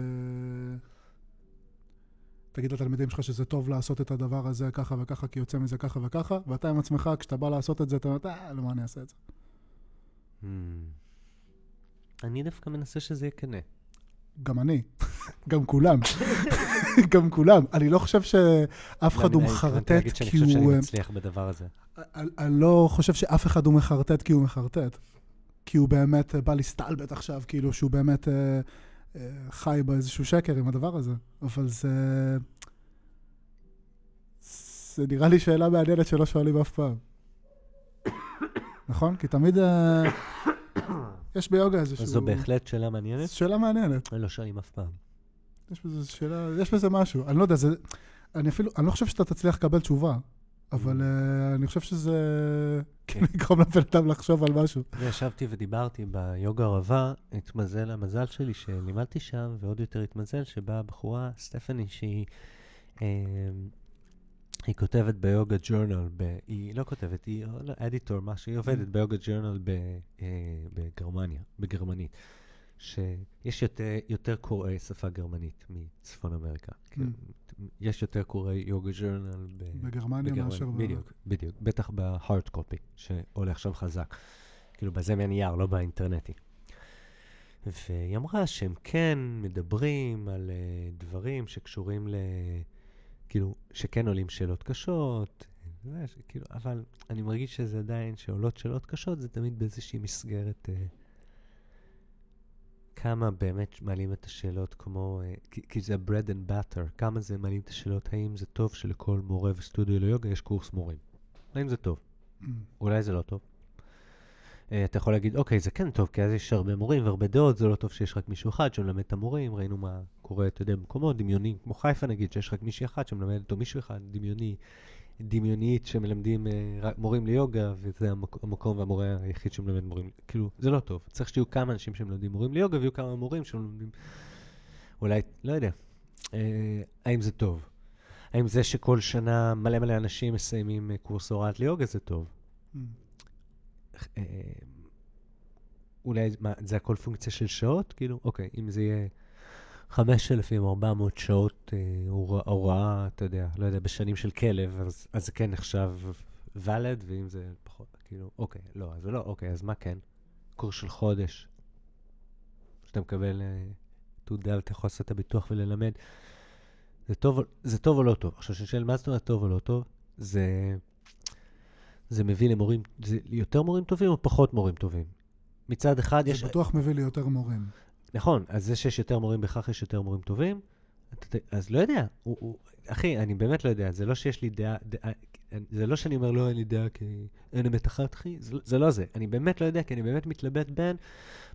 תגיד לתלמידים שלך שזה טוב לעשות את הדבר הזה ככה וככה, כי יוצא מזה ככה וככה, ואתה עם עצמך, כשאתה בא לעשות את זה, אתה אומרת, אה, לא מה אני אעשה את זה. אני דווקא מנסה שזה יקנה. גם אני, גם כולם, גם כולם. אני לא חושב שאף אחד הוא מחרטט כי הוא... אני חושב שאני מצליח בדבר הזה. אני לא חושב שאף אחד הוא מחרטט כי הוא מחרטט. כי הוא באמת בא להסתלבט עכשיו, כאילו שהוא באמת חי באיזשהו שקר עם הדבר הזה. אבל זה... זה נראה לי שאלה מעניינת שלא שואלים אף פעם. נכון? כי תמיד... יש ביוגה איזשהו... זו בהחלט שאלה מעניינת? שאלה מעניינת. אני לא שואלים אף פעם. יש בזה שאלה, יש בזה משהו. אני לא יודע, זה... אני אפילו... אני לא חושב שאתה תצליח לקבל תשובה, אבל אני חושב שזה... כן, נגרום לפלטם לחשוב על משהו. וישבתי ודיברתי ביוגה הרבה, התמזל המזל שלי שלימדתי שם, ועוד יותר התמזל שבאה הבחורה, סטפני, שהיא... היא כותבת ביוגה ג'ורנל, היא לא כותבת, היא אדיטור, משהו, היא עובדת ביוגה ג'ורנל בגרמניה, בגרמנית, שיש יותר קוראי שפה גרמנית מצפון אמריקה. יש יותר קוראי יוגה ג'ורנל בגרמניה מאשר... בדיוק, בדיוק, בטח בהארד קופי, שהולך שם חזק, כאילו בזה מהנייר, לא באינטרנטי. והיא אמרה שהם כן מדברים על דברים שקשורים ל... כאילו, שכן עולים שאלות קשות, כאילו, אבל אני מרגיש שזה עדיין שעולות שאלות קשות, זה תמיד באיזושהי מסגרת אה, כמה באמת מעלים את השאלות כמו, אה, כי, כי זה bread and butter, כמה זה מעלים את השאלות, האם זה טוב שלכל מורה וסטודיו ליוגה יש קורס מורים? האם זה טוב? Mm. אולי זה לא טוב. אה, אתה יכול להגיד, אוקיי, זה כן טוב, כי אז יש הרבה מורים והרבה דעות, זה לא טוב שיש רק מישהו אחד שמלמד את המורים, ראינו מה... קורה, אתה יודע, במקומות דמיוניים, כמו חיפה נגיד, שיש רק מישהי אחת שמלמד אותו מישהו אחד, דמיוני, דמיונית שמלמדים אה, מורים ליוגה, וזה המקום והמורה היחיד שמלמד מורים, כאילו, זה לא טוב. צריך שיהיו כמה אנשים שמלמדים מורים ליוגה, ויהיו כמה מורים שמלמדים, אולי, לא יודע, אה, האם זה טוב? האם זה שכל שנה מלא מלא אנשים מסיימים קורס הוראת ליוגה, זה טוב? Mm. אה, אולי, מה, זה הכל פונקציה של שעות? כאילו, אוקיי, אם זה יהיה... חמשת אלפים וארבע מאות שעות הוראה, אתה יודע, לא יודע, בשנים של כלב, אז זה כן נחשב ולד, ואם זה פחות, כאילו, אוקיי, לא, אז לא, אוקיי, אז מה כן? קורס של חודש, שאתה מקבל תעודה, אתה יכול לעשות את הביטוח וללמד. זה טוב או לא טוב? עכשיו, שנשאל, מה זאת אומרת טוב או לא טוב? זה מביא למורים, זה יותר מורים טובים או פחות מורים טובים? מצד אחד יש... זה בטוח מביא לי יותר מורים. נכון, אז זה שיש יותר מורים, בכך יש יותר מורים טובים, אז לא יודע, הוא, הוא, אחי, אני באמת לא יודע, זה לא שיש לי דעה, דעה, זה לא שאני אומר לא, אין לי דעה כי אין אמת אחת, אחי, זה, זה לא זה, אני באמת לא יודע, כי אני באמת מתלבט בין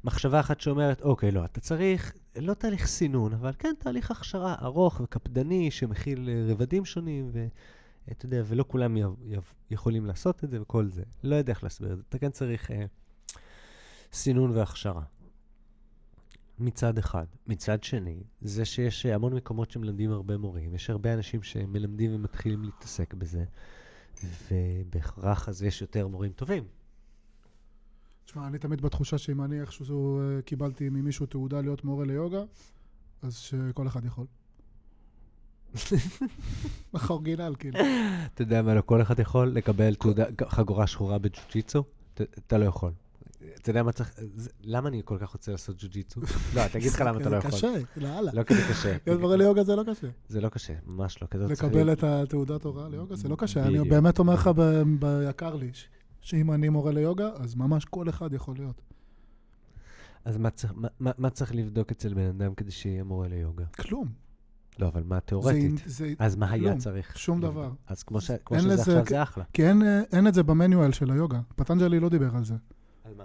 מחשבה אחת שאומרת, אוקיי, לא, אתה צריך, לא תהליך סינון, אבל כן תהליך הכשרה ארוך וקפדני, שמכיל רבדים שונים, ואתה יודע, ולא כולם י, י, יכולים לעשות את זה וכל זה, לא יודע איך להסביר את זה, אתה כן צריך אה, סינון והכשרה. מצד אחד. מצד שני, זה שיש המון מקומות שמלמדים הרבה מורים. יש הרבה אנשים שמלמדים ומתחילים להתעסק בזה. ובהכרח אז יש יותר מורים טובים. תשמע, אני תמיד בתחושה שאם אני איכשהו קיבלתי ממישהו תעודה להיות מורה ליוגה, אז שכל אחד יכול. אורגינל, כאילו. אתה יודע מה, לא כל אחד יכול לקבל תעודה, חגורה שחורה בג'ו-ג'יצו? אתה לא יכול. אתה יודע מה צריך, למה אני כל כך רוצה לעשות ג'ו-ג'יצו? לא, אני אגיד לך למה אתה לא יכול. זה קשה, לאללה. לא כזה קשה. להיות מורה ליוגה זה לא קשה. זה לא קשה, ממש לא. לקבל את התעודת הוראה ליוגה זה לא קשה. אני באמת אומר לך ביקר לי, שאם אני מורה ליוגה, אז ממש כל אחד יכול להיות. אז מה צריך לבדוק אצל בן אדם כדי שיהיה מורה ליוגה? כלום. לא, אבל מה תיאורטית? אז מה היה צריך? שום דבר. אז כמו שזה עכשיו זה אחלה. כי אין את זה במניואל של היוגה. פטנג'לי לא דיבר על זה. על מה?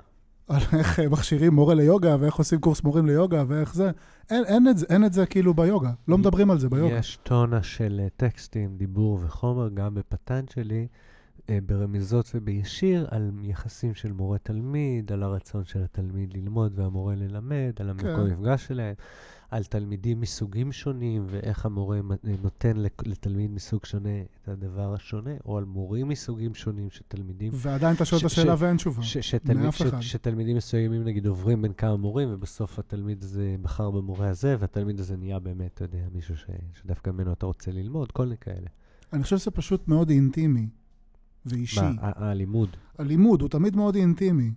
על איך מכשירים מורה ליוגה, ואיך עושים קורס מורים ליוגה, ואיך זה. אין, אין, את, אין את זה כאילו ביוגה. לא מדברים על זה ביוגה. יש טונה של טקסטים, דיבור וחומר, גם בפטנג'לי, ברמיזות ובישיר, על יחסים של מורה תלמיד, על הרצון של התלמיד ללמוד והמורה ללמד, על המקום מפגש שלהם, על תלמידים מסוגים שונים, ואיך המורה נותן לתלמיד מסוג שונה את הדבר השונה, או על מורים מסוגים שונים שתלמידים... ועדיין אתה שואל את השאלה ואין תשובה. שתלמידים מסוימים, נגיד, עוברים בין כמה מורים, ובסוף התלמיד הזה בחר במורה הזה, והתלמיד הזה נהיה באמת, אתה יודע, מישהו שדווקא ממנו אתה רוצה ללמוד, כל מיני כאלה. אני חושב שזה פשוט מאוד אינטימי ואישי. מה? הלימוד. הלימוד הוא תמיד מאוד אינטימי.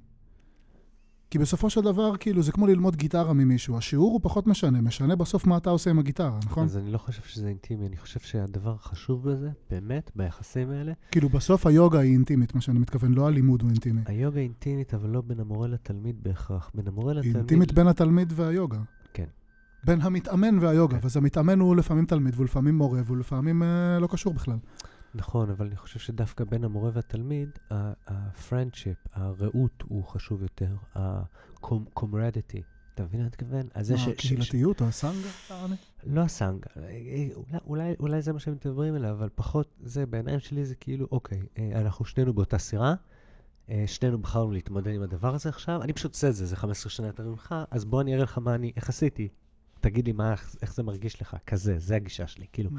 כי בסופו של דבר, כאילו, זה כמו ללמוד גיטרה ממישהו. השיעור הוא פחות משנה, משנה בסוף מה אתה עושה עם הגיטרה, נכון? אז אני לא חושב שזה אינטימי, אני חושב שהדבר החשוב בזה, באמת, ביחסים האלה. כאילו, בסוף היוגה היא אינטימית, מה שאני מתכוון, לא הלימוד הוא אינטימי. היוגה אינטימית, אבל לא בין המורה לתלמיד בהכרח. בין המורה לתלמיד... אינטימית בין התלמיד והיוגה. כן. בין המתאמן והיוגה, ואז המתאמן הוא לפעמים תלמיד, ולפעמים מורה, ולפעמים לא קשור בכלל. נכון, אבל אני חושב שדווקא בין המורה והתלמיד, הפרנדשיפ, הראות הוא חשוב יותר, הקומרדיטי. אתה מבין מה אתכוון? הקהילתיות או הסנגה? לא הסנגה, אולי זה מה שהם מדברים אליו, אבל פחות זה, בעיניים שלי זה כאילו, אוקיי, אנחנו שנינו באותה סירה, שנינו בחרנו להתמודד עם הדבר הזה עכשיו, אני פשוט עושה את זה, זה חמש עשרה שנה יותר ממך, אז בוא אני אראה לך מה אני, איך עשיתי, תגיד לי מה, איך זה מרגיש לך, כזה, זה הגישה שלי, כאילו.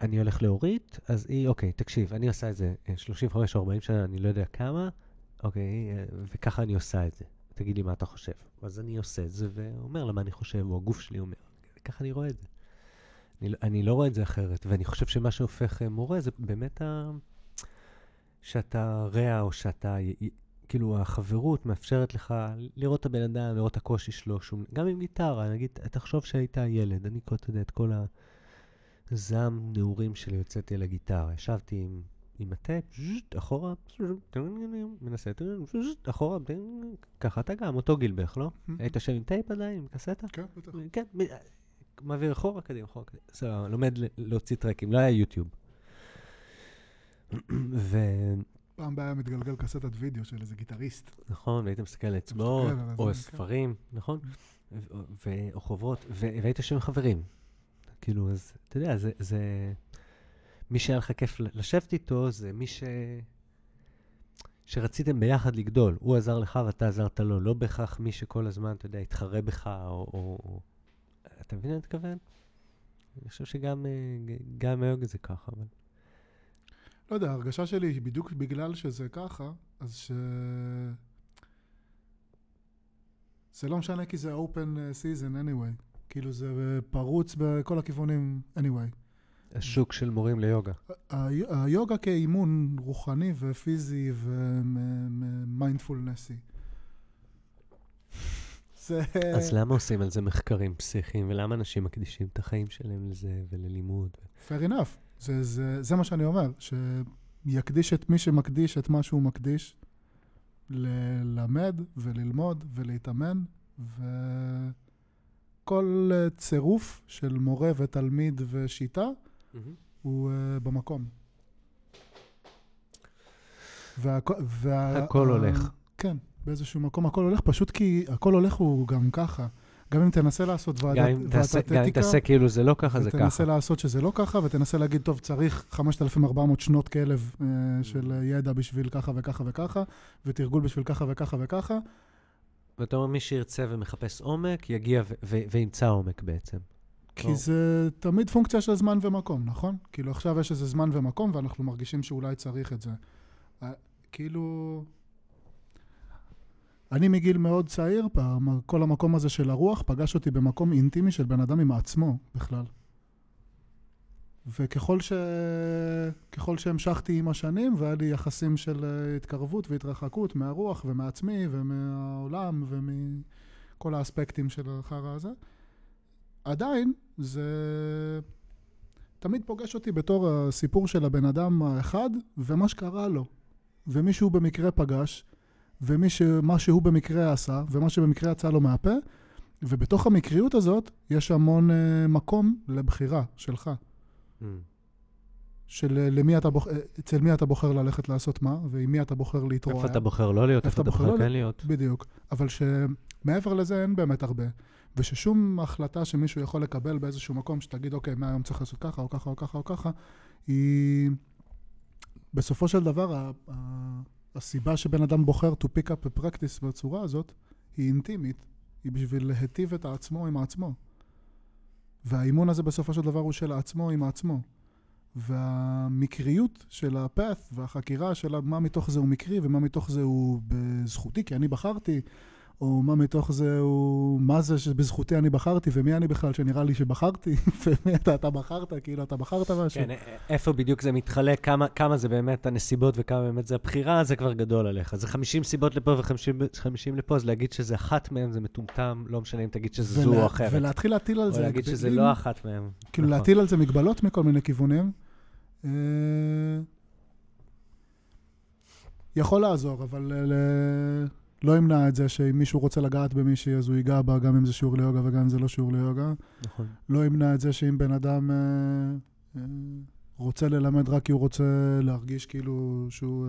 אני הולך להוריד, אז היא, אוקיי, תקשיב, אני עושה את זה שלושים וחמש או ארבעים שנה, אני לא יודע כמה, אוקיי, וככה אני עושה את זה. תגיד לי מה אתה חושב. אז אני עושה את זה ואומר לה מה אני חושב, או הגוף שלי אומר, ככה אני רואה את זה. אני, אני לא רואה את זה אחרת, ואני חושב שמה שהופך מורה זה באמת ה... שאתה רע, או שאתה, כאילו, החברות מאפשרת לך לראות את הבן אדם, לראות את הקושי שלו, שום... גם עם גיטרה, נגיד, אתה חשוב שהיית ילד, אני כל, אתה יודע, את כל ה... זעם נעורים שלי יוצאתי על הגיטרה. ישבתי עם הטייפ, אחורה, מנסה, אחורה, ככה אתה גם, אותו גילבך, לא? היית שם עם טייפ עדיין, עם קסטה? כן, בטח. כן, מעביר אחורה קדימה, אחורה קדימה. סבבה, לומד להוציא טרקים, לא היה יוטיוב. ו... פעם באה מתגלגל קסטת וידאו של איזה גיטריסט. נכון, והיית מסתכל על עצמאות, או ספרים, נכון? או חוברות, והיית שם חברים. כאילו, אז, אתה יודע, זה, זה... מי שהיה לך כיף לשבת איתו, זה מי ש... שרציתם ביחד לגדול. הוא עזר לך ואתה עזרת לו. לא בכך מי שכל הזמן, אתה יודע, התחרה בך, או... או... אתה מבין מה אני אתכוון? אני חושב שגם גם היוגה זה ככה, אבל... לא יודע, ההרגשה שלי היא בדיוק בגלל שזה ככה, אז ש... זה לא משנה כי זה open season anyway. כאילו זה פרוץ בכל הכיוונים, anyway. השוק של מורים ליוגה. היוגה כאימון רוחני ופיזי ומיינדפולנסי. אז למה עושים על זה מחקרים פסיכיים, ולמה אנשים מקדישים את החיים שלהם לזה וללימוד? Fair enough. זה מה שאני אומר, שיקדיש את מי שמקדיש את מה שהוא מקדיש, ללמד וללמוד ולהתאמן ו... כל צירוף של מורה ותלמיד ושיטה הוא במקום. הכל הולך. כן, באיזשהו מקום הכל הולך, פשוט כי הכל הולך הוא גם ככה. גם אם תנסה לעשות ועדת אתיקה. גם אם תעשה כאילו זה לא ככה, זה ככה. ותנסה לעשות שזה לא ככה, ותנסה להגיד, טוב, צריך חמשת אלפים וארבע מאות שנות כלב של ידע בשביל ככה וככה וככה, ותרגול בשביל ככה וככה וככה. ואתה אומר, מי שירצה ומחפש עומק, יגיע וימצא עומק בעצם. כי זה תמיד פונקציה של זמן ומקום, נכון? כאילו עכשיו יש איזה זמן ומקום, ואנחנו מרגישים שאולי צריך את זה. כאילו... אני מגיל מאוד צעיר, כל המקום הזה של הרוח פגש אותי במקום אינטימי של בן אדם עם עצמו בכלל. וככל ש... ככל שהמשכתי עם השנים, והיה לי יחסים של התקרבות והתרחקות מהרוח ומעצמי ומהעולם ומכל האספקטים של החרה הזה, עדיין זה תמיד פוגש אותי בתור הסיפור של הבן אדם האחד ומה שקרה לו. ומישהו במקרה פגש, ומה שהוא במקרה עשה, ומה שבמקרה יצא לו מהפה, ובתוך המקריות הזאת יש המון מקום לבחירה שלך. של למי אתה בוחר, אצל מי אתה בוחר ללכת לעשות מה, ועם מי אתה בוחר להתרועע. איפה אתה בוחר לא להיות, איפה אתה בוחר כן להיות. בדיוק. אבל שמעבר לזה אין באמת הרבה. וששום החלטה שמישהו יכול לקבל באיזשהו מקום, שתגיד, אוקיי, מהיום צריך לעשות ככה, או ככה, או ככה, או ככה, היא... בסופו של דבר, הסיבה שבן אדם בוחר to pick up a practice בצורה הזאת, היא אינטימית. היא בשביל להטיב את עצמו עם עצמו. והאימון הזה בסופו של דבר הוא של עצמו עם עצמו. והמקריות של הפאת' והחקירה של מה מתוך זה הוא מקרי ומה מתוך זה הוא בזכותי, כי אני בחרתי, או מה מתוך זה הוא, מה זה שבזכותי אני בחרתי, ומי אני בכלל שנראה לי שבחרתי, ומי אתה, אתה בחרת, כאילו אתה בחרת משהו. כן, איפה בדיוק זה מתחלק, כמה, כמה זה באמת הנסיבות וכמה באמת זה הבחירה, זה כבר גדול עליך. זה חמישים סיבות לפה וחמישים לפה, אז להגיד שזה אחת מהם, זה מטומטם, לא משנה אם תגיד שזה זו או אחרת. ולהתחיל להטיל על זה. או להגיד שזה לא אחת מהם. כאילו להטיל על זה מגבלות מכל מיני כיוונים. יכול לעזור, אבל לא ימנע את זה שאם מישהו רוצה לגעת במישהי, אז הוא ייגע בה, גם אם זה שיעור ליוגה וגם אם זה לא שיעור ליוגה. נכון. לא ימנע את זה שאם בן אדם רוצה ללמד רק כי הוא רוצה להרגיש כאילו שהוא...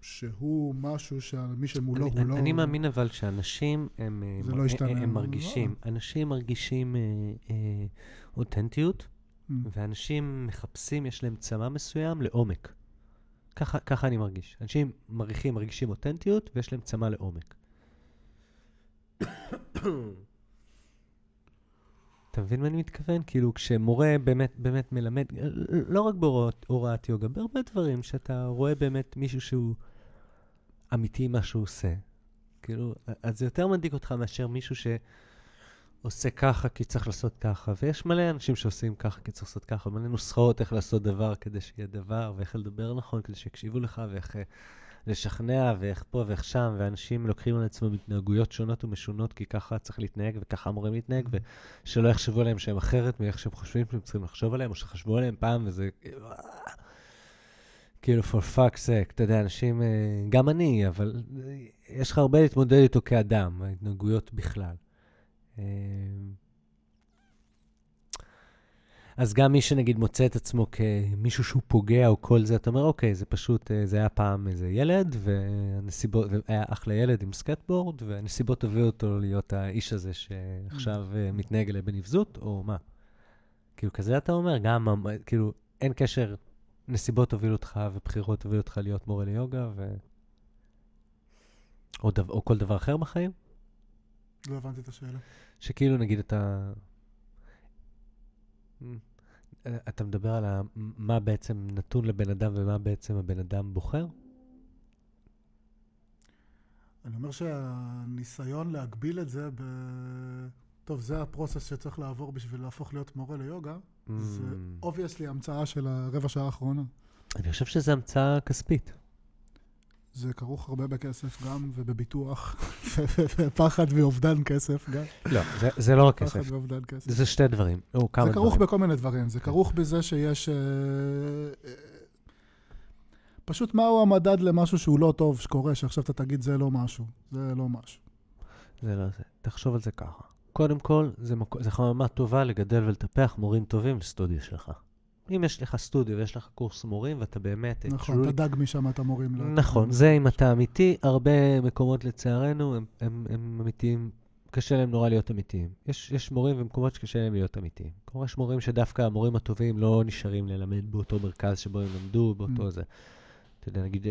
שהוא משהו שמי שמולו הוא לא... אני מאמין אבל שאנשים הם מרגישים. אנשים מרגישים אותנטיות, ואנשים מחפשים, יש להם צמא מסוים לעומק. ככה, ככה אני מרגיש. אנשים מריחים, מרגישים אותנטיות, ויש להם צמא לעומק. אתה מבין מה אני מתכוון? כאילו, כשמורה באמת, באמת מלמד, לא רק בהוראת יוגה, בהרבה דברים, שאתה רואה באמת מישהו שהוא אמיתי עם מה שהוא עושה. כאילו, אז זה יותר מדאיג אותך מאשר מישהו שעושה ככה כי צריך לעשות ככה. ויש מלא אנשים שעושים ככה כי צריך לעשות ככה. מלא נוסחאות איך לעשות דבר כדי שיהיה דבר, ואיך לדבר נכון כדי שיקשיבו לך, ואיך לשכנע, ואיך פה ואיך שם. ואנשים לוקחים על עצמם התנהגויות שונות ומשונות, כי ככה צריך להתנהג וככה אמורים להתנהג, ושלא יחשבו עליהם שהם אחרת מאיך שהם חושבים שהם צריכים לחשוב עליהם, או שחשבו עליהם פעם, וזה... כאילו, for fuck's sake, אתה יודע, אנשים... גם אני, אבל יש לך הרבה להתמודד איתו כאדם, ההתנהגויות בכלל. אז גם מי שנגיד מוצא את עצמו כמישהו שהוא פוגע או כל זה, אתה אומר, אוקיי, זה פשוט, זה היה פעם איזה ילד, והנסיבות, היה אחלה ילד עם סקטבורד, והנסיבות הביאו אותו להיות האיש הזה שעכשיו מתנהג אליי בנבזות, או מה? כאילו, כזה אתה אומר, גם, כאילו, אין קשר, נסיבות הובילו אותך ובחירות הובילו אותך להיות מורה ליוגה, ו... או, דו, או כל דבר אחר בחיים? לא הבנתי את השאלה. שכאילו, נגיד, אתה... אתה מדבר על מה בעצם נתון לבן אדם ומה בעצם הבן אדם בוחר? אני אומר שהניסיון להגביל את זה ב... טוב, זה הפרוסס שצריך לעבור בשביל להפוך להיות מורה ליוגה. Mm. זה obviously המצאה של הרבע שעה האחרונה. אני חושב שזה המצאה כספית. זה כרוך הרבה בכסף גם, ובביטוח, ופחד ואובדן כסף גם. לא, זה לא רק כסף. פחד ואובדן כסף. זה שתי דברים. זה כרוך בכל מיני דברים. זה כרוך בזה שיש... פשוט מהו המדד למשהו שהוא לא טוב שקורה, שעכשיו אתה תגיד זה לא משהו. זה לא משהו. זה לא זה. תחשוב על זה ככה. קודם כל, זה חממה טובה לגדל ולטפח מורים טובים לסטודיה שלך. אם יש לך סטודיו ויש לך קורס מורים, ואתה באמת... נכון, אתה דג משם את המורים. נכון, זה אם אתה אמיתי. הרבה מקומות לצערנו הם אמיתיים, קשה להם נורא להיות אמיתיים. יש מורים ומקומות שקשה להם להיות אמיתיים. כלומר, יש מורים שדווקא המורים הטובים לא נשארים ללמד באותו מרכז שבו הם למדו, באותו זה. אתה יודע, נגיד,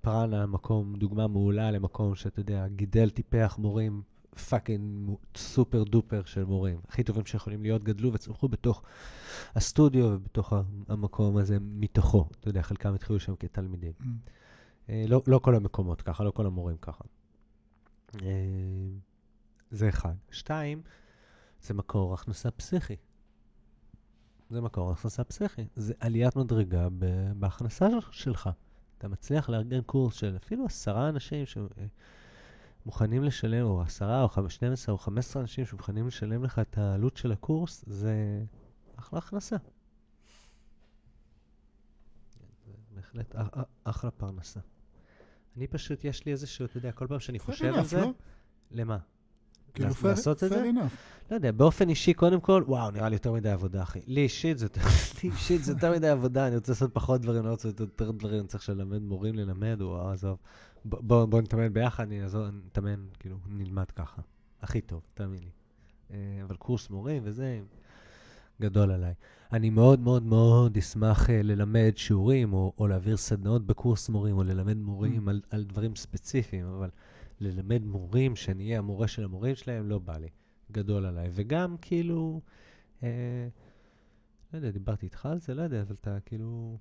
פרנה, מקום, דוגמה מעולה למקום שאתה יודע, גידל טיפח מורים פאקינג סופר דופר של מורים. הכי טובים שיכולים להיות גדלו וצמחו בתוך הסטודיו ובתוך המקום הזה מתוכו. אתה יודע, חלקם התחילו שם כתלמידים. לא, לא כל המקומות ככה, לא כל המורים ככה. זה אחד. שתיים, זה מקור הכנסה פסיכי. זה מקור הכנסה פסיכי. זה עליית מדרגה בהכנסה שלך. אתה מצליח לארגן קורס של אפילו עשרה אנשים ש... מוכנים לשלם, או עשרה, או חמש עשרה, או חמש עשרה אנשים שמוכנים לשלם לך את העלות של הקורס, זה אחלה הכנסה. זה בהחלט אחלה פרנסה. אני פשוט, יש לי איזשהו, אתה יודע, כל פעם שאני חושב על זה, למה? לעשות את זה? לא יודע, באופן אישי, קודם כל, וואו, נראה לי יותר מדי עבודה, אחי. לי אישית זה יותר מדי עבודה, אני רוצה לעשות פחות דברים, אני רוצה לעשות יותר דברים, אני צריך ללמד מורים ללמד, וואו, עזוב. בואו נתאמן ביחד, נתאמן, כאילו, נלמד ככה. הכי טוב, תאמין לי. אבל קורס מורים וזה גדול עליי. אני מאוד מאוד מאוד אשמח ללמד שיעורים, או להעביר סדנאות בקורס מורים, או ללמד מורים על דברים ספציפיים, אבל ללמד מורים שאני אהיה המורה של המורים שלהם, לא בא לי. גדול עליי. וגם, כאילו, לא יודע, דיברתי איתך על זה, לא יודע, אבל אתה, כאילו,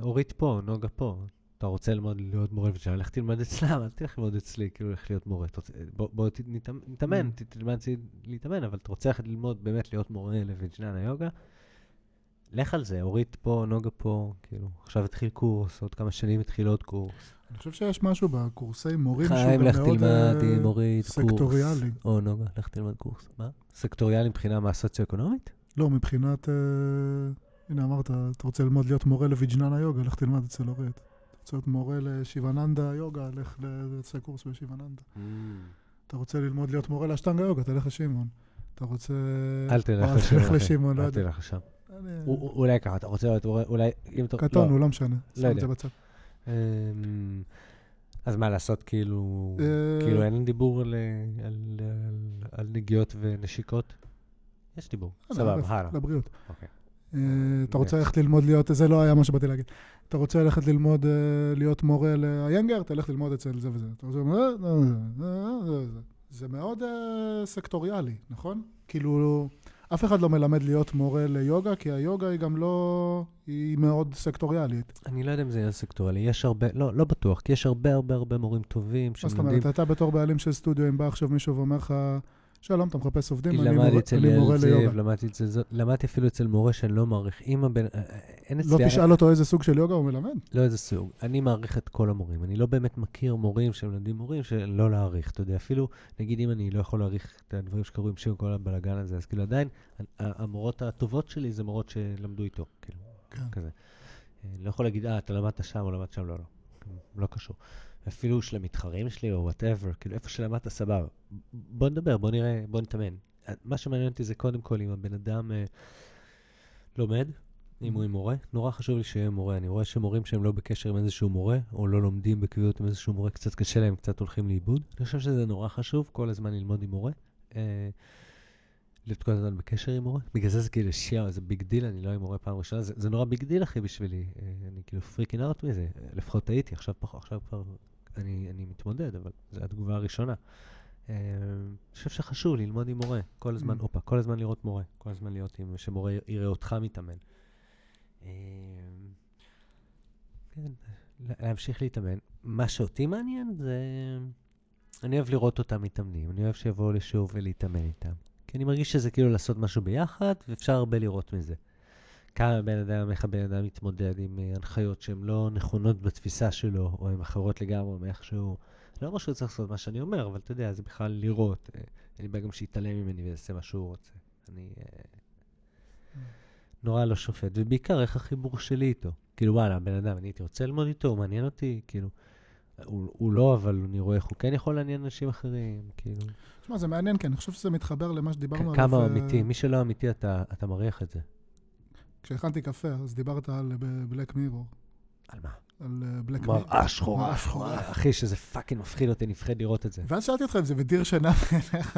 הורית פה, נוגה פה. אתה רוצה ללמוד להיות מורה, ולך תלמד אצלם, אל תלך ללמוד אצלי, כאילו לך להיות מורה. בוא תתאמן, תלמד להתאמן, אבל אתה רוצה ללמוד באמת להיות מורה לויג'נן היוגה, לך על זה, הוריד פה, נוגה פה, כאילו, עכשיו התחיל קורס, עוד כמה שנים התחיל עוד קורס. אני חושב שיש משהו בקורסי מורים שהוא גם מאוד סקטוריאלי. או נוגה, לך תלמד קורס. מה? סקטוריאלי מבחינה מה סוציו-אקונומית? לא, מבחינת, הנה אמרת, אתה רוצה ללמוד להיות מורה לויג'נן היוגה, לך תלמד אצל אורית. אתה רוצה להיות מורה לשיווננדה היוגה, לך לצא קורס בשיווננדה. אתה רוצה ללמוד להיות מורה לאשטנגה היוגה, תלך לשימון. אתה רוצה... אל תלך לשימון. אל תלך לשם. אולי ככה, אתה רוצה להיות מורה, אולי... קטון, הוא לא משנה. לא יודע. אז מה לעשות, כאילו... כאילו אין דיבור על נגיעות ונשיקות? יש דיבור. סבבה, הלאה. לבריאות. אוקיי. אתה רוצה ללכת ללמוד להיות, זה לא היה מה שבאתי להגיד, אתה רוצה ללכת ללמוד להיות מורה ליינגר, אתה הלך ללמוד אצל זה וזה. זה מאוד סקטוריאלי, נכון? כאילו, אף אחד לא מלמד להיות מורה ליוגה, כי היוגה היא גם לא, היא מאוד סקטוריאלית. אני לא יודע אם זה יהיה סקטוריאלי, יש הרבה, לא, לא בטוח, כי יש הרבה הרבה הרבה מורים טובים. זאת אומרת, אתה בתור בעלים של סטודיו, אם בא עכשיו מישהו ואומר לך, שלום, אתה מחפש עובדים, אני מורה ליוגה. למדתי אפילו אצל מורה שאני לא מעריך. לא תשאל אותו איזה סוג של יוגה הוא מלמד. לא איזה סוג. אני מעריך את כל המורים. אני לא באמת מכיר מורים שמלמדים מורים שלא להעריך. אתה יודע, אפילו, נגיד אם אני לא יכול להעריך את הדברים שקורים שם כל הבלגן הזה, אז כאילו עדיין, המורות הטובות שלי זה מורות שלמדו איתו. כזה. לא יכול להגיד, אה, אתה למדת שם או למדת שם, לא, לא. לא קשור. אפילו של המתחרים שלי או whatever, כאילו איפה שלמדת סבבה. בוא נדבר, בוא נראה, בוא נתאמן. מה שמעניין אותי זה קודם כל אם הבן אדם אה, לומד, אם הוא עם מורה, נורא חשוב לי שיהיה מורה. אני רואה שמורים שהם לא בקשר עם איזשהו מורה, או לא לומדים בקביעות עם איזשהו מורה, קצת קשה להם, קצת הולכים לאיבוד. אני חושב שזה נורא חשוב, כל הזמן ללמוד עם מורה. אה, לתקוע את זה בקשר עם מורה. בגלל זה זה כאילו שיער, זה ביג דיל, אני לא עם מורה פעם ראשונה. זה, זה נורא ביג דיל אחי בשבילי. אה, אני כאילו פריקינג אאוט מזה. לפחות הייתי, עכשיו פחות, עכשיו כבר... אני, אני מתמודד, אבל זו התגובה הראשונה. אני חושב שחשוב ללמוד עם מורה, כל הזמן, אופה, כל הזמן לראות מורה, כל הזמן להיות עם, שמורה יראה אותך מתאמן. כן, להמשיך להתאמן. מה שאותי מעניין זה, אני אוהב לראות אותם מתאמנים, אני אוהב שיבואו לשוב ולהתאמן איתם. כי אני מרגיש שזה כאילו לעשות משהו ביחד, ואפשר הרבה לראות מזה. כמה בן אדם, איך הבן אדם מתמודד עם הנחיות שהן לא נכונות בתפיסה שלו, או הן אחרות לגמרי, מאיכשהו, לא משהו צריך לעשות מה שאני אומר, אבל אתה יודע, זה בכלל לראות. אני בא גם שיתעלם ממני ועשה מה שהוא רוצה. אני נורא לא שופט, ובעיקר איך החיבור שלי איתו. כאילו, וואלה, הבן אדם, אני הייתי רוצה ללמוד איתו, הוא מעניין אותי, כאילו, הוא לא, אבל אני רואה איך הוא כן יכול לעניין אנשים אחרים, כאילו. תשמע, זה מעניין, כן, אני חושב שזה מתחבר למה שדיברנו. כמה אמיתי, מי שלא אמיתי, אתה מריח את זה. כשהכנתי קפה, אז דיברת על בלק מירור. על מה? על בלק מירור. מראה שחורה, שחורה. אחי, שזה פאקינג מפחיד אותי, נפחד לראות את זה. ואז שאלתי אותך אם זה בדיר שינה.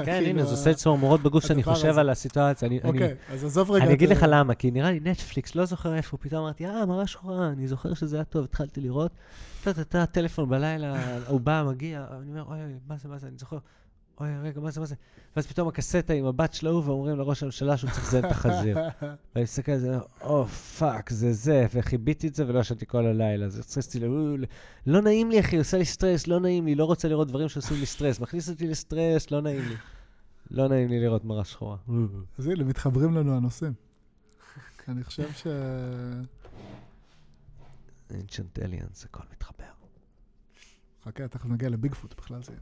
כן, הנה, זה עושה צמרמורות בגוף שאני חושב על הסיטואציה. אוקיי, אז עזוב רגע. אני אגיד לך למה, כי נראה לי נטפליקס, לא זוכר איפה, פתאום אמרתי, אה, מראה שחורה, אני זוכר שזה היה טוב, התחלתי לראות, טטטה, טלפון בלילה, הוא בא, מגיע, אני אומר, אוי, מה זה, מה זה, אני זוכר. אוי, רגע, מה זה, מה זה? ואז פתאום הקסטה עם הבת שלו, ואומרים לראש הממשלה שהוא צריך לזיין את החזיר. ואני מסתכל על זה, או, פאק, זה זה, וחיביתי את זה ולא ישנתי כל הלילה. אז התחלתי, לא נעים לי, אחי, עושה לי סטרס, לא נעים לי, לא רוצה לראות דברים שעושים לי סטרס, מכניס אותי לסטרס, לא נעים לי. לא נעים לי לראות מראה שחורה. אז הנה, מתחברים לנו הנושאים. אני חושב ש... Ancient Aliens, הכל מתחבר. חכה, תכף נגיע לביגפוט בכלל זה.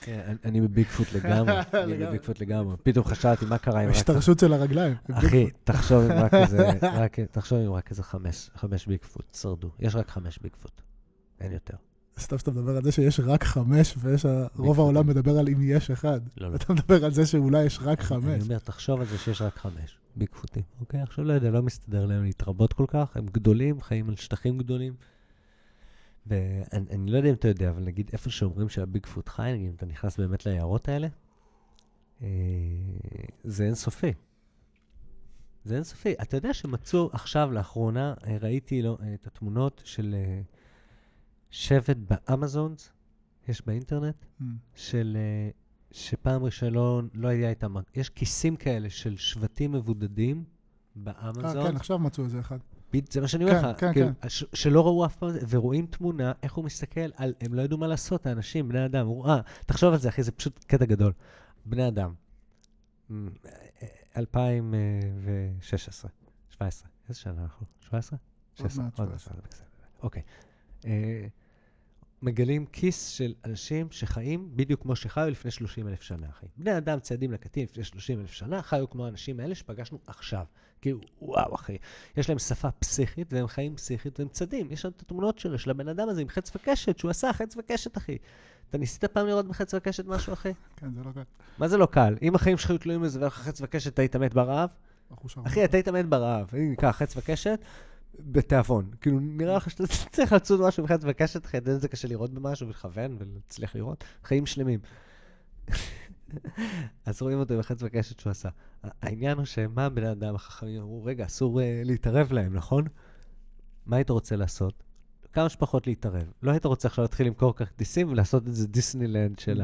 כן, אני בביגפוט לגמרי, אני בביגפוט לגמרי. פתאום חשבתי מה קרה עם רק... השתרשות של הרגליים. אחי, תחשוב עם רק איזה, תחשוב עם רק איזה חמש, חמש ביגפוט, שרדו. יש רק חמש ביגפוט, אין יותר. סתם שאתה מדבר על זה שיש רק חמש, ורוב העולם מדבר על אם יש אחד. אתה מדבר על זה שאולי יש רק חמש. אני אומר, תחשוב על זה שיש רק חמש, ביגפוטים. אוקיי, עכשיו לא יודע, לא מסתדר להם להתרבות כל כך, הם גדולים, חיים על שטחים גדולים. ואני לא יודע אם אתה יודע, אבל נגיד איפה שאומרים שהביגפוט חי, נגיד אם אתה נכנס באמת ליערות האלה, זה אינסופי. זה אינסופי. אתה יודע שמצאו עכשיו לאחרונה, ראיתי את התמונות של שבט באמזונס, יש באינטרנט, של שפעם ראשון לא היה איתם, יש כיסים כאלה של שבטים מבודדים באמזונס. כן, עכשיו מצאו איזה אחד. זה מה שאני אומר לך, שלא ראו אף פעם, ורואים תמונה, איך הוא מסתכל על, הם לא ידעו מה לעשות, האנשים, בני אדם, הוא ראה, תחשוב על זה אחי, זה פשוט קטע גדול, בני אדם, אלפיים ושש עשרה, שבע עשרה, איזה שנה אנחנו? שבע עשרה? שש עשרה, עוד עשרה, אוקיי. מגלים כיס של אנשים שחיים בדיוק כמו שחיו לפני שלושים אלף שנה, אחי. בני אדם צעדים לקטים לפני שלושים אלף שנה, חיו כמו האנשים האלה שפגשנו עכשיו. כאילו, וואו, אחי. יש להם שפה פסיכית, והם חיים פסיכית, והם צדים. יש לנו את התמונות שלו, של הבן אדם הזה עם חץ וקשת, שהוא עשה חץ וקשת, אחי. אתה ניסית פעם לראות בחץ וקשת משהו, אחי? כן, זה לא קל. מה זה לא קל? אם החיים שלך תלויים לזה ואיך חץ וקשת, אתה היית מת ברעב? אחי, אתה היית מת ברעב. ניקח חץ וקשת. בתיאבון, כאילו נראה לך שאתה צריך לצוד משהו מחץ וקשת חדן, זה קשה לראות במשהו ולכוון ולהצליח לראות חיים שלמים. אז רואים אותו מחץ וקשת שהוא עשה. העניין הוא שמה בני אדם החכמים אמרו, רגע, אסור להתערב להם, נכון? מה היית רוצה לעשות? כמה שפחות להתערב. לא היית רוצה עכשיו להתחיל למכור כרטיסים ולעשות את זה דיסנילנד של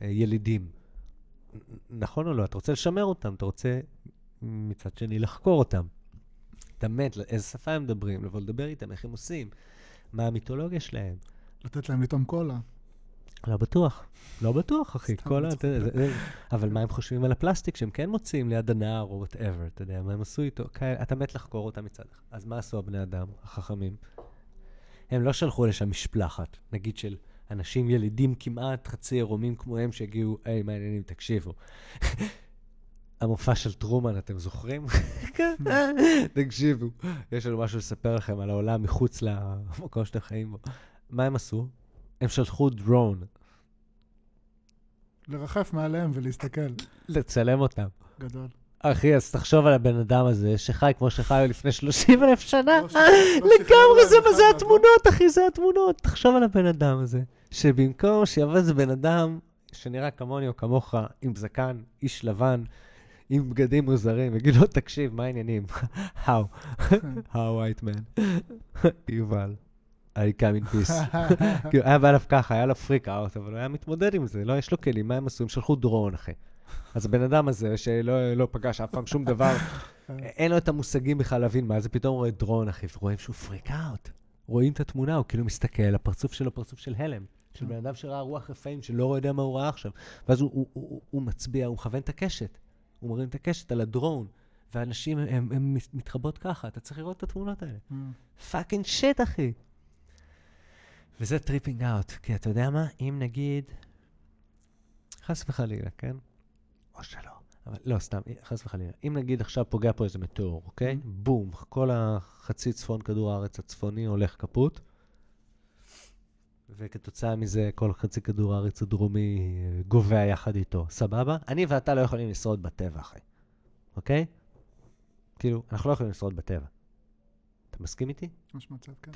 הילידים. נכון או לא? אתה רוצה לשמר אותם, אתה רוצה מצד שני לחקור אותם. אתה מת, איזה שפה הם מדברים, לבוא לדבר איתם, איך הם עושים, מה המיתולוגיה שלהם. לתת להם לטעום קולה. לא בטוח, לא בטוח, אחי. קולה, אבל מה הם חושבים על הפלסטיק שהם כן מוצאים ליד הנער או whatever, אתה יודע, מה הם עשו איתו? אתה מת לחקור אותם מצד אחד. אז מה עשו הבני אדם, החכמים? הם לא שלחו לשם משפלחת, נגיד של אנשים ילידים כמעט חצי עירומים כמוהם שהגיעו, היי, מה העניינים, תקשיבו. המופע של טרומן, אתם זוכרים? תקשיבו, יש לנו משהו לספר לכם על העולם מחוץ למקום שאתם חיים בו. מה הם עשו? הם שלחו דרון. לרחף מעליהם ולהסתכל. לצלם אותם. גדול. אחי, אז תחשוב על הבן אדם הזה שחי כמו שחי לפני שלושים אלף שנה. לגמרי זה התמונות, אחי, זה התמונות. תחשוב על הבן אדם הזה, שבמקום שיבוא זה בן אדם שנראה כמוני או כמוך, עם זקן, איש לבן, עם בגדים מוזרים, יגיד לו, תקשיב, מה העניינים? How? How white man? יובל, I come in peace. היה בעליו ככה, היה לו פריק אאוט, אבל הוא היה מתמודד עם זה, לא, יש לו כלים, מה הם עשו? הם שלחו דרון, אחי. אז הבן אדם הזה, שלא פגש אף פעם שום דבר, אין לו את המושגים בכלל להבין מה, אז פתאום רואה דרון, אחי, ורואים שהוא פריק אאוט. רואים את התמונה, הוא כאילו מסתכל, הפרצוף שלו, פרצוף של הלם. של בן אדם שראה רוח רפאים, שלא יודע מה הוא ראה עכשיו. ואז הוא, הוא, הוא, הוא מצביע, הוא מכוון את הקשת. הוא מרים את הקשת על הדרון. ואנשים, הם, הם מתחבות ככה. אתה צריך לראות את התמונות האלה. פאקינג שיט, אחי. וזה טריפינג אאוט. כי אתה יודע מה? אם נגיד, חס וחלילה, כן? או שלא. אבל לא, סתם, חס וחלילה. אם נגיד עכשיו פוגע פה איזה מטאור, אוקיי? בום, כל החצי צפון כדור הארץ הצפוני הולך כפות. וכתוצאה מזה כל חצי כדור הארץ הדרומי גובע יחד איתו. סבבה? אני ואתה לא יכולים לשרוד בטבע, אחי. אוקיי? כאילו, אנחנו לא יכולים לשרוד בטבע. אתה מסכים איתי? יש מצב, כן.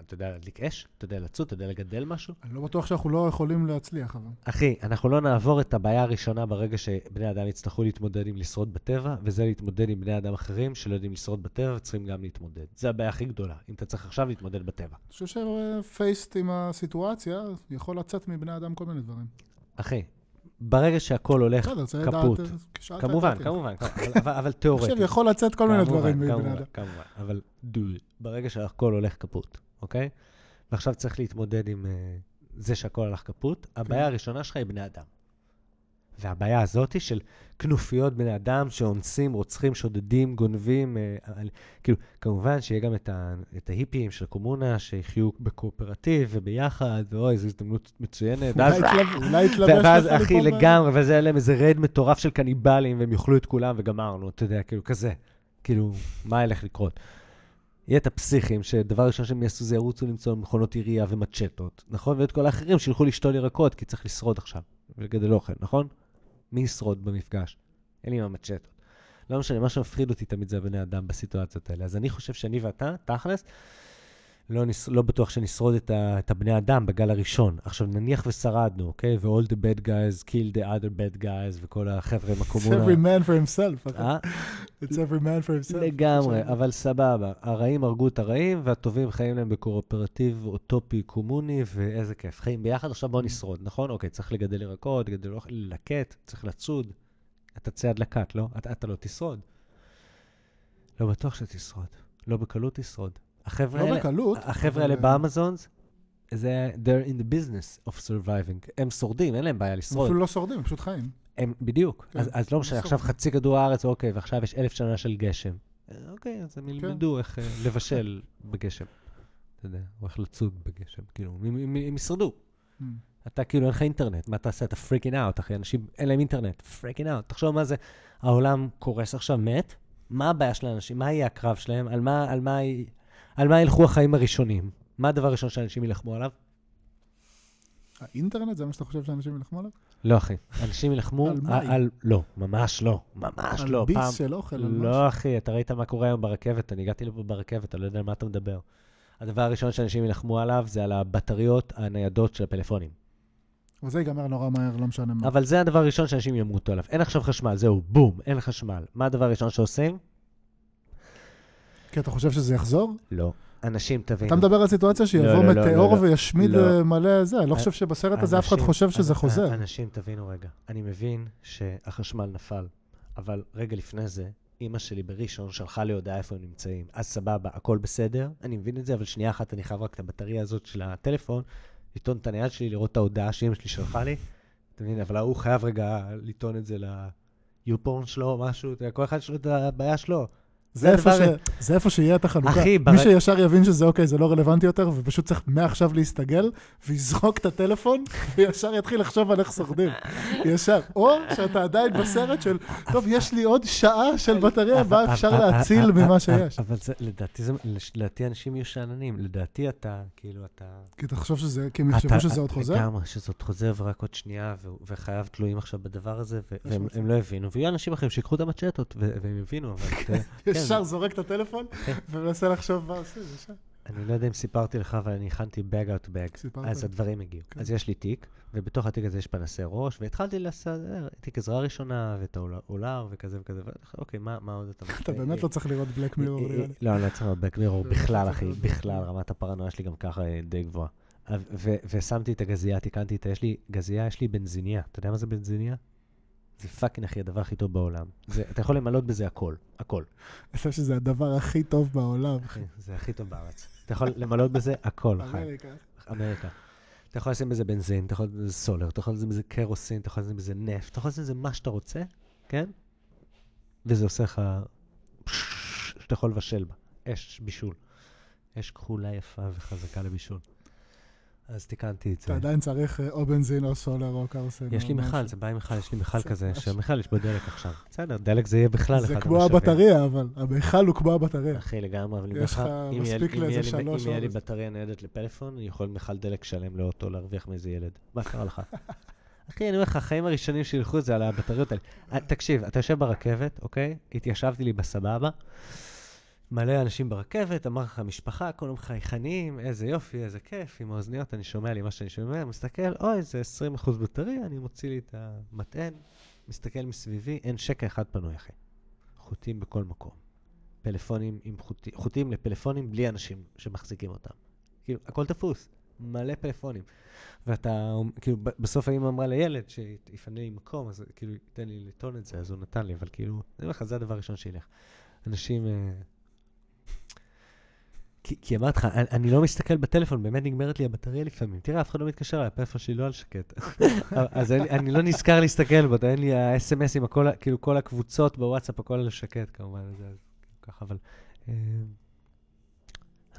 אתה יודע להדליק אש? אתה יודע לצוד? אתה יודע לגדל משהו? אני לא בטוח שאנחנו לא יכולים להצליח, אבל... אחי, אנחנו לא נעבור את הבעיה הראשונה ברגע שבני אדם יצטרכו להתמודד עם לשרוד בטבע, וזה להתמודד עם בני אדם אחרים שלא יודעים לשרוד בטבע וצריכים גם להתמודד. זה הבעיה הכי גדולה, אם אתה צריך עכשיו להתמודד בטבע. אני חושב שפייסט עם הסיטואציה יכול לצאת מבני אדם כל מיני דברים. אחי, ברגע שהכל הולך כפות. כמובן, כמובן, אבל תיאורטית. אני חושב, יכול לצאת כל מיני דברים מבני אדם. כמובן, אבל דוי. ברגע שהכל הולך כפות, אוקיי? ועכשיו צריך להתמודד עם זה שהכל הלך כפות. הבעיה הראשונה שלך היא בני אדם. והבעיה הזאת היא של כנופיות בני אדם שאונסים, רוצחים, שודדים, גונבים. כאילו, כמובן שיהיה גם את ההיפים של הקומונה שיחיו בקואופרטיב וביחד, ואוי, זו הזדמנות מצוינת. אולי התלבש. ואז, אחי, לגמרי, וזה היה להם איזה רד מטורף של קניבלים, והם יאכלו את כולם וגמרנו, אתה יודע, כאילו, כזה. כאילו, מה ילך לקרות? יהיה את הפסיכים, שדבר ראשון שהם יעשו זה ירוצו למצוא מכונות עירייה ומצ'טות, נכון? ואת כל האחרים שילכו לשתול ירקות, כי צריך לשרוד עכשיו, ולגדל אוכל, נכון? מי ישרוד במפגש? אין לי מה מצ'טות. לא משנה, מה שמפחיד אותי תמיד זה בני אדם בסיטואציות האלה. אז אני חושב שאני ואתה, תכלס, לא, נש... לא בטוח שנשרוד את, ה... את הבני אדם בגל הראשון. עכשיו נניח ושרדנו, אוקיי? Okay? ו-all the bad guys kill the other bad guys, וכל החבר'ה מקומונה. It's every man for himself. It's every man for himself. לגמרי, אבל סבבה. הרעים הרגו את הרעים, והטובים חיים להם בקואופרטיב אוטופי קומוני, ואיזה כיף. חיים ביחד, עכשיו בואו נשרוד, נכון? אוקיי, okay, צריך לגדל ירקות, לגדל אוכל, ללקט, צריך לצוד. אתה צייד לקט, לא? אתה, אתה לא תשרוד. לא בטוח שתשרוד. לא בקלות ישרוד. לא בקלות? החבר'ה האלה באמזונס, they're in the business of surviving. הם שורדים, אין להם בעיה לשרוד. אפילו לא שורדים, הם פשוט חיים. בדיוק. אז לא משנה, עכשיו חצי כדור הארץ, אוקיי, ועכשיו יש אלף שנה של גשם. אוקיי, אז הם ילמדו איך לבשל בגשם. אתה יודע, או איך לצוד בגשם. כאילו, הם ישרדו. אתה כאילו, אין לך אינטרנט. מה אתה עושה? אתה freaking out, אחי. אנשים, אין להם אינטרנט. freaking out. תחשוב מה זה. העולם קורס עכשיו, מת. מה הבעיה של האנשים? מה יהיה הקרב שלהם? על מה, על מה, על מה ילכו החיים הראשונים? מה הדבר הראשון שאנשים ילחמו עליו? האינטרנט? זה מה שאתה חושב שאנשים ילחמו עליו? לא, אחי. אנשים ילחמו על, על, על... לא, ממש לא. ממש על לא. ביס פעם... של אוכל. לא, אחי. אתה ראית מה קורה היום ברכבת? אני הגעתי לפה ברכבת, אתה לא יודע על מה אתה מדבר. הדבר הראשון שאנשים ילחמו עליו זה על הבטריות הניידות של הפלאפונים. וזה ייגמר נורא מהר, לא משנה מה. אבל זה הדבר הראשון שאנשים ימותו עליו. אין עכשיו חשמל, זהו, בום, אין חשמל. מה הדבר הראשון שעושים? כי אתה חושב שזה יחזור? לא. אנשים תבינו. אתה מדבר על סיטואציה שיבוא מטאור וישמיד מלא זה. אני לא חושב שבסרט הזה אף אחד חושב שזה חוזר. אנשים תבינו רגע. אני מבין שהחשמל נפל, אבל רגע לפני זה, אמא שלי בראשון שלחה לי הודעה איפה הם נמצאים. אז סבבה, הכל בסדר. אני מבין את זה, אבל שנייה אחת אני חייב רק את הבטריה הזאת של הטלפון, לטעון את הנייד שלי, לראות את ההודעה שאמא שלי שלחה לי. אתה מבין, אבל הוא חייב רגע לטעון את זה ליופורן שלו או משהו. כל אחד שלו את הבעיה שלו. זה איפה שיהיה את החלוקה. מי שישר יבין שזה אוקיי, זה לא רלוונטי יותר, ופשוט צריך מעכשיו להסתגל, ויזרוק את הטלפון, וישר יתחיל לחשוב על איך שורדים. ישר. או שאתה עדיין בסרט של, טוב, יש לי עוד שעה של בטריה, מה אפשר להציל ממה שיש. אבל לדעתי אנשים יהיו שאננים. לדעתי אתה, כאילו אתה... כי אתה חושב שזה, כי הם יחשבו שזה עוד חוזר? גם שזה עוד חוזר, ורק עוד שנייה, וחייב תלויים עכשיו בדבר הזה, והם לא הבינו. ויהיו אנשים אחרים שיקחו את המצ'טות, והם הבינו, אבל... ישר זורק את הטלפון, ומנסה לחשוב מה עושה, ישר. אני לא יודע אם סיפרתי לך, אבל אני הכנתי bag out bag, אז הדברים הגיעו. אז יש לי תיק, ובתוך התיק הזה יש פנסי ראש, והתחלתי לסדר, תיק עזרה ראשונה, ואת העולר, וכזה וכזה, אוקיי, מה עוד אתה... אתה באמת לא צריך לראות בלק מירור. לא, אני לא צריך לראות בלק מירור, בכלל, אחי, בכלל, רמת הפרנויה שלי גם ככה די גבוהה. ושמתי את הגזייה, תיקנתי את ה... יש לי גזייה, יש לי בנזיניה. אתה יודע מה זה בנזיניה? זה פאקינג הכי הדבר הכי טוב בעולם. אתה יכול למלות בזה הכל, הכל. אני חושב שזה הדבר הכי טוב בעולם. זה הכי טוב בארץ. אתה יכול למלות בזה הכל. אמריקה. אמריקה. אתה יכול לשים בזה בנזין, אתה יכול לשים בזה סולר, אתה יכול לשים בזה קרוסין, אתה יכול לשים בזה נפט, אתה יכול לשים בזה מה שאתה רוצה, כן? וזה עושה לך... שאתה יכול לבשל בה. אש בישול. אש כחולה יפה וחזקה לבישול. אז תיקנתי את זה. אתה עדיין צריך או בנזין או סולר או קרסן. יש לי מיכל, זה בא עם מיכל, יש לי מיכל כזה, שמיכל יש בו דלק עכשיו. בסדר, דלק זה יהיה בכלל אחד. זה כמו הבטריה, אבל המיכל הוא כמו הבטריה. אחי, לגמרי, אבל אם יהיה לי בטריה ניידת לפלאפון, אני יכול מיכל דלק שלם לאוטו להרוויח מאיזה ילד. מה קרה לך? אחי, אני אומר לך, החיים הראשונים שילכו זה על הבטריות האלה. תקשיב, אתה יושב ברכבת, אוקיי? התיישבתי לי בסבבה. מלא אנשים ברכבת, אמר לך משפחה, כולם חייכנים, איזה יופי, איזה כיף, עם האוזניות, אני שומע לי מה שאני שומע, מסתכל, אוי, זה עשרים אחוז בטריה, אני מוציא לי את המטען, מסתכל מסביבי, אין שקע אחד פנוי אחי. חוטים בכל מקום. פלאפונים עם חוטים, חוטים לפלאפונים בלי אנשים שמחזיקים אותם. כאילו, הכל תפוס, מלא פלאפונים. ואתה, כאילו, בסוף האמא אמרה לילד שיפנה לי מקום, אז כאילו, תן לי לטעון את זה, אז הוא נתן לי, אבל כאילו, אני אומר לך, זה הדבר הראשון שילך. אנשים, כי אמרת לך, אני לא מסתכל בטלפון, באמת נגמרת לי הבטריה לפעמים. תראה, אף אחד לא מתקשר על הפלאפון שלי, לא על שקט. אז אני לא נזכר להסתכל בו, אין לי ה-אס אם אס עם כל הקבוצות בוואטסאפ, הכל על שקט, כמובן, זה ככה, אבל...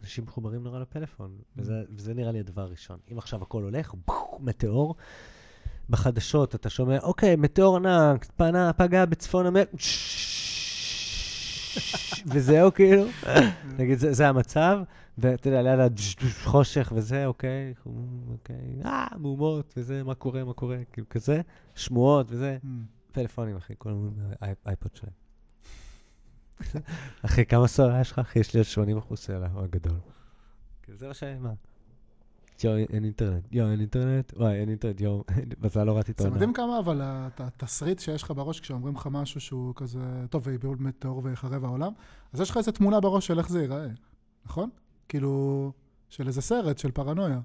אנשים מחוברים נורא לפלאפון, וזה נראה לי הדבר הראשון. אם עכשיו הכל הולך, מטאור, בחדשות אתה שומע, אוקיי, מטאור ענק, פגע בצפון אמריקה, וזהו כאילו, נגיד זה המצב, ואתה יודע, ליד החושך וזה, אוקיי, אה, מהומות וזה, מה קורה, מה קורה, כאילו כזה, שמועות וזה, פלאפונים אחי, כל האייפוד שלהם. אחי, כמה סוללה יש לך? אחי, יש לי עוד שמונים אחוז סוללה, הוא הגדול. כאילו זה מה שמה. יו, אין אינטרנט, יו, אין אינטרנט, וואי, אין אינטרנט, יו, בזה לא ראיתי את העונה. זה מדהים כמה, אבל התסריט שיש לך בראש, כשאומרים לך משהו שהוא כזה, טוב, ויבואו מטאור ויחרב העולם, אז יש לך איזו תמונה בראש של איך זה ייראה, נכון? כאילו, של איזה סרט, של פרנויה.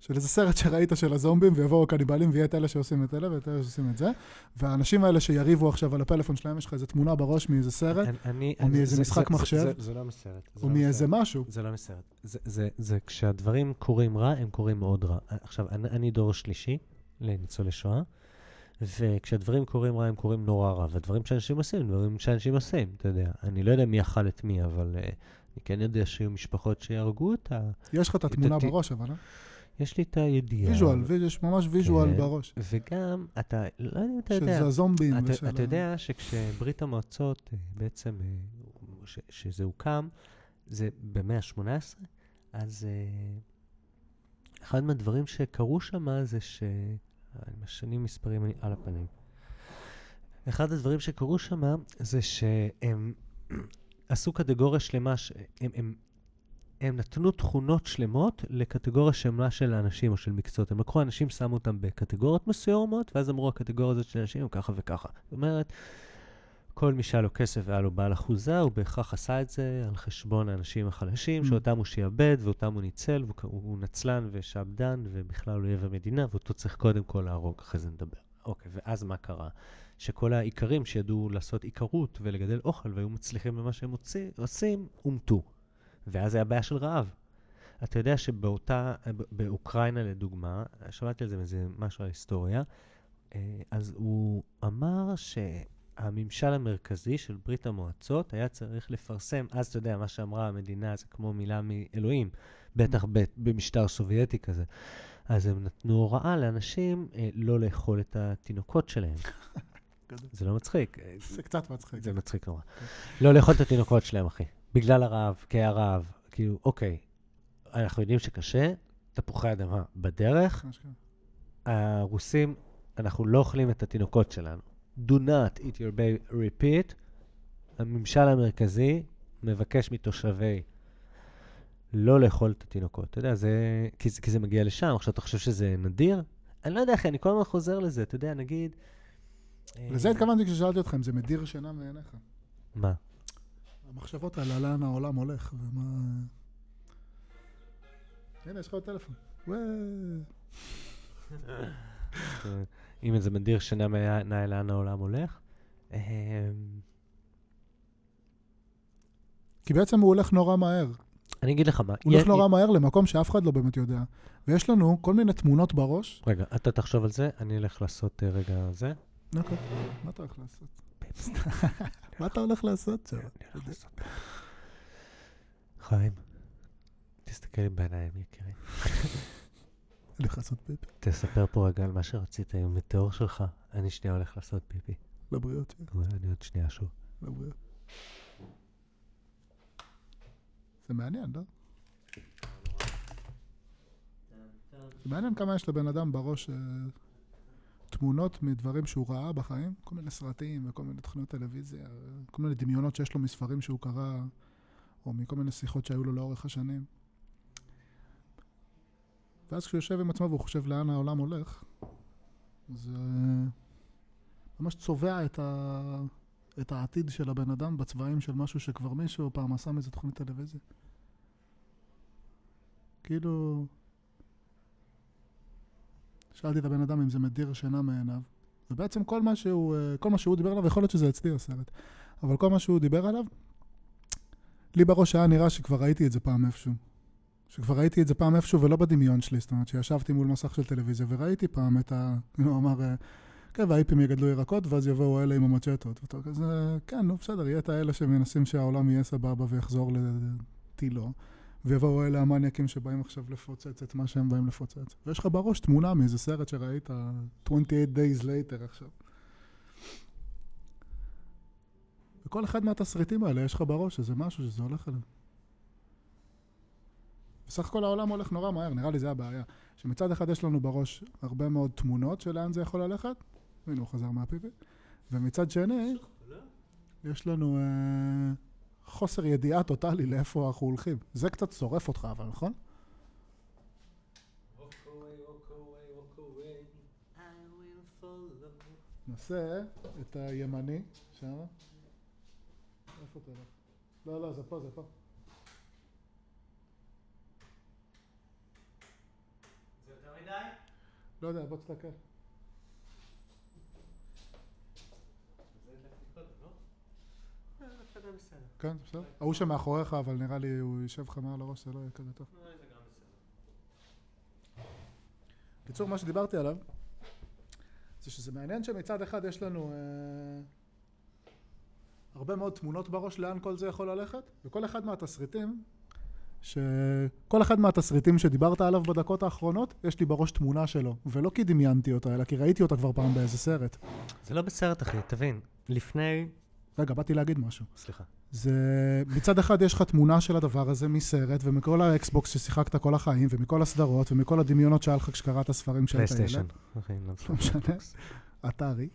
של איזה סרט שראית של הזומבים, ויבואו קניבלים, ויהיה את אלה שעושים את אלה, ואת אלה שעושים את זה. והאנשים האלה שיריבו עכשיו על הפלאפון שלהם, יש לך איזו תמונה בראש מאיזה סרט, או מאיזה משחק מחשב, או מאיזה משהו. זה לא מסרט. זה כשהדברים קורים רע, הם קורים מאוד רע. עכשיו, אני דור שלישי לניצולי שואה, וכשהדברים קורים רע, הם קורים נורא רע. והדברים שאנשים עושים, דברים שאנשים עושים, אתה יודע. אני לא יודע מי אכל את מי, אבל אני כן יודע שיהיו משפחות שיהרגו אותה. יש לך את התמונה בראש, אבל יש לי את הידיעה. ויז'ואל, יש ממש ויז'ואל בראש. וגם, אתה לא יודע אם אתה יודע. שזה הזומבים. אתה יודע שכשברית המועצות בעצם, שזה הוקם, זה במאה השמונה עשרה, אז אחד מהדברים שקרו שמה זה ש... אני משנים מספרים על הפנים. אחד הדברים שקרו שמה זה שהם עשו קטגוריה שלמה, הם... הם נתנו תכונות שלמות לקטגוריה שלמה של האנשים או של מקצועות. הם לקחו אנשים, שמו אותם בקטגוריות מסוימות, ואז אמרו, הקטגוריה הזאת של אנשים הוא ככה וככה. זאת אומרת, כל מי שהיה לו כסף והיה לו בעל אחוזה, הוא בהכרח עשה את זה על חשבון האנשים החלשים, שאותם הוא שיאבד ואותם הוא ניצל, והוא נצלן ושעבדן, ובכלל הוא אויב המדינה, ואותו צריך קודם כל להרוג, אחרי זה נדבר. אוקיי, ואז מה קרה? שכל העיקרים שידעו לעשות עיקרות ולגדל אוכל, והיו מצליחים במה שהם עושים, אומתו. ואז היה בעיה של רעב. אתה יודע שבאותה, באוקראינה לדוגמה, שמעתי על זה מזה משהו על היסטוריה, אז הוא אמר שהממשל המרכזי של ברית המועצות היה צריך לפרסם, אז אתה יודע, מה שאמרה המדינה זה כמו מילה מאלוהים, בטח במשטר סובייטי כזה. אז הם נתנו הוראה לאנשים לא לאכול את התינוקות שלהם. זה לא מצחיק. זה קצת מצחיק. זה מצחיק נורא. לא לאכול את התינוקות שלהם, אחי. בגלל הרעב, כי הרעב, כאילו, אוקיי, אנחנו יודעים שקשה, תפוחי אדמה בדרך, הרוסים, אנחנו לא אוכלים את התינוקות שלנו. Do not eat your baby, repeat. הממשל המרכזי מבקש מתושבי לא לאכול את התינוקות. אתה יודע, זה, כי, כי זה מגיע לשם, עכשיו אתה חושב שזה נדיר? אני לא יודע, אחי, אני כל הזמן חוזר לזה, אתה יודע, נגיד... לזה התכוונתי כששאלתי אותך, אם זה מדיר שינה מעיניך. מה? המחשבות האלה, לאן העולם הולך, ומה... הנה, יש לך עוד טלפון. וואו. אם זה מדיר שינה מעיניי לאן העולם הולך. כי בעצם הוא הולך נורא מהר. אני אגיד לך מה. הוא הולך נורא מהר למקום שאף אחד לא באמת יודע. ויש לנו כל מיני תמונות בראש. רגע, אתה תחשוב על זה, אני אלך לעשות רגע זה. אוקיי, מה אתה הולך לעשות? מה אתה הולך לעשות? אני הולך לעשות. חיים, תסתכל לי בעיניים, יקירי. אני הולך לעשות פיפי. תספר פה רגע על מה שרצית היום בתיאור שלך. אני שנייה הולך לעשות פיפי. לבריאות. אני עוד שנייה שוב. לבריאות. זה מעניין, לא? זה מעניין כמה יש לבן אדם בראש... תמונות מדברים שהוא ראה בחיים, כל מיני סרטים וכל מיני תכנות טלוויזיה, כל מיני דמיונות שיש לו מספרים שהוא קרא, או מכל מיני שיחות שהיו לו לאורך השנים. ואז כשהוא יושב עם עצמו והוא חושב לאן העולם הולך, זה ממש צובע את, ה... את העתיד של הבן אדם בצבעים של משהו שכבר מישהו פעם עשה מאיזו תכנית טלוויזיה. כאילו... שאלתי את הבן אדם אם זה מדיר שינה מעיניו, ובעצם כל מה שהוא, כל מה שהוא דיבר עליו, יכול להיות שזה אצלי הסרט, אבל כל מה שהוא דיבר עליו, לי בראש היה נראה שכבר ראיתי את זה פעם איפשהו. שכבר ראיתי את זה פעם איפשהו ולא בדמיון שלי, זאת אומרת שישבתי מול מסך של טלוויזיה וראיתי פעם את ה... הוא אמר, כן, והאיפים יגדלו ירקות ואז יבואו אלה עם המצ'טות. אז כן, נו, בסדר, יהיה את האלה שמנסים שהעולם יהיה סבבה ויחזור לטילו. ויבואו אלה המניאקים שבאים עכשיו לפוצץ את מה שהם באים לפוצץ. ויש לך בראש תמונה מאיזה סרט שראית, twenty-eight days later עכשיו. וכל אחד מהתסריטים האלה יש לך בראש שזה משהו שזה הולך אליו. בסך הכל העולם הולך נורא מהר, נראה לי זה הבעיה. שמצד אחד יש לנו בראש הרבה מאוד תמונות של לאן זה יכול ללכת. הנה הוא חזר מהפיפי. ומצד שני, יש לנו... חוסר ידיעה טוטלי לאיפה אנחנו הולכים. זה קצת שורף אותך, אבל נכון? נעשה את הימני, שם. איפה אתה? לא, לא, זה פה, זה פה. זה לא יודע, בוא תסתכל. זה בסדר. כן, בסדר. ההוא שמאחוריך, אבל נראה לי הוא יישב חמר לראש, זה לא יהיה כזה טוב. לא, זה גם בסדר. קיצור, מה שדיברתי עליו, זה שזה מעניין שמצד אחד יש לנו הרבה מאוד תמונות בראש לאן כל זה יכול ללכת, וכל אחד מהתסריטים, שכל אחד מהתסריטים שדיברת עליו בדקות האחרונות, יש לי בראש תמונה שלו, ולא כי דמיינתי אותה, אלא כי ראיתי אותה כבר פעם באיזה סרט. זה לא בסרט, אחי, תבין. לפני... רגע, באתי להגיד משהו. סליחה. זה... מצד אחד יש לך תמונה של הדבר הזה מסרט, ומכל האקסבוקס ששיחקת כל החיים, ומכל הסדרות, ומכל הדמיונות שהיה לך כשקראת הספרים של הילד. פלייסטיישן. אחי, לא משנה. אתרי.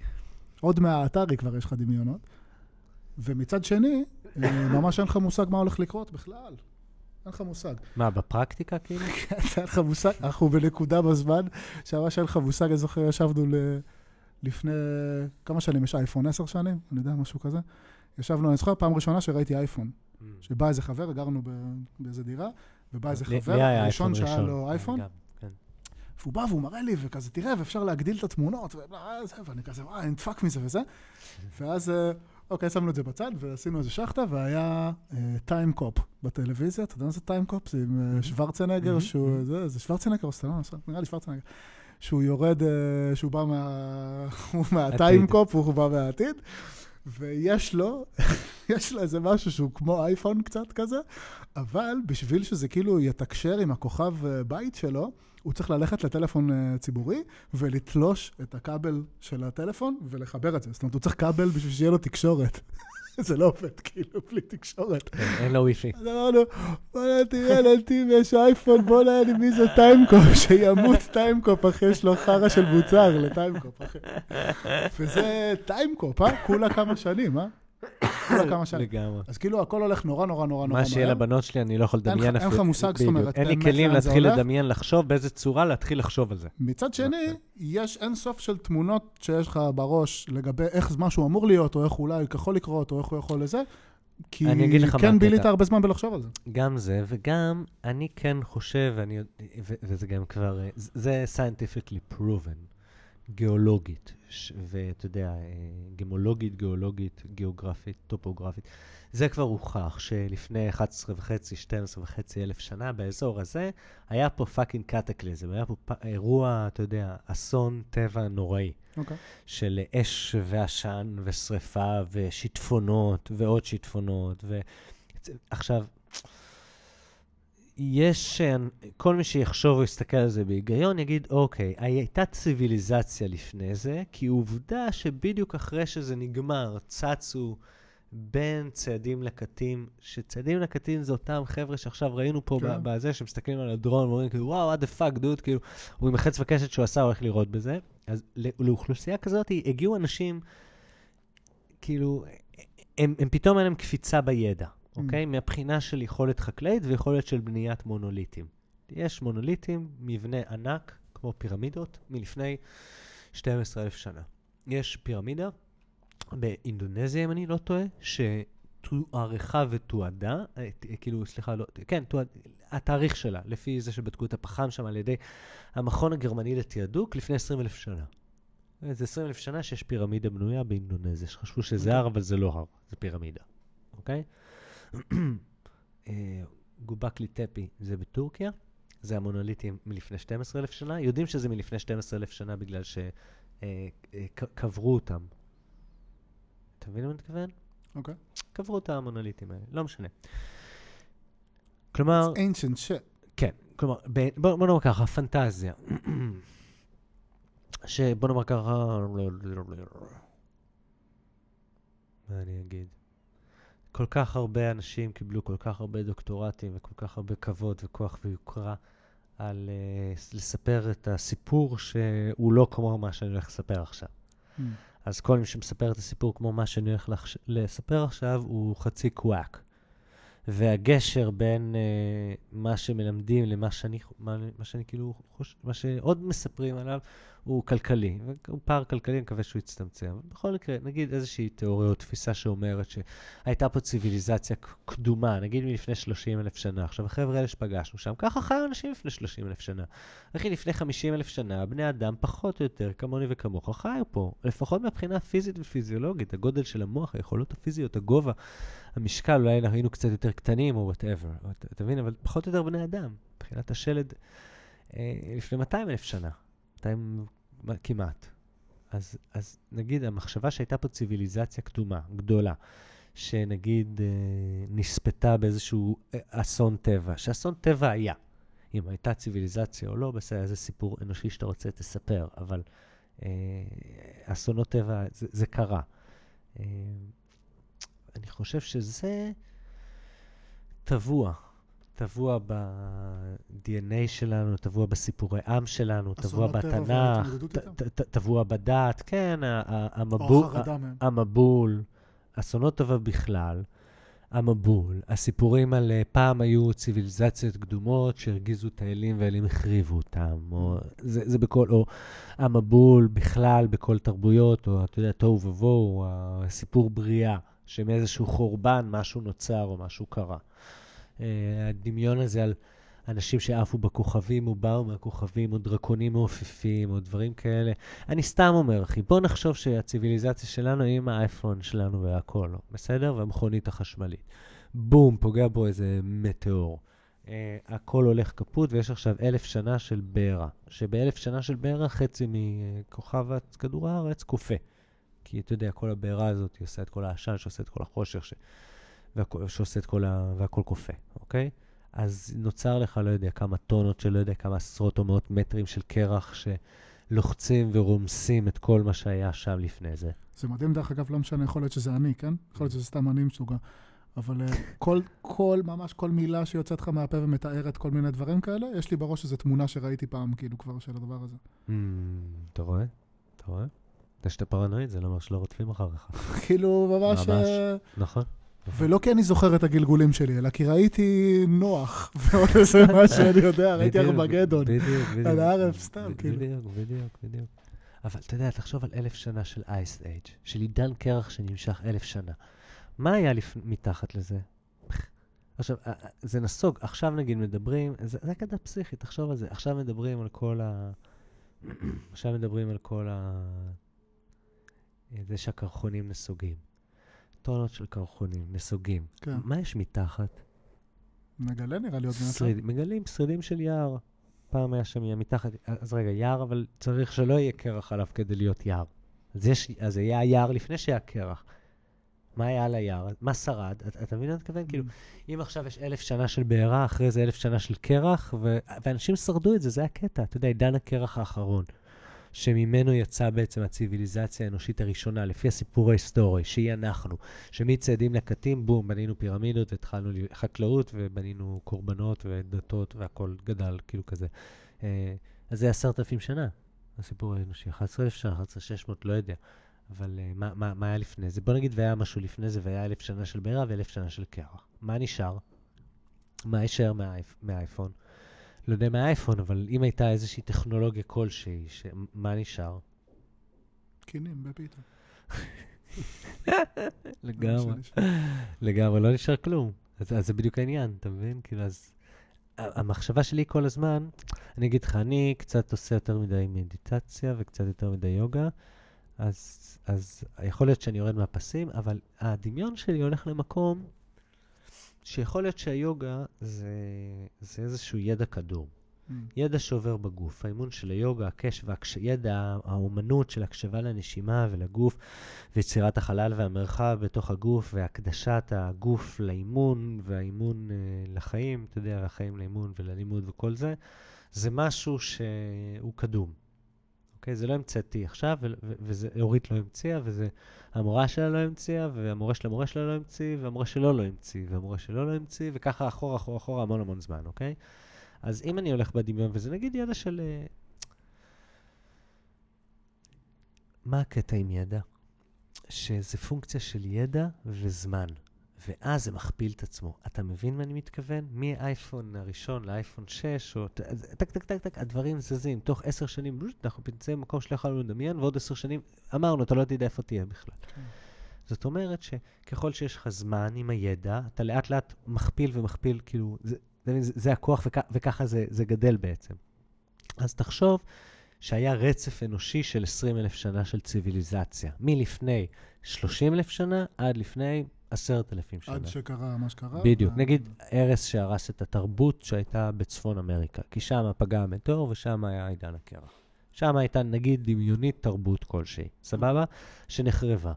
עוד מהאתרי כבר יש לך דמיונות. ומצד שני, ממש אין לך מושג מה הולך לקרות בכלל. אין לך מושג. מה, בפרקטיקה כאילו? אין לך מושג. אנחנו בנקודה בזמן, שממש אין לך מושג, אני זוכר, ישבנו ל... לפני כמה שנים, יש אייפון, עשר שנים, אני יודע, משהו כזה. ישבנו, אני זוכר, פעם ראשונה שראיתי אייפון, שבא איזה חבר, גרנו באיזה דירה, ובא איזה חבר, ראשון שהיה לו אייפון, והוא בא והוא מראה לי, וכזה, תראה, ואפשר להגדיל את התמונות, ואני כזה, אה, נדפק מזה וזה. ואז, אוקיי, שמנו את זה בצד, ועשינו איזה שחטה, והיה טיימקופ בטלוויזיה, אתה יודע מה זה טיימקופ? זה עם שוורצנגר, זה שוורצנגר, נראה לי שוורצנגר. שהוא יורד, שהוא בא מה... הוא מהטיימקופ, הוא בא מהעתיד, ויש לו, יש לו איזה משהו שהוא כמו אייפון קצת כזה, אבל בשביל שזה כאילו יתקשר עם הכוכב בית שלו, הוא צריך ללכת לטלפון ציבורי, ולתלוש את הכבל של הטלפון, ולחבר את זה. זאת אומרת, הוא צריך כבל בשביל שיהיה לו תקשורת. זה לא עובד, כאילו, בלי תקשורת. אין לו וויפי. אז אמרנו, בוא'נה, תראה, נתים, יש אייפון, בוא'נה, אני מי זה טיימקופ, שימות טיימקופ, אחי, יש לו חרה של מוצר לטיימקופ, אחי. וזה טיימקופ, אה? כולה כמה שנים, אה? כולה כמה שנים. לגמרי. אז כאילו, הכל הולך נורא, נורא, נורא, נורא. מה שיהיה לבנות שלי, אני לא יכול לדמיין. אין לך מושג, זאת אומרת, אין לי כלים להתחיל לדמיין, לחשוב, באיזו צורה להתחיל לחשוב על זה. מצד שני, יש אין סוף של תמונות שיש לך בראש לגבי איך משהו אמור להיות, או איך אולי יכול לקרות, או איך הוא יכול לזה, כי כן בילית הרבה זמן בלחשוב על זה. גם זה, וגם אני כן חושב, וזה גם כבר, זה scientifically proven, גיאולוגית, ואתה יודע, גמולוגית, גיאולוגית, גיאוגרפית, טופוגרפית. זה כבר הוכח שלפני אחת עשרה וחצי, שתים עשרה וחצי אלף שנה באזור הזה, היה פה פאקינג קטקליזם, היה פה אירוע, אתה יודע, אסון טבע נוראי. אוקיי. של אש ועשן ושריפה ושיטפונות ועוד שיטפונות. עכשיו, יש, כל מי שיחשוב ויסתכל על זה בהיגיון יגיד, אוקיי, הייתה ציוויליזציה לפני זה, כי עובדה שבדיוק אחרי שזה נגמר, צצו בין צעדים לקטים, שצעדים לקטים זה אותם חבר'ה שעכשיו ראינו פה כן. בזה, שמסתכלים על הדרון ואומרים כאילו, וואו, what the fuck, dude, כאילו, הוא עם החץ וקשת שהוא עשה, הוא הולך לראות בזה. אז לאוכלוסייה כזאת הגיעו אנשים, כאילו, הם, הם פתאום אין להם קפיצה בידע. אוקיי? מהבחינה של יכולת חקלאית ויכולת של בניית מונוליטים. יש מונוליטים, מבנה ענק, כמו פירמידות, מלפני שתים עשרה אלף שנה. יש פירמידה באינדונזיה, אם אני לא טועה, שתוארכה ותועדה, כאילו, סליחה, לא, כן, תועד, התאריך שלה, לפי זה שבדקו את הפחם שם על ידי המכון הגרמני לתיעדוק, לפני עשרים אלף שנה. זה עשרים אלף שנה שיש פירמידה בנויה באינדונזיה, שחשבו שזה הר, אבל זה לא הר, זה פירמידה. אוקיי? גובקלי טפי זה בטורקיה, זה המונוליטים מלפני שתים עשרה אלף שנה, יודעים שזה מלפני שתים עשרה אלף שנה בגלל שקברו אותם. אתה מבין מה אני מתכוון? אוקיי. קברו אותם המונוליטים האלה, לא משנה. כלומר... It's ancient shit. כן, כלומר, בוא נאמר ככה, פנטזיה. שבוא נאמר ככה... מה אני אגיד? כל כך הרבה אנשים קיבלו כל כך הרבה דוקטורטים וכל כך הרבה כבוד וכוח ויוקרה על uh, לספר את הסיפור שהוא לא כמו מה שאני הולך לספר עכשיו. Mm. אז כל מי שמספר את הסיפור כמו מה שאני הולך לספר עכשיו הוא חצי קוואק. והגשר בין uh, מה שמלמדים למה שאני, מה, מה שאני כאילו חושב, מה שעוד מספרים עליו, הוא כלכלי. הוא פער כלכלי, אני מקווה שהוא יצטמצם. בכל מקרה, נגיד איזושהי תיאוריה או תפיסה שאומרת שהייתה פה ציוויליזציה קדומה, נגיד מלפני שלושים אלף שנה. עכשיו, החבר'ה האלה שפגשנו שם, ככה חיו אנשים לפני שלושים אלף שנה. אחי, לפני חמישים אלף שנה, בני אדם פחות או יותר, כמוני וכמוך, חיו פה. לפחות מהבחינה הפיזית ופיזיולוגית, הגודל של המוח, היכולות הפיזיות, הגובה, המשקל, אולי היינו קצת יותר קטנים, או whatever. תבין, אבל פחות או יותר בני אדם. מבחינת השלד, לפני מאתיים אלף שנה. כמעט. אז, אז נגיד, המחשבה שהייתה פה ציוויליזציה קדומה, גדולה, שנגיד נספתה באיזשהו אסון טבע, שאסון טבע היה. אם הייתה ציוויליזציה או לא, בסדר, זה סיפור אנושי שאתה רוצה תספר, אבל אסונות טבע, זה, זה קרה. אני חושב שזה טבוע. טבוע ב-די אן איי שלנו, טבוע בסיפורי עם שלנו, טבוע בתנ"ך, טבוע בדת, כן, המבול, אסונות טבע בכלל, המבול, הסיפורים על פעם היו ציוויליזציות קדומות שהרגיזו את האלים והאלים החריבו אותם, או זה בכל, או המבול בכלל בכל תרבויות, או אתה יודע, תוהו ובוהו, הסיפור בריאה, שמאיזשהו חורבן משהו נוצר או משהו קרה. הדמיון הזה על אנשים שעפו בכוכבים או באו מהכוכבים או דרקונים מעופפים או דברים כאלה. אני סתם אומר, אחי, בוא נחשוב שהציוויליזציה שלנו היא עם האייפון שלנו והכל, בסדר? והמכונית החשמלית. בום, פוגע בו איזה מטאור. הכל הולך כפות ויש עכשיו אלף שנה של בערה. שבאלף שנה של בערה חצי מכוכב כדור הארץ קופה. כי אתה יודע, כל הבערה הזאת עושה את כל העשן, שעושה את כל החושך ש... שעושה את כל ה... והכל קופה, אוקיי? אז נוצר לך, לא יודע, כמה טונות של, לא יודע, כמה עשרות או מאות מטרים של קרח שלוחצים ורומסים את כל מה שהיה שם לפני זה. זה מדהים, דרך אגב, לא משנה, יכול להיות שזה אני, כן? יכול להיות שזה סתם אני משוגע. אבל כל, כל, ממש כל מילה שיוצאת לך מהפה ומתארת כל מיני דברים כאלה, יש לי בראש איזו תמונה שראיתי פעם, כאילו, כבר של הדבר הזה. אתה רואה? אתה רואה? אתה שאתה פרנואיד, זה לא אומר שלא רודפים אחריך. כאילו, ממש... נכון. ולא כי אני זוכר את הגלגולים שלי, אלא כי ראיתי נוח, ועוד איזה מה שאני יודע, ראיתי ארמגדון, על הערב סתם, כאילו. בדיוק, בדיוק, בדיוק. אבל אתה יודע, תחשוב על אלף שנה של אייס אייג', של עידן קרח שנמשך אלף שנה. מה היה מתחת לזה? עכשיו, זה נסוג, עכשיו נגיד מדברים, זה רק עדה פסיכית, תחשוב על זה, עכשיו מדברים על כל ה... עכשיו מדברים על כל ה... זה שהקרחונים נסוגים. טונות של קרחונים, נסוגים. כן. מה יש מתחת? מגלה נראה להיות מנסה. מגלים, שרידים של יער. פעם היה שם יער מתחת, אז רגע, יער, אבל צריך שלא יהיה קרח עליו כדי להיות יער. אז, יש, אז היה יער לפני שהיה קרח. מה היה על היער? מה שרד? אתה מבין מה אתה כוון? כאילו, אם עכשיו יש אלף שנה של בעירה, אחרי זה אלף שנה של קרח, ו... ואנשים שרדו את זה, זה הקטע. אתה יודע, עידן הקרח האחרון. שממנו יצא בעצם הציוויליזציה האנושית הראשונה, לפי הסיפור ההיסטורי, שהיא אנחנו, שמצעדים לקטים, בום, בנינו פירמידות, והתחלנו חקלאות, ובנינו קורבנות ודתות, והכל גדל, כאילו כזה. אז זה עשרת אלפים שנה, הסיפור האנושי, אחת עשרה אלף שנה, אחת עשרה שש מאות, לא יודע. אבל מה, מה, מה היה לפני זה? בוא נגיד, והיה משהו לפני זה, והיה אלף שנה של בעירה, ואלף שנה של קרח. מה נשאר? מה נשאר מהאייפון? לא יודע מהאייפון, אבל אם הייתה איזושהי טכנולוגיה כלשהי, מה נשאר? קינים, בפיתה. לגמרי. לגמרי, לא נשאר כלום. אז זה בדיוק העניין, אתה מבין? כאילו, אז... המחשבה שלי כל הזמן, אני אגיד לך, אני קצת עושה יותר מדי מדיטציה וקצת יותר מדי יוגה, אז יכול להיות שאני יורד מהפסים, אבל הדמיון שלי הולך למקום... שיכול להיות שהיוגה זה, זה איזשהו ידע קדום. Mm. ידע שעובר בגוף. האימון של היוגה, הקשב, ידע, האומנות של הקשבה לנשימה ולגוף, ויצירת החלל והמרחב בתוך הגוף, והקדשת הגוף לאימון, והאימון אה, לחיים, אתה יודע, החיים לאימון וללימוד וכל זה, זה משהו שהוא קדום. אוקיי? זה לא המצאתי עכשיו, ו- ו- וזה אורית לא המציאה, וזה... המורה שלה לא המציאה, והמורה של המורה שלה לא המציא, והמורה שלו לא המציא, והמורה שלו לא המציא, וככה אחורה, אחורה, אחורה, המון המון זמן, אוקיי? אז אם אני הולך בדמיון, וזה נגיד ידע של... מה הקטע עם ידע? שזה פונקציה של ידע וזמן. ואז זה מכפיל את עצמו. אתה מבין מה אני מתכוון? מאייפון הראשון לאייפון שש, או... טק, טק, טק, טק, הדברים זזים. תוך עשר שנים, אנחנו נמצאים במקום שלא יכולנו לדמיין, ועוד עשר שנים, אמרנו, אתה לא תדע איפה תהיה בכלל. זאת אומרת שככל שיש לך זמן עם הידע, אתה לאט לאט מכפיל ומכפיל, כאילו, זה, זה, זה הכוח, וכ, וככה זה, זה גדל בעצם. אז תחשוב שהיה רצף אנושי של עשרים אלף שנה של ציוויליזציה. מלפני שלושים אלף שנה עד לפני עשרת אלפים שנה. עד שקרה מה שקרה. בדיוק. נגיד ארס שהרס את התרבות שהייתה בצפון אמריקה, כי שם פגע המטאור ושם היה עידן הקרח. שם הייתה נגיד דמיונית תרבות כלשהי, סבבה? שנחרבה.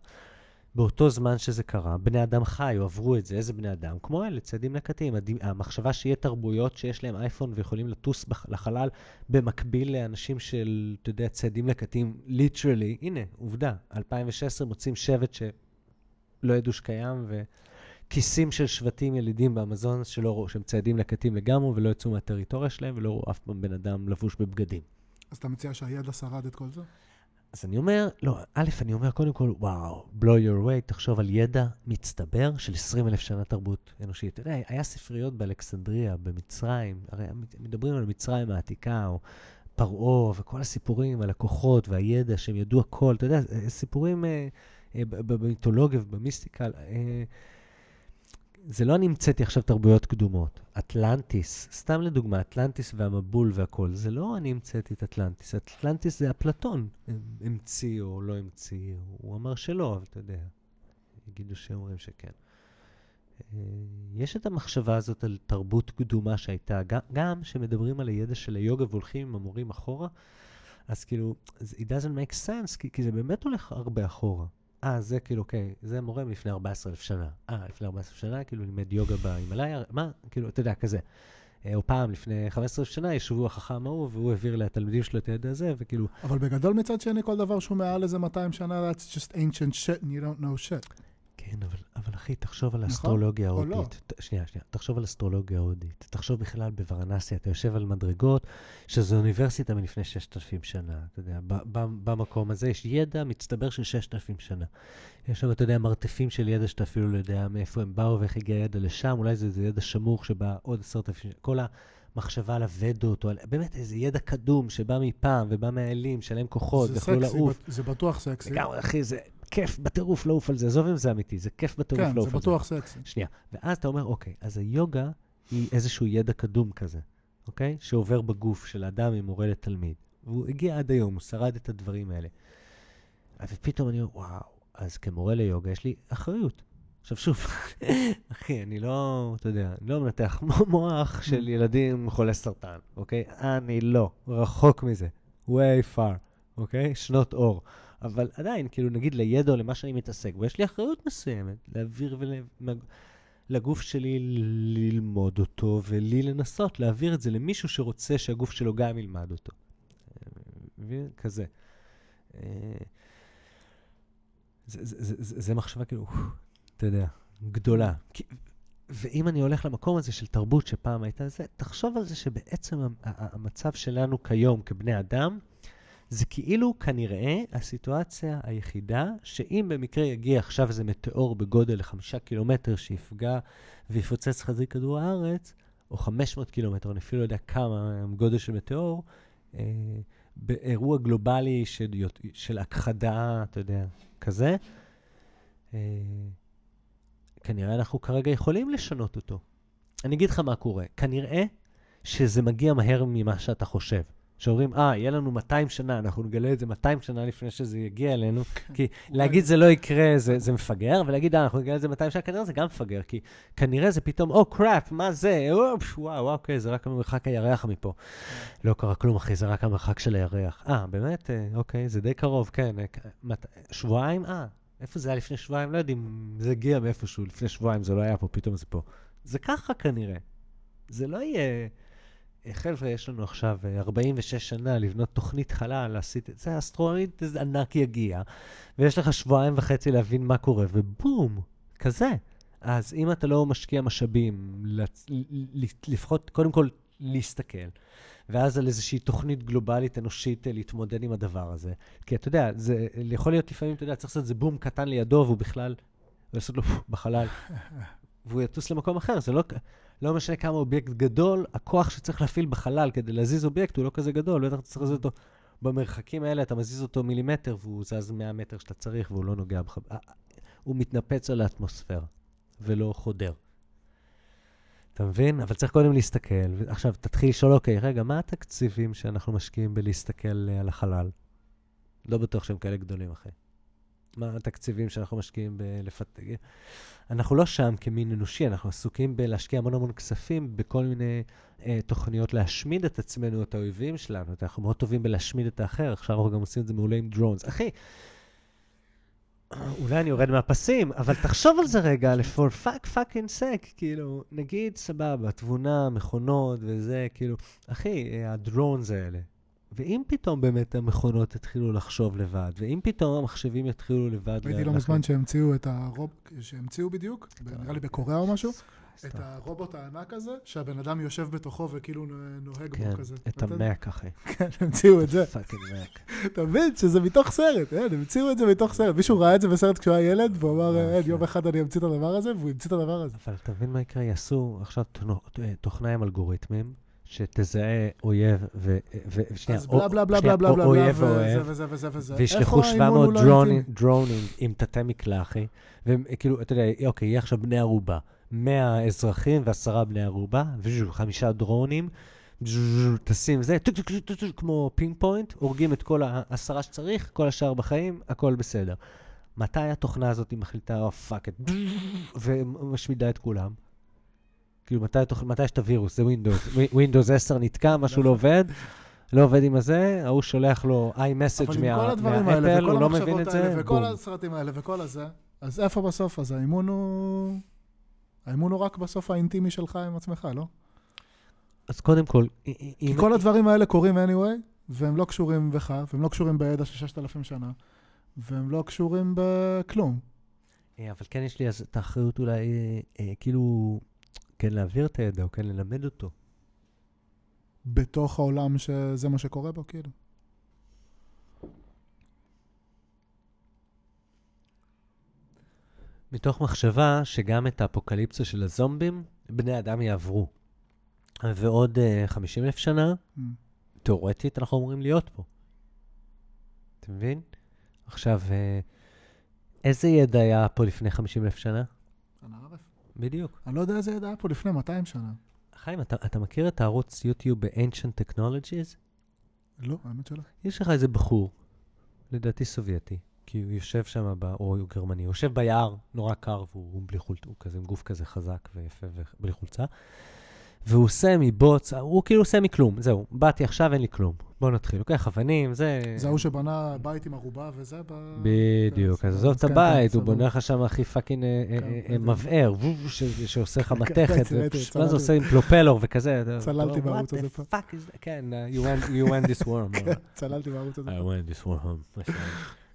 באותו זמן שזה קרה, בני אדם חיו, עברו את זה, איזה בני אדם? כמו אלה, צעדים נקטים. המחשבה שיהיה תרבויות שיש להם אייפון ויכולים לטוס לחלל במקביל לאנשים של, אתה יודע, צעדים נקטים, literally, הנה, עובדה, אלפיים ושש עשרה מוצאים שבט ש... לא ידעו שקיים, וכיסים של שבטים ילידים באמזון שלא, שהם צעדים לקטים לגמרי ולא יצאו מהטריטוריה שלהם ולא ראו אף פעם בן אדם לבוש בבגדים. אז אתה מציע שהידע שרד את כל זה? אז אני אומר, לא, א', אני אומר קודם כל, וואו, blow your way, תחשוב על ידע מצטבר של עשרים אלף שנה תרבות אנושית. אתה יודע, היה ספריות באלכסנדריה, במצרים, הרי מדברים על מצרים העתיקה, או פרעה, וכל הסיפורים על הכוחות והידע שהם ידעו הכל, אתה יודע, סיפורים... במיתולוגיה ובמיסטיקה, זה לא נמצאתי עכשיו תרבויות קדומות. אטלנטיס, סתם לדוגמה, אטלנטיס והמבול והכל, זה לא אני המצאתי את אטלנטיס. אטלנטיס זה אפלטון, המציא או לא המציא, הוא אמר שלא, אבל אתה יודע, יגידו שאומרים שכן. יש את המחשבה הזאת על תרבות קדומה שהייתה, גם שמדברים על הידע של היוגה והולכים עם המורים אחורה, אז כאילו, it doesn't make sense, כי, כי זה באמת הולך הרבה אחורה. אה, זה כאילו, אוקיי, זה מורה מלפני ארבע עשרה אלף שנה. אה, לפני ארבע עשרה אלף שנה, כאילו, לימד יוגה בהימלאיה, מה? כאילו, אתה יודע, כזה. או פעם, לפני חמש עשרה אלף שנה, ישבו החכם ההוא, והוא העביר לתלמידים שלו את הידע הזה, וכאילו... אבל בגדול מצד שני, כל דבר שהוא מעל איזה מאתיים שנה, that's just ancient shit and you don't know shit. כן, אבל, אבל אחי, תחשוב על האסטרולוגיה ההודית. נכון, או לא? שנייה, שנייה. תחשוב על האסטרולוגיה ההודית. תחשוב בכלל בוורנסיה. אתה יושב על מדרגות, שזו אוניברסיטה מלפני ששת אלפים שנה. אתה יודע, ב- ב- במקום הזה יש ידע מצטבר של ששת אלפים שנה. יש שם, אתה יודע, מרתפים של ידע שאתה אפילו לא יודע מאיפה הם באו ואיך הגיע ידע לשם. אולי זה, זה ידע שמוך שבא עוד עשרת אלפים שנה. כל המחשבה על הוודות, או על... באמת איזה ידע קדום שבא מפעם ובא מהאלים, שלהם כוחות, יכלו לעוף. זה בטוח סקסי. וגם, אחי, זה... כיף בטירוף לעוף על זה, עזוב אם זה אמיתי, זה כיף בטירוף לעוף על זה. כן, זה בטוח סקסי. שנייה, ואז אתה אומר, אוקיי, אז היוגה היא איזשהו ידע קדום כזה, אוקיי? שעובר בגוף של האדם עם מורה לתלמיד. והוא הגיע עד היום, הוא שרד את הדברים האלה. ופתאום אני אומר, וואו, אז כמורה ליוגה יש לי אחריות. עכשיו שוב, אחי, אני לא, אתה יודע, אני לא מנתח מוח של ילדים חולי סרטן, אוקיי? אני לא, רחוק מזה, way far, אוקיי? שנות אור. אבל עדיין, כאילו, נגיד לידע או למה שאני מתעסק, ויש לי אחריות מסוימת, להעביר ולגוף שלי ללמוד אותו, ולי לנסות להעביר את זה למישהו שרוצה שהגוף שלו גם ילמד אותו. וכזה. זה מחשבה כאילו, אתה יודע, גדולה. ואם אני הולך למקום הזה של תרבות שפעם הייתה זה, תחשוב על זה שבעצם המצב שלנו כיום כבני אדם, זה כאילו כנראה הסיטואציה היחידה שאם במקרה יגיע עכשיו איזה מטאור בגודל חמישה קילומטר שיפגע ויפוצץ חזית כדור הארץ, או חמש מאות קילומטר, אני אפילו לא יודע כמה גודל של מטאור, אה, באירוע גלובלי של, של הכחדה, אתה יודע, כזה, אה, כנראה אנחנו כרגע יכולים לשנות אותו. אני אגיד לך מה קורה, כנראה שזה מגיע מהר ממה שאתה חושב. שאומרים, אה, יהיה לנו מאתיים שנה, אנחנו נגלה את זה מאתיים שנה לפני שזה יגיע אלינו, כי להגיד זה לא יקרה, זה מפגר, ולהגיד, אה, אנחנו נגלה את זה מאתיים שנה, כנראה זה גם מפגר, כי כנראה זה פתאום, או, קראפ, מה זה? וואו, אוקיי, זה רק המרחק הירח מפה. לא קרה כלום, אחי, זה רק המרחק של הירח. אה, באמת? אוקיי, זה די קרוב, כן. שבועיים? אה, איפה זה היה לפני שבועיים? לא יודעים, זה הגיע מאיפשהו, לפני שבועיים זה לא היה פה, פתאום זה פה. זה ככה כנראה. זה לא יהיה... חבר'ה, יש לנו עכשיו ארבעים ושש שנה לבנות תוכנית חלל, להסיט את זה, אסטרואיד ענק יגיע, ויש לך שבועיים וחצי להבין מה קורה, ובום, כזה. אז אם אתה לא משקיע משאבים, לפחות, קודם כל, להסתכל, ואז על איזושהי תוכנית גלובלית אנושית להתמודד עם הדבר הזה. כי אתה יודע, זה יכול להיות לפעמים, אתה יודע, צריך לעשות את זה בום קטן לידו, והוא בכלל... לעשות לו בחלל, והוא יטוס למקום אחר. זה לא, לא משנה כמה אובייקט גדול, הכוח שצריך להפעיל בחלל כדי להזיז אובייקט הוא לא כזה גדול, ואתה צריך להזיז אותו במרחקים האלה, אתה מזיז אותו מילימטר, והוא זז מאה מטר שאתה צריך, והוא לא נוגע בך. הוא מתנפץ על האטמוספירה, ולא חודר. אתה מבין? אבל צריך קודם להסתכל. עכשיו, תתחיל לשאול, אוקיי, רגע, מה התקציבים שאנחנו משקיעים בלהסתכל על החלל? לא בטוח שהם כאלה גדולים אחרי. מה התקציבים שאנחנו משקיעים בלפתח? אנחנו לא שם כמין אנושי, אנחנו עסוקים בלהשקיע המון המון כספים בכל מיני אה, תוכניות להשמיד את עצמנו, את האויבים שלנו. אנחנו מאוד טובים בלהשמיד את האחר, עכשיו אנחנו גם עושים את זה מעולה עם דרונס. אחי, אולי אני יורד מהפסים, אבל תחשוב על זה רגע, for fuck fucking sake, כאילו, נגיד סבבה, תבונה, מכונות וזה, כאילו, אחי, הדרונס האלה. ואם פתאום באמת המכונות התחילו לחשוב לבד, ואם פתאום המחשבים יתחילו לבד... ראיתי לא מזמן שהמציאו את הרוב... שהמציאו בדיוק, נראה לי בקוריאה או משהו, את הרובוט הענק הזה, שהבן אדם יושב בתוכו וכאילו נוהג בו כזה. כן, את המק, אחי. כן, המציאו את זה. פאקינג מק. אתה מבין שזה מתוך סרט, הם המציאו את זה מתוך סרט. מישהו ראה את זה בסרט כשהוא היה ילד, והוא אמר, יום אחד אני אמציא את הדבר הזה, והוא המציא את הדבר הזה. אבל אתה מבין מה יקרה? יעשו עכשיו תוכניים אלגוריתמים שתזהה אויב ו... אז בלה בלה בלה בלה בלה בלה אויב ואויב וזה וזה וזה. וישלחו שבע מאות דרונים עם תתי מקלע, אחי. וכאילו, אתה יודע, אוקיי, יהיה עכשיו בני ערובה. מאה אזרחים ועשרה בני ערובה, וחמישה דרונים, תשים זה, כמו פינג פוינט, הורגים את כל העשרה שצריך, כל השאר בחיים, הכל בסדר. מתי התוכנה הזאת מחליטה, פאק את, ומשמידה את כולם? כאילו, מתי יש את הווירוס? זה ווינדוס. ווינדוס עשר נתקע, משהו לא עובד, לא עובד עם הזה, ההוא שולח לו iMessage מהאפל, הוא לא מבין את זה. וכל הסרטים האלה וכל הזה, אז איפה בסוף? אז האימון הוא... האימון הוא רק בסוף האינטימי שלך עם עצמך, לא? אז קודם כל... כי כל הדברים האלה קורים anyway, והם לא קשורים בך, והם לא קשורים בידע של ששת אלפים שנה, והם לא קשורים בכלום. אבל כן יש לי אז את האחריות אולי, כאילו... כן להעביר את הידע, או כן ללמד אותו. בתוך העולם שזה מה שקורה בו, כאילו. מתוך מחשבה שגם את האפוקליפסה של הזומבים, בני אדם יעברו. ועוד uh, חמישים אלף שנה, mm. תיאורטית אנחנו אומרים להיות פה. אתה מבין? עכשיו, uh, איזה ידע היה פה לפני חמישים אלף שנה? אני ערב. בדיוק. אני לא יודע איזה ידע פה לפני מאתיים שנה. חיים, אתה, אתה מכיר את הערוץ יוטיוב ב-Ancient Technologies? לא, האמת שלך. יש לך איזה בחור, לדעתי סובייטי, כי הוא יושב שם, בא, או הוא גרמני, הוא יושב ביער, נורא קר, והוא בלי חולצה, הוא כזה עם גוף כזה חזק ויפה ובלי חולצה, והוא עושה מבוץ, הוא כאילו עושה מכלום, זהו, באתי עכשיו, אין לי כלום. בואו נתחיל, לוקח אבנים, זה... זה הוא שבנה בית עם ערובה וזה... בדיוק, אז עזוב את הבית, הוא בונה לך שם הכי פאקינג מבאר, שעושה לך מתכת, מה זה עושה עם פלופלור וכזה? צללתי בערוץ הזה פה. כן, you went this worm. צללתי בערוץ הזה. I went this worm.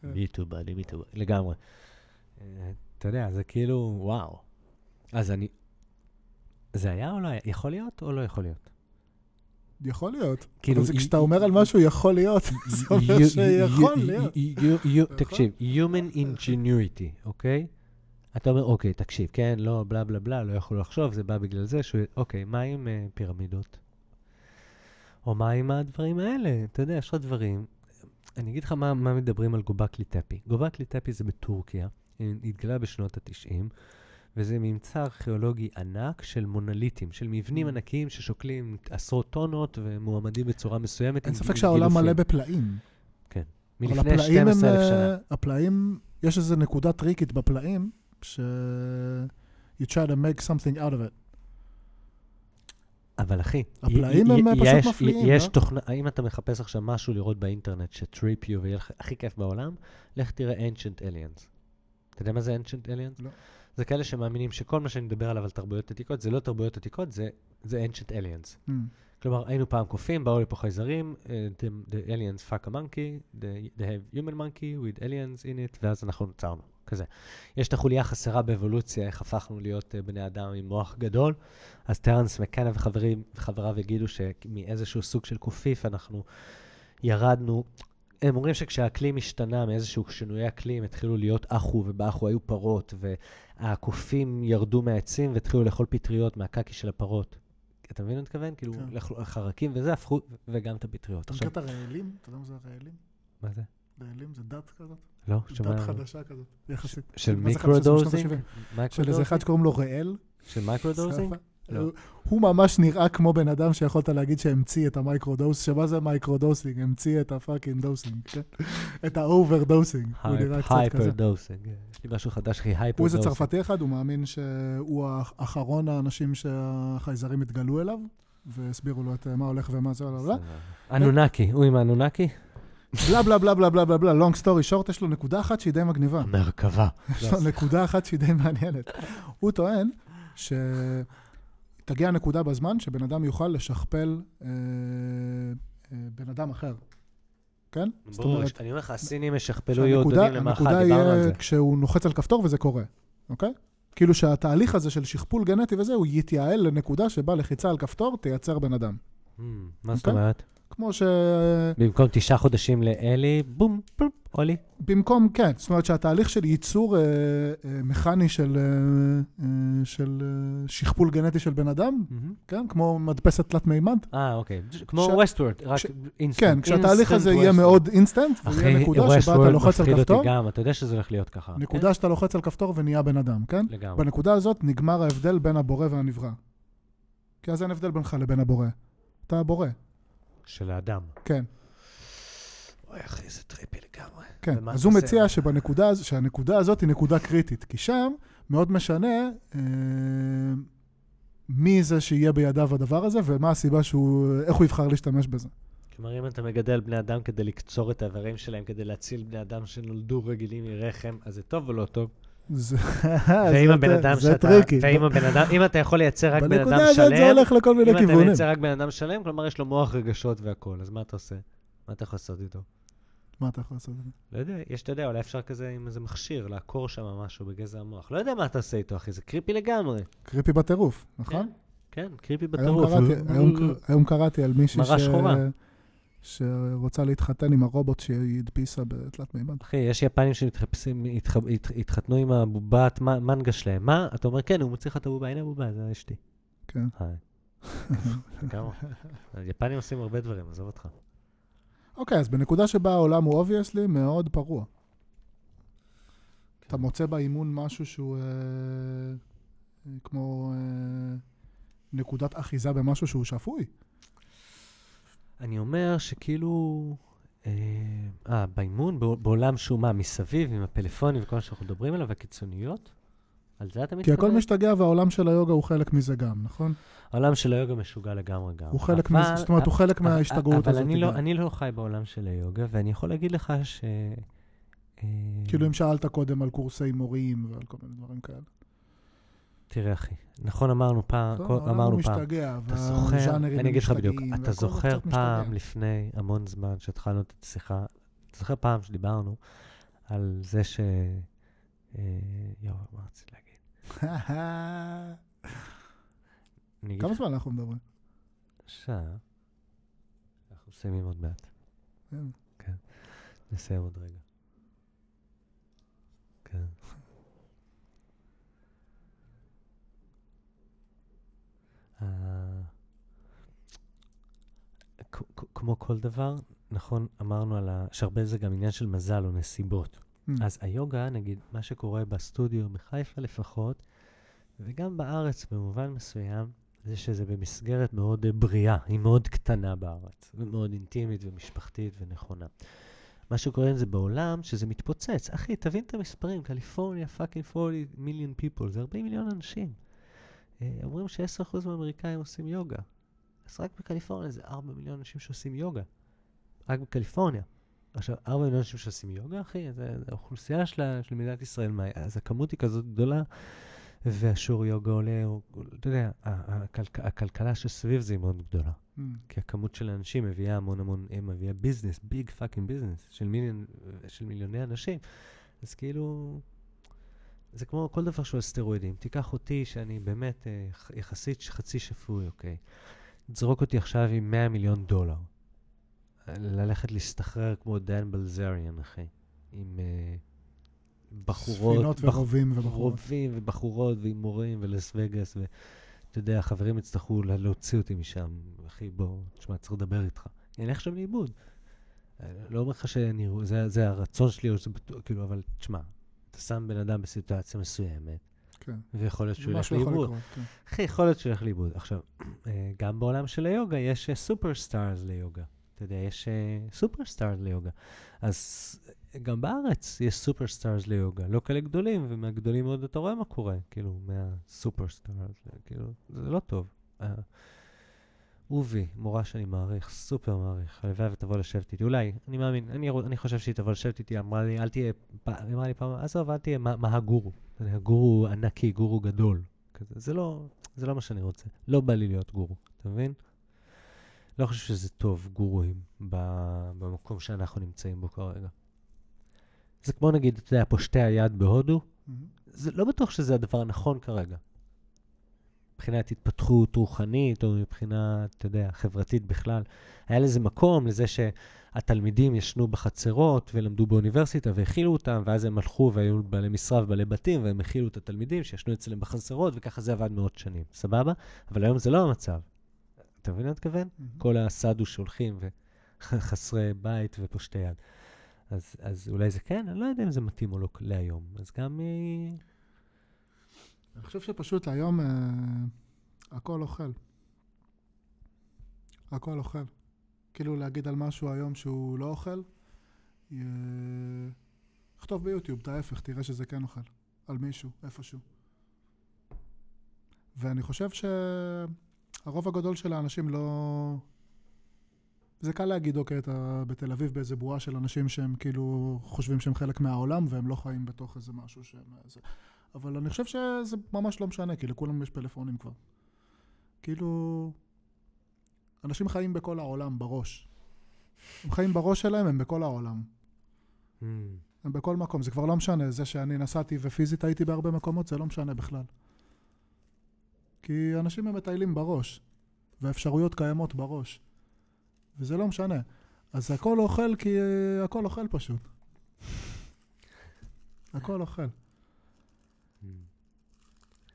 me too buddy, me too buddy, לגמרי. אתה יודע, זה כאילו, וואו. אז אני... זה היה או לא היה? יכול להיות או לא יכול להיות? יכול להיות. אבל זה כשאתה אומר על משהו יכול להיות, זה אומר שיכול להיות. תקשיב, Human Ingenuity, אוקיי? אתה אומר, אוקיי, תקשיב, כן, לא, בלה בלה בלה, לא יכול לחשוב, זה בא בגלל זה, שאוקיי, מה עם פירמידות? או מה עם הדברים האלה? אתה יודע, יש לך דברים. אני אגיד לך מה מדברים על גובקלי טפי. גובקלי טפי זה בטורקיה, התגלה בשנות ה-תשעים, וזה ממצא ארכיאולוגי ענק של מונוליטים, של מבנים ענקיים ששוקלים עשרות טונות ומועמדים בצורה מסוימת. אין ספק שהעולם מלא בפלאים. כן. מלפני שתים עשרה אלף שנה. הפלאים, יש איזו נקודה טריקית בפלאים, ש... you try to make something out of it. אבל אחי, הפלאים הם פשוט מפליאים. יש תוכנה, אם אתה מחפש עכשיו משהו לראות באינטרנט שטריפ יו ויהיה הכי כיף בעולם, לך תראה Ancient Aliens. אתה יודע מה זה Ancient Aliens? לא. זה כאלה שמאמינים שכל מה שאני מדבר עליו על תרבויות עתיקות, זה לא תרבויות עתיקות, זה, זה Ancient Aliens. Mm. כלומר, היינו פעם קופים, באו לפה חייזרים, uh, the, the aliens fuck a monkey, the, they have human monkey with aliens in it, ואז אנחנו נוצרנו, כזה. יש את החוליה חסרה באבולוציה, איך הפכנו להיות uh, בני אדם עם מוח גדול, אז טרנס מקנה וחברים, וחבריו יגידו שמאיזשהו סוג של קופיף אנחנו ירדנו... הם אומרים שכשהאקלים השתנה מאיזשהו שינוי אקלים, התחילו להיות אחו, ובאחו היו פרות, והקופים ירדו מהעצים והתחילו לאכול פטריות מהקקי של הפרות. אתה מבין מה מתכוון? כאילו, חרקים וזה הפכו, וגם את הפטריות. אתה מכיר את הרעלים? אתה יודע מה זה הרעלים? מה זה? רעלים זה דת כזאת. לא, שמה... דת חדשה כזאת, יחסית. של מיקרודוזינג? של איזה אחד שקוראים לו רעל. של מייקרודוזינג? הוא ממש נראה כמו בן אדם שיכולת להגיד שהמציא את המייקרודוס, שמה זה מייקרודוסינג? המציא את הפאקינג דוסינג, את האובר דוסינג. הוא נראה קצת כזה. הייפר דוסינג. יש לי משהו חדש הכי הייפר דוסינג. הוא איזה צרפתי אחד, הוא מאמין שהוא האחרון האנשים שהחייזרים התגלו אליו, והסבירו לו את מה הולך ומה זה עליו. אנונאקי, הוא עם האנונאקי? בלה בלה בלה בלה בלה בלה בלה, long story short, יש לו נקודה אחת שהיא די מגניבה. מרכבה. יש לו נקודה אחת שהיא די מעניינת. הוא טוען ש... תגיע הנקודה בזמן שבן אדם יוכל לשכפל אה, אה, בן אדם אחר. כן? ברור, אני אומר לך, הסינים ישכפלו יהודונים למאחד, דיברנו על זה. הנקודה יהיה כשהוא נוחץ על כפתור וזה קורה, אוקיי? כאילו שהתהליך הזה של שכפול גנטי וזה, הוא יתייעל לנקודה שבה לחיצה על כפתור תייצר בן אדם. מה זאת אומרת? כמו ש... במקום תשעה חודשים לאלי, בום, בום, אולי. במקום, כן. זאת אומרת שהתהליך של ייצור אה, אה, מכני של, אה, אה, של אה, שכפול גנטי של בן אדם, mm-hmm. כן? כמו מדפסת תלת מימד. אה, אוקיי. כמו Westworld, רק אינסטנט. כן, כשהתהליך הזה יהיה מאוד אינסטנט, ויהיה נקודה שבה אתה לוחץ על כפתור. אחרי Westworld מפחיד אותי גם, אתה יודע שזה הולך להיות ככה. נקודה כן? שאתה לוחץ על כפתור ונהיה בן אדם, כן? לגמרי. בנקודה הזאת נגמר ההבדל בין הבורא והנברא. כי אז אין הבדל בינך לבין הבורא. אתה הבורא. של האדם. כן. אוי, אחי, זה טריפי לגמרי. כן, אז הוא מציע שבנקודה, שהנקודה הזאת היא נקודה קריטית, כי שם מאוד משנה אה, מי זה שיהיה בידיו הדבר הזה, ומה הסיבה שהוא, איך הוא יבחר להשתמש בזה. כלומר, אם אתה מגדל בני אדם כדי לקצור את האיברים שלהם, כדי להציל בני אדם שנולדו רגילים מרחם, אז זה טוב או לא טוב? ואם הבן אדם שאתה, ואם הבן אדם, אם אתה יכול לייצר רק בן אדם שלם, בנקודה הזאת זה הולך לכל מיני כיוונים. אם אתה לייצר רק בן אדם שלם, כלומר יש לו מוח רגשות והכל, אז מה אתה עושה? מה אתה יכול לעשות איתו? מה אתה יכול לעשות איתו? לא יודע, יש, אתה יודע, אולי אפשר כזה עם איזה מכשיר, לעקור שם משהו בגזע המוח. לא יודע מה אתה עושה איתו, אחי, זה קריפי לגמרי. קריפי בטירוף, נכון? כן, קריפי בטירוף. היום קראתי על מישהי שרוצה להתחתן עם הרובוט שהדפיסה בתלת מימד. אחי, יש יפנים שהתחתנו עם הבובת מנגה שלהם. מה? אתה אומר, כן, הוא מוציא לך את הבובה, הנה הבובה, זה אשתי. כן. כמה. יפנים עושים הרבה דברים, עזוב אותך. אוקיי, אז בנקודה שבה העולם הוא obviously מאוד פרוע. אתה מוצא באימון משהו שהוא כמו נקודת אחיזה במשהו שהוא שפוי. אני אומר שכאילו, אה, באימון, בעולם שהוא מה, מסביב, עם הפלאפונים וכל מה שאנחנו מדברים עליו, והקיצוניות, על זה אתה מתכוון? כי הכל משתגע, והעולם של היוגה הוא חלק מזה גם, נכון? העולם של היוגה משוגע לגמרי גם. הוא חלק מזה, זאת אומרת, הוא חלק מההשתגעות הזאת. אבל אני לא חי בעולם של היוגה, ואני יכול להגיד לך ש... כאילו אם שאלת קודם על קורסי מורים ועל כל מיני דברים כאלה. תראה אחי, נכון אמרנו פעם, אמרנו פעם, אתה זוכר, אני אגיד לך בדיוק, אתה זוכר פעם לפני המון זמן שהתחלנו את השיחה, אתה זוכר פעם שדיברנו על זה ש... יואו, מה רציתי להגיד? כמה זמן אנחנו מדברים? שעה. אנחנו מסיימים עוד מעט. כן. נסיים עוד רגע. כן. כמו כל דבר, נכון, אמרנו על ה... שהרבה זה גם עניין של מזל או נסיבות. אז היוגה, נגיד, מה שקורה בסטודיו בחיפה לפחות, וגם בארץ במובן מסוים, זה שזה במסגרת מאוד בריאה, היא מאוד קטנה בארץ, ומאוד אינטימית ומשפחתית ונכונה. מה שקוראים זה בעולם, שזה מתפוצץ. אחי, תבין את המספרים, קליפורניה, fucking forty million people, זה ארבעים מיליון אנשים. אומרים ש-עשרה אחוז מהאמריקאים עושים יוגה. אז רק בקליפורניה זה ארבעה מיליון אנשים שעושים יוגה. רק בקליפורניה. עכשיו, ארבעה מיליון אנשים שעושים יוגה, אחי, זה האוכלוסייה של מדינת ישראל. אז הכמות היא כזאת גדולה, והשיעור יוגה עולה, אתה יודע, הכלכלה שסביב זה היא מאוד גדולה. כי הכמות של האנשים מביאה המון המון, מביאה ביזנס, ביג פאקינג ביזנס, של מיליוני אנשים. אז כאילו... זה כמו כל דבר שהוא על סטרואידים. תיקח אותי שאני באמת אה, יחסית חצי שפוי, אוקיי. תזרוק אותי עכשיו עם מאה מיליון דולר. ללכת להשתחרר כמו דן בלזריאן, אחי. עם בחורות, ספינות ורובים ובחורות. רובים ובחורות ועם מורים ולס וגאס. אתה יודע, החברים הצטרכו להוציא אותי משם. אחי, בוא, תשמע, צריך לדבר איתך. אני הולך שם לאיבוד. לא אומר לך שאני, זה הרצון שלי, כאילו, אבל תשמע, אתה שם בן אדם בסיטואציה מסוימת, ויכול להיות שהוא הולך לאיבוד. אחי, יכול להיות שהוא הולך לאיבוד. עכשיו, גם בעולם של היוגה יש סופרסטארס ליוגה. אתה יודע, יש סופרסטארס ליוגה. אז גם בארץ יש סופרסטארס ליוגה. לא כאלה גדולים, ומהגדולים מאוד אתה רואה מה קורה, כאילו, מהסופרסטארס, כאילו, זה לא טוב. אובי, מורה שאני מעריך, סופר מעריך, הלוואי ותבוא לשבת איתי, אולי, אני מאמין, אני, אני חושב שהיא תבוא לשבת איתי, אמרה לי, אל תהיה, אמרה לי פעם, עזוב, אל תהיה, מה, מה הגורו? הגורו ענקי, גורו גדול, כזה, זה לא, זה לא מה שאני רוצה, לא בא לי להיות גורו, אתה מבין? לא חושב שזה טוב, גורוים, במקום שאנחנו נמצאים בו כרגע. זה כמו נגיד, אתה יודע, פושטי היד בהודו, mm-hmm. זה לא בטוח שזה הדבר הנכון כרגע. מבחינת התפתחות רוחנית, או מבחינת, אתה יודע, חברתית בכלל. היה לזה מקום לזה שהתלמידים ישנו בחצרות ולמדו באוניברסיטה והכילו אותם, ואז הם הלכו והיו בעלי משרה ובעלי בתים, והם הכילו את התלמידים שישנו אצלם בחצרות, וככה זה עבד מאות שנים. סבבה? אבל היום זה לא המצב. אתה מבין מה אתכוון? Mm-hmm. כל הסדו שהולכים וחסרי בית ופושטי יד. אז, אז אולי זה כן, אני לא יודע אם זה מתאים או לא להיום. אז גם היא... אני חושב שפשוט היום אה, הכל אוכל. הכל אוכל. כאילו להגיד על משהו היום שהוא לא אוכל, יהיה... כתוב ביוטיוב, את ההפך, תראה שזה כן אוכל. על מישהו, איפשהו. ואני חושב שהרוב הגדול של האנשים לא... זה קל להגיד, אוקיי, אתה בתל אביב באיזה בועה של אנשים שהם כאילו חושבים שהם חלק מהעולם, והם לא חיים בתוך איזה משהו שהם... איזה... אבל אני חושב שזה ממש לא משנה, כי לכולם יש פלאפונים כבר. כאילו, אנשים חיים בכל העולם, בראש. הם חיים בראש שלהם, הם בכל העולם. Mm. הם בכל מקום, זה כבר לא משנה. זה שאני נסעתי ופיזית הייתי בהרבה מקומות, זה לא משנה בכלל. כי אנשים הם מטיילים בראש, ואפשרויות קיימות בראש. וזה לא משנה. אז הכל אוכל, כי הכל אוכל פשוט. הכל אוכל.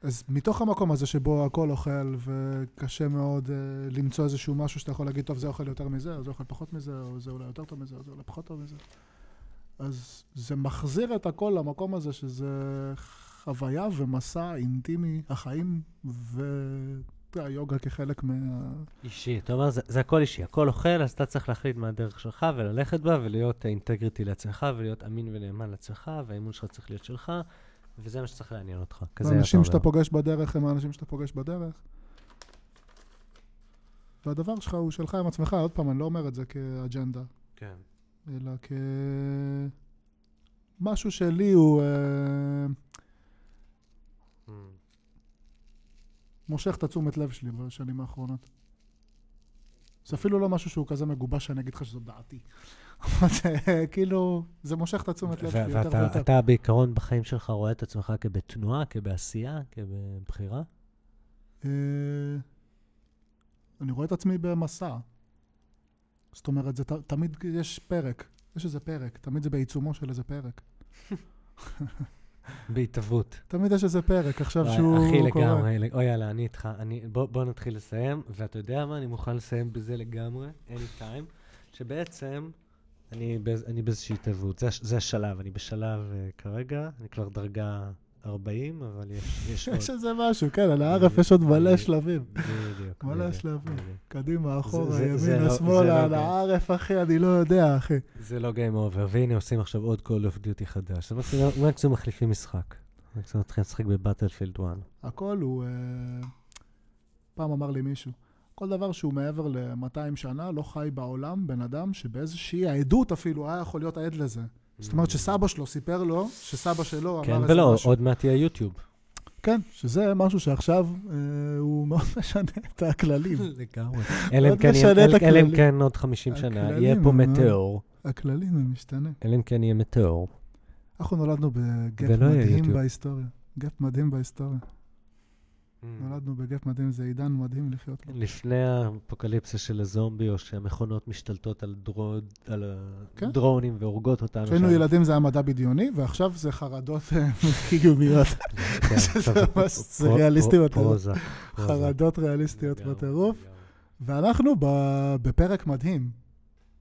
אז מתוך המקום הזה שבו הכל אוכל וקשה מאוד למצוא איזשהו משהו שאתה יכול להגיד, טוב, זה אוכל יותר מזה, או זה אוכל פחות מזה, או זה אולי יותר טוב מזה, או זה אולי פחות טוב מזה. אז זה מחזיר את הכל למקום הזה שזה חוויה ומסע אינטימי, החיים והיוגה כחלק מה... אישי, אתה אומר, זה הכל אישי, הכל אוכל, אז אתה צריך להחליט מה הדרך שלך וללכת בה ולהיות אינטגריטי לעצמך ולהיות אמין ונאמן לעצמך, והאימון שלך צריך להיות שלך. וזה מה שצריך לעניין אותך. האנשים שאתה פוגש בדרך הם האנשים שאתה פוגש בדרך. והדבר שלך הוא שלך עם עצמך. עוד פעם, אני לא אומר את זה כאג'נדה. כן. אלא כמשהו שלי הוא מושך את התשומת לב שלי בשנים האחרונות. זה אפילו לא משהו שהוא כזה מגובש שאני אגיד לך שזו דעתי. כאילו, זה מושך את התשומת לב שלי יותר ויותר. ואתה בעיקרון בחיים שלך רואה את עצמך כבתנועה, כבעשייה, כבבחירה? אני רואה את עצמי במסע. זאת אומרת, תמיד יש פרק, יש איזה פרק, תמיד זה בעיצומו של איזה פרק. בהתאבות. תמיד יש איזה פרק, עכשיו שהוא קורה. אחי לגמרי, אוי יאללה, אני איתך, בוא נתחיל לסיים, ואתה יודע מה, אני מוכן לסיים בזה לגמרי, any time, שבעצם... אני, אני באיזושהי תיבות, זה, זה השלב, אני בשלב uh, כרגע, אני כבר דרגה ארבעים, אבל יש, יש עוד. יש איזה משהו, כן, על הערף יש עוד מלא שלבים. בדיוק. מלא שלבים, קדימה, אחורה, ימין, השמאל, על הערף, אחי, אני לא יודע, אחי. זה לא גיים אובר, והנה עושים עכשיו עוד קול אוף דיוטי חדש. מקסימום מחליפים משחק, מקסימום מתחילים לשחק בבטלפילד אחת. הכל הוא, פעם אמר לי מישהו, כל דבר שהוא מעבר ל-מאתיים שנה, לא חי בעולם בן אדם שבאיזושהי העדות אפילו היה יכול להיות העד לזה. זאת אומרת שסבא שלו סיפר לו, שסבא שלו אמר איזה משהו. כן, עוד מעט יהיה יוטיוב. כן, שזה משהו שעכשיו הוא מאוד משנה את הכללים. לגמרי. אלה אם כן עוד חמישים שנה, יהיה פה מטאור. הכללים הם משתנה. אלה אם כן יהיה מטאור. אנחנו נולדנו בגאפ מדהים בהיסטוריה. גאפ מדהים בהיסטוריה. נולדנו בגף מדהים, זה עידן מדהים לחיות לו. לפני האפוקליפסה של הזומבי, או שהמכונות משתלטות על דרונים והורגות אותנו. כשהיינו ילדים זה היה מדע בדיוני, ועכשיו זה חרדות קיומיות. זה ריאליסטי בטירוף. חרדות ריאליסטיות בטירוף. ואנחנו בפרק מדהים.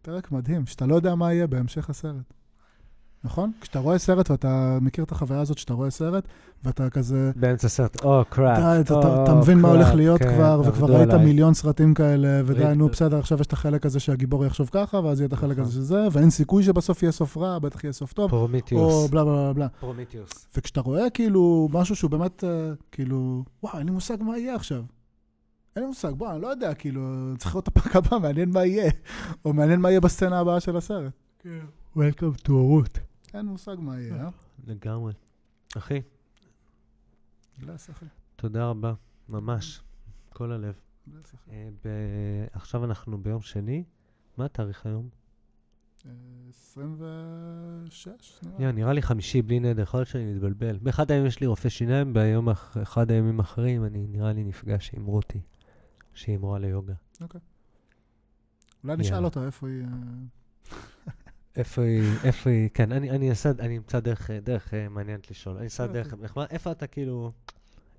פרק מדהים, שאתה לא יודע מה יהיה בהמשך הסרט. נכון? כשאתה רואה סרט ואתה מכיר את החוויה הזאת שאתה רואה סרט ואתה כזה... באמצע סרט, או קראפ, או קראפ. אתה מבין מה הולך להיות כבר, וכבר ראית מיליון סרטים כאלה, ודיינו, בסדר, עכשיו יש את החלק הזה שהגיבור יחשוב ככה, ואז יהיה את החלק הזה שזה, ואין סיכוי שבסוף יהיה סוף רע, בטח יהיה סוף טוב, או בלה בלה בלה. פרומיטיוס. וכשאתה רואה כאילו משהו שהוא באמת, כאילו, וואו, אין לי מושג מה יהיה עכשיו. אין לי מושג, בוא, אני לא יודע, כאילו, צריך לראות את הפרק הבא, מעניין מה יהיה, או מעניין מה יהיה בסצנה הבאה של הסרט. Welcome to הורות. אין מושג מה יהיה. לגמרי. אחי. גלס, אחי. תודה רבה, ממש. כל הלב. גלס, אחי. עכשיו אנחנו ביום שני. מה התאריך היום? עשרים ושש? נראה לי חמישי, בלי נדר, יכול להיות שאני מתבלבל. באחד הימים יש לי רופא שיניים, באחד הימים אחרים אני נראה לי נפגש עם רותי, שהיא מורה ליוגה. אוקיי. אולי נשאל אותה איפה היא... איפה היא, איפה היא, כן, אני אמצא דרך מעניינת לשאול, אני אמצא דרך, איפה אתה כאילו,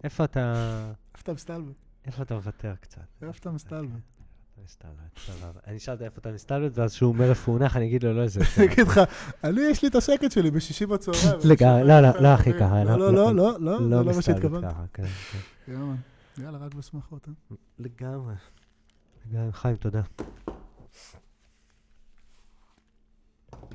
איפה אתה... איפה אתה מסתלבט? איפה אתה מוותר קצת? איפה אתה מסתלבט? אני שאלת איפה אתה מסתלבט, ואז שהוא אומר איפה הוא נח, אני אגיד לו לא איזה... אני אגיד לך, אני יש לי את השקט שלי בשישי בצהריים. לא, לא, לא הכי ככה. לא, לא, לא, לא, לא, לא מה שהתכוונת. יאללה, רק בשמחות, אה? לגמרי. לגמרי, חיים, תודה.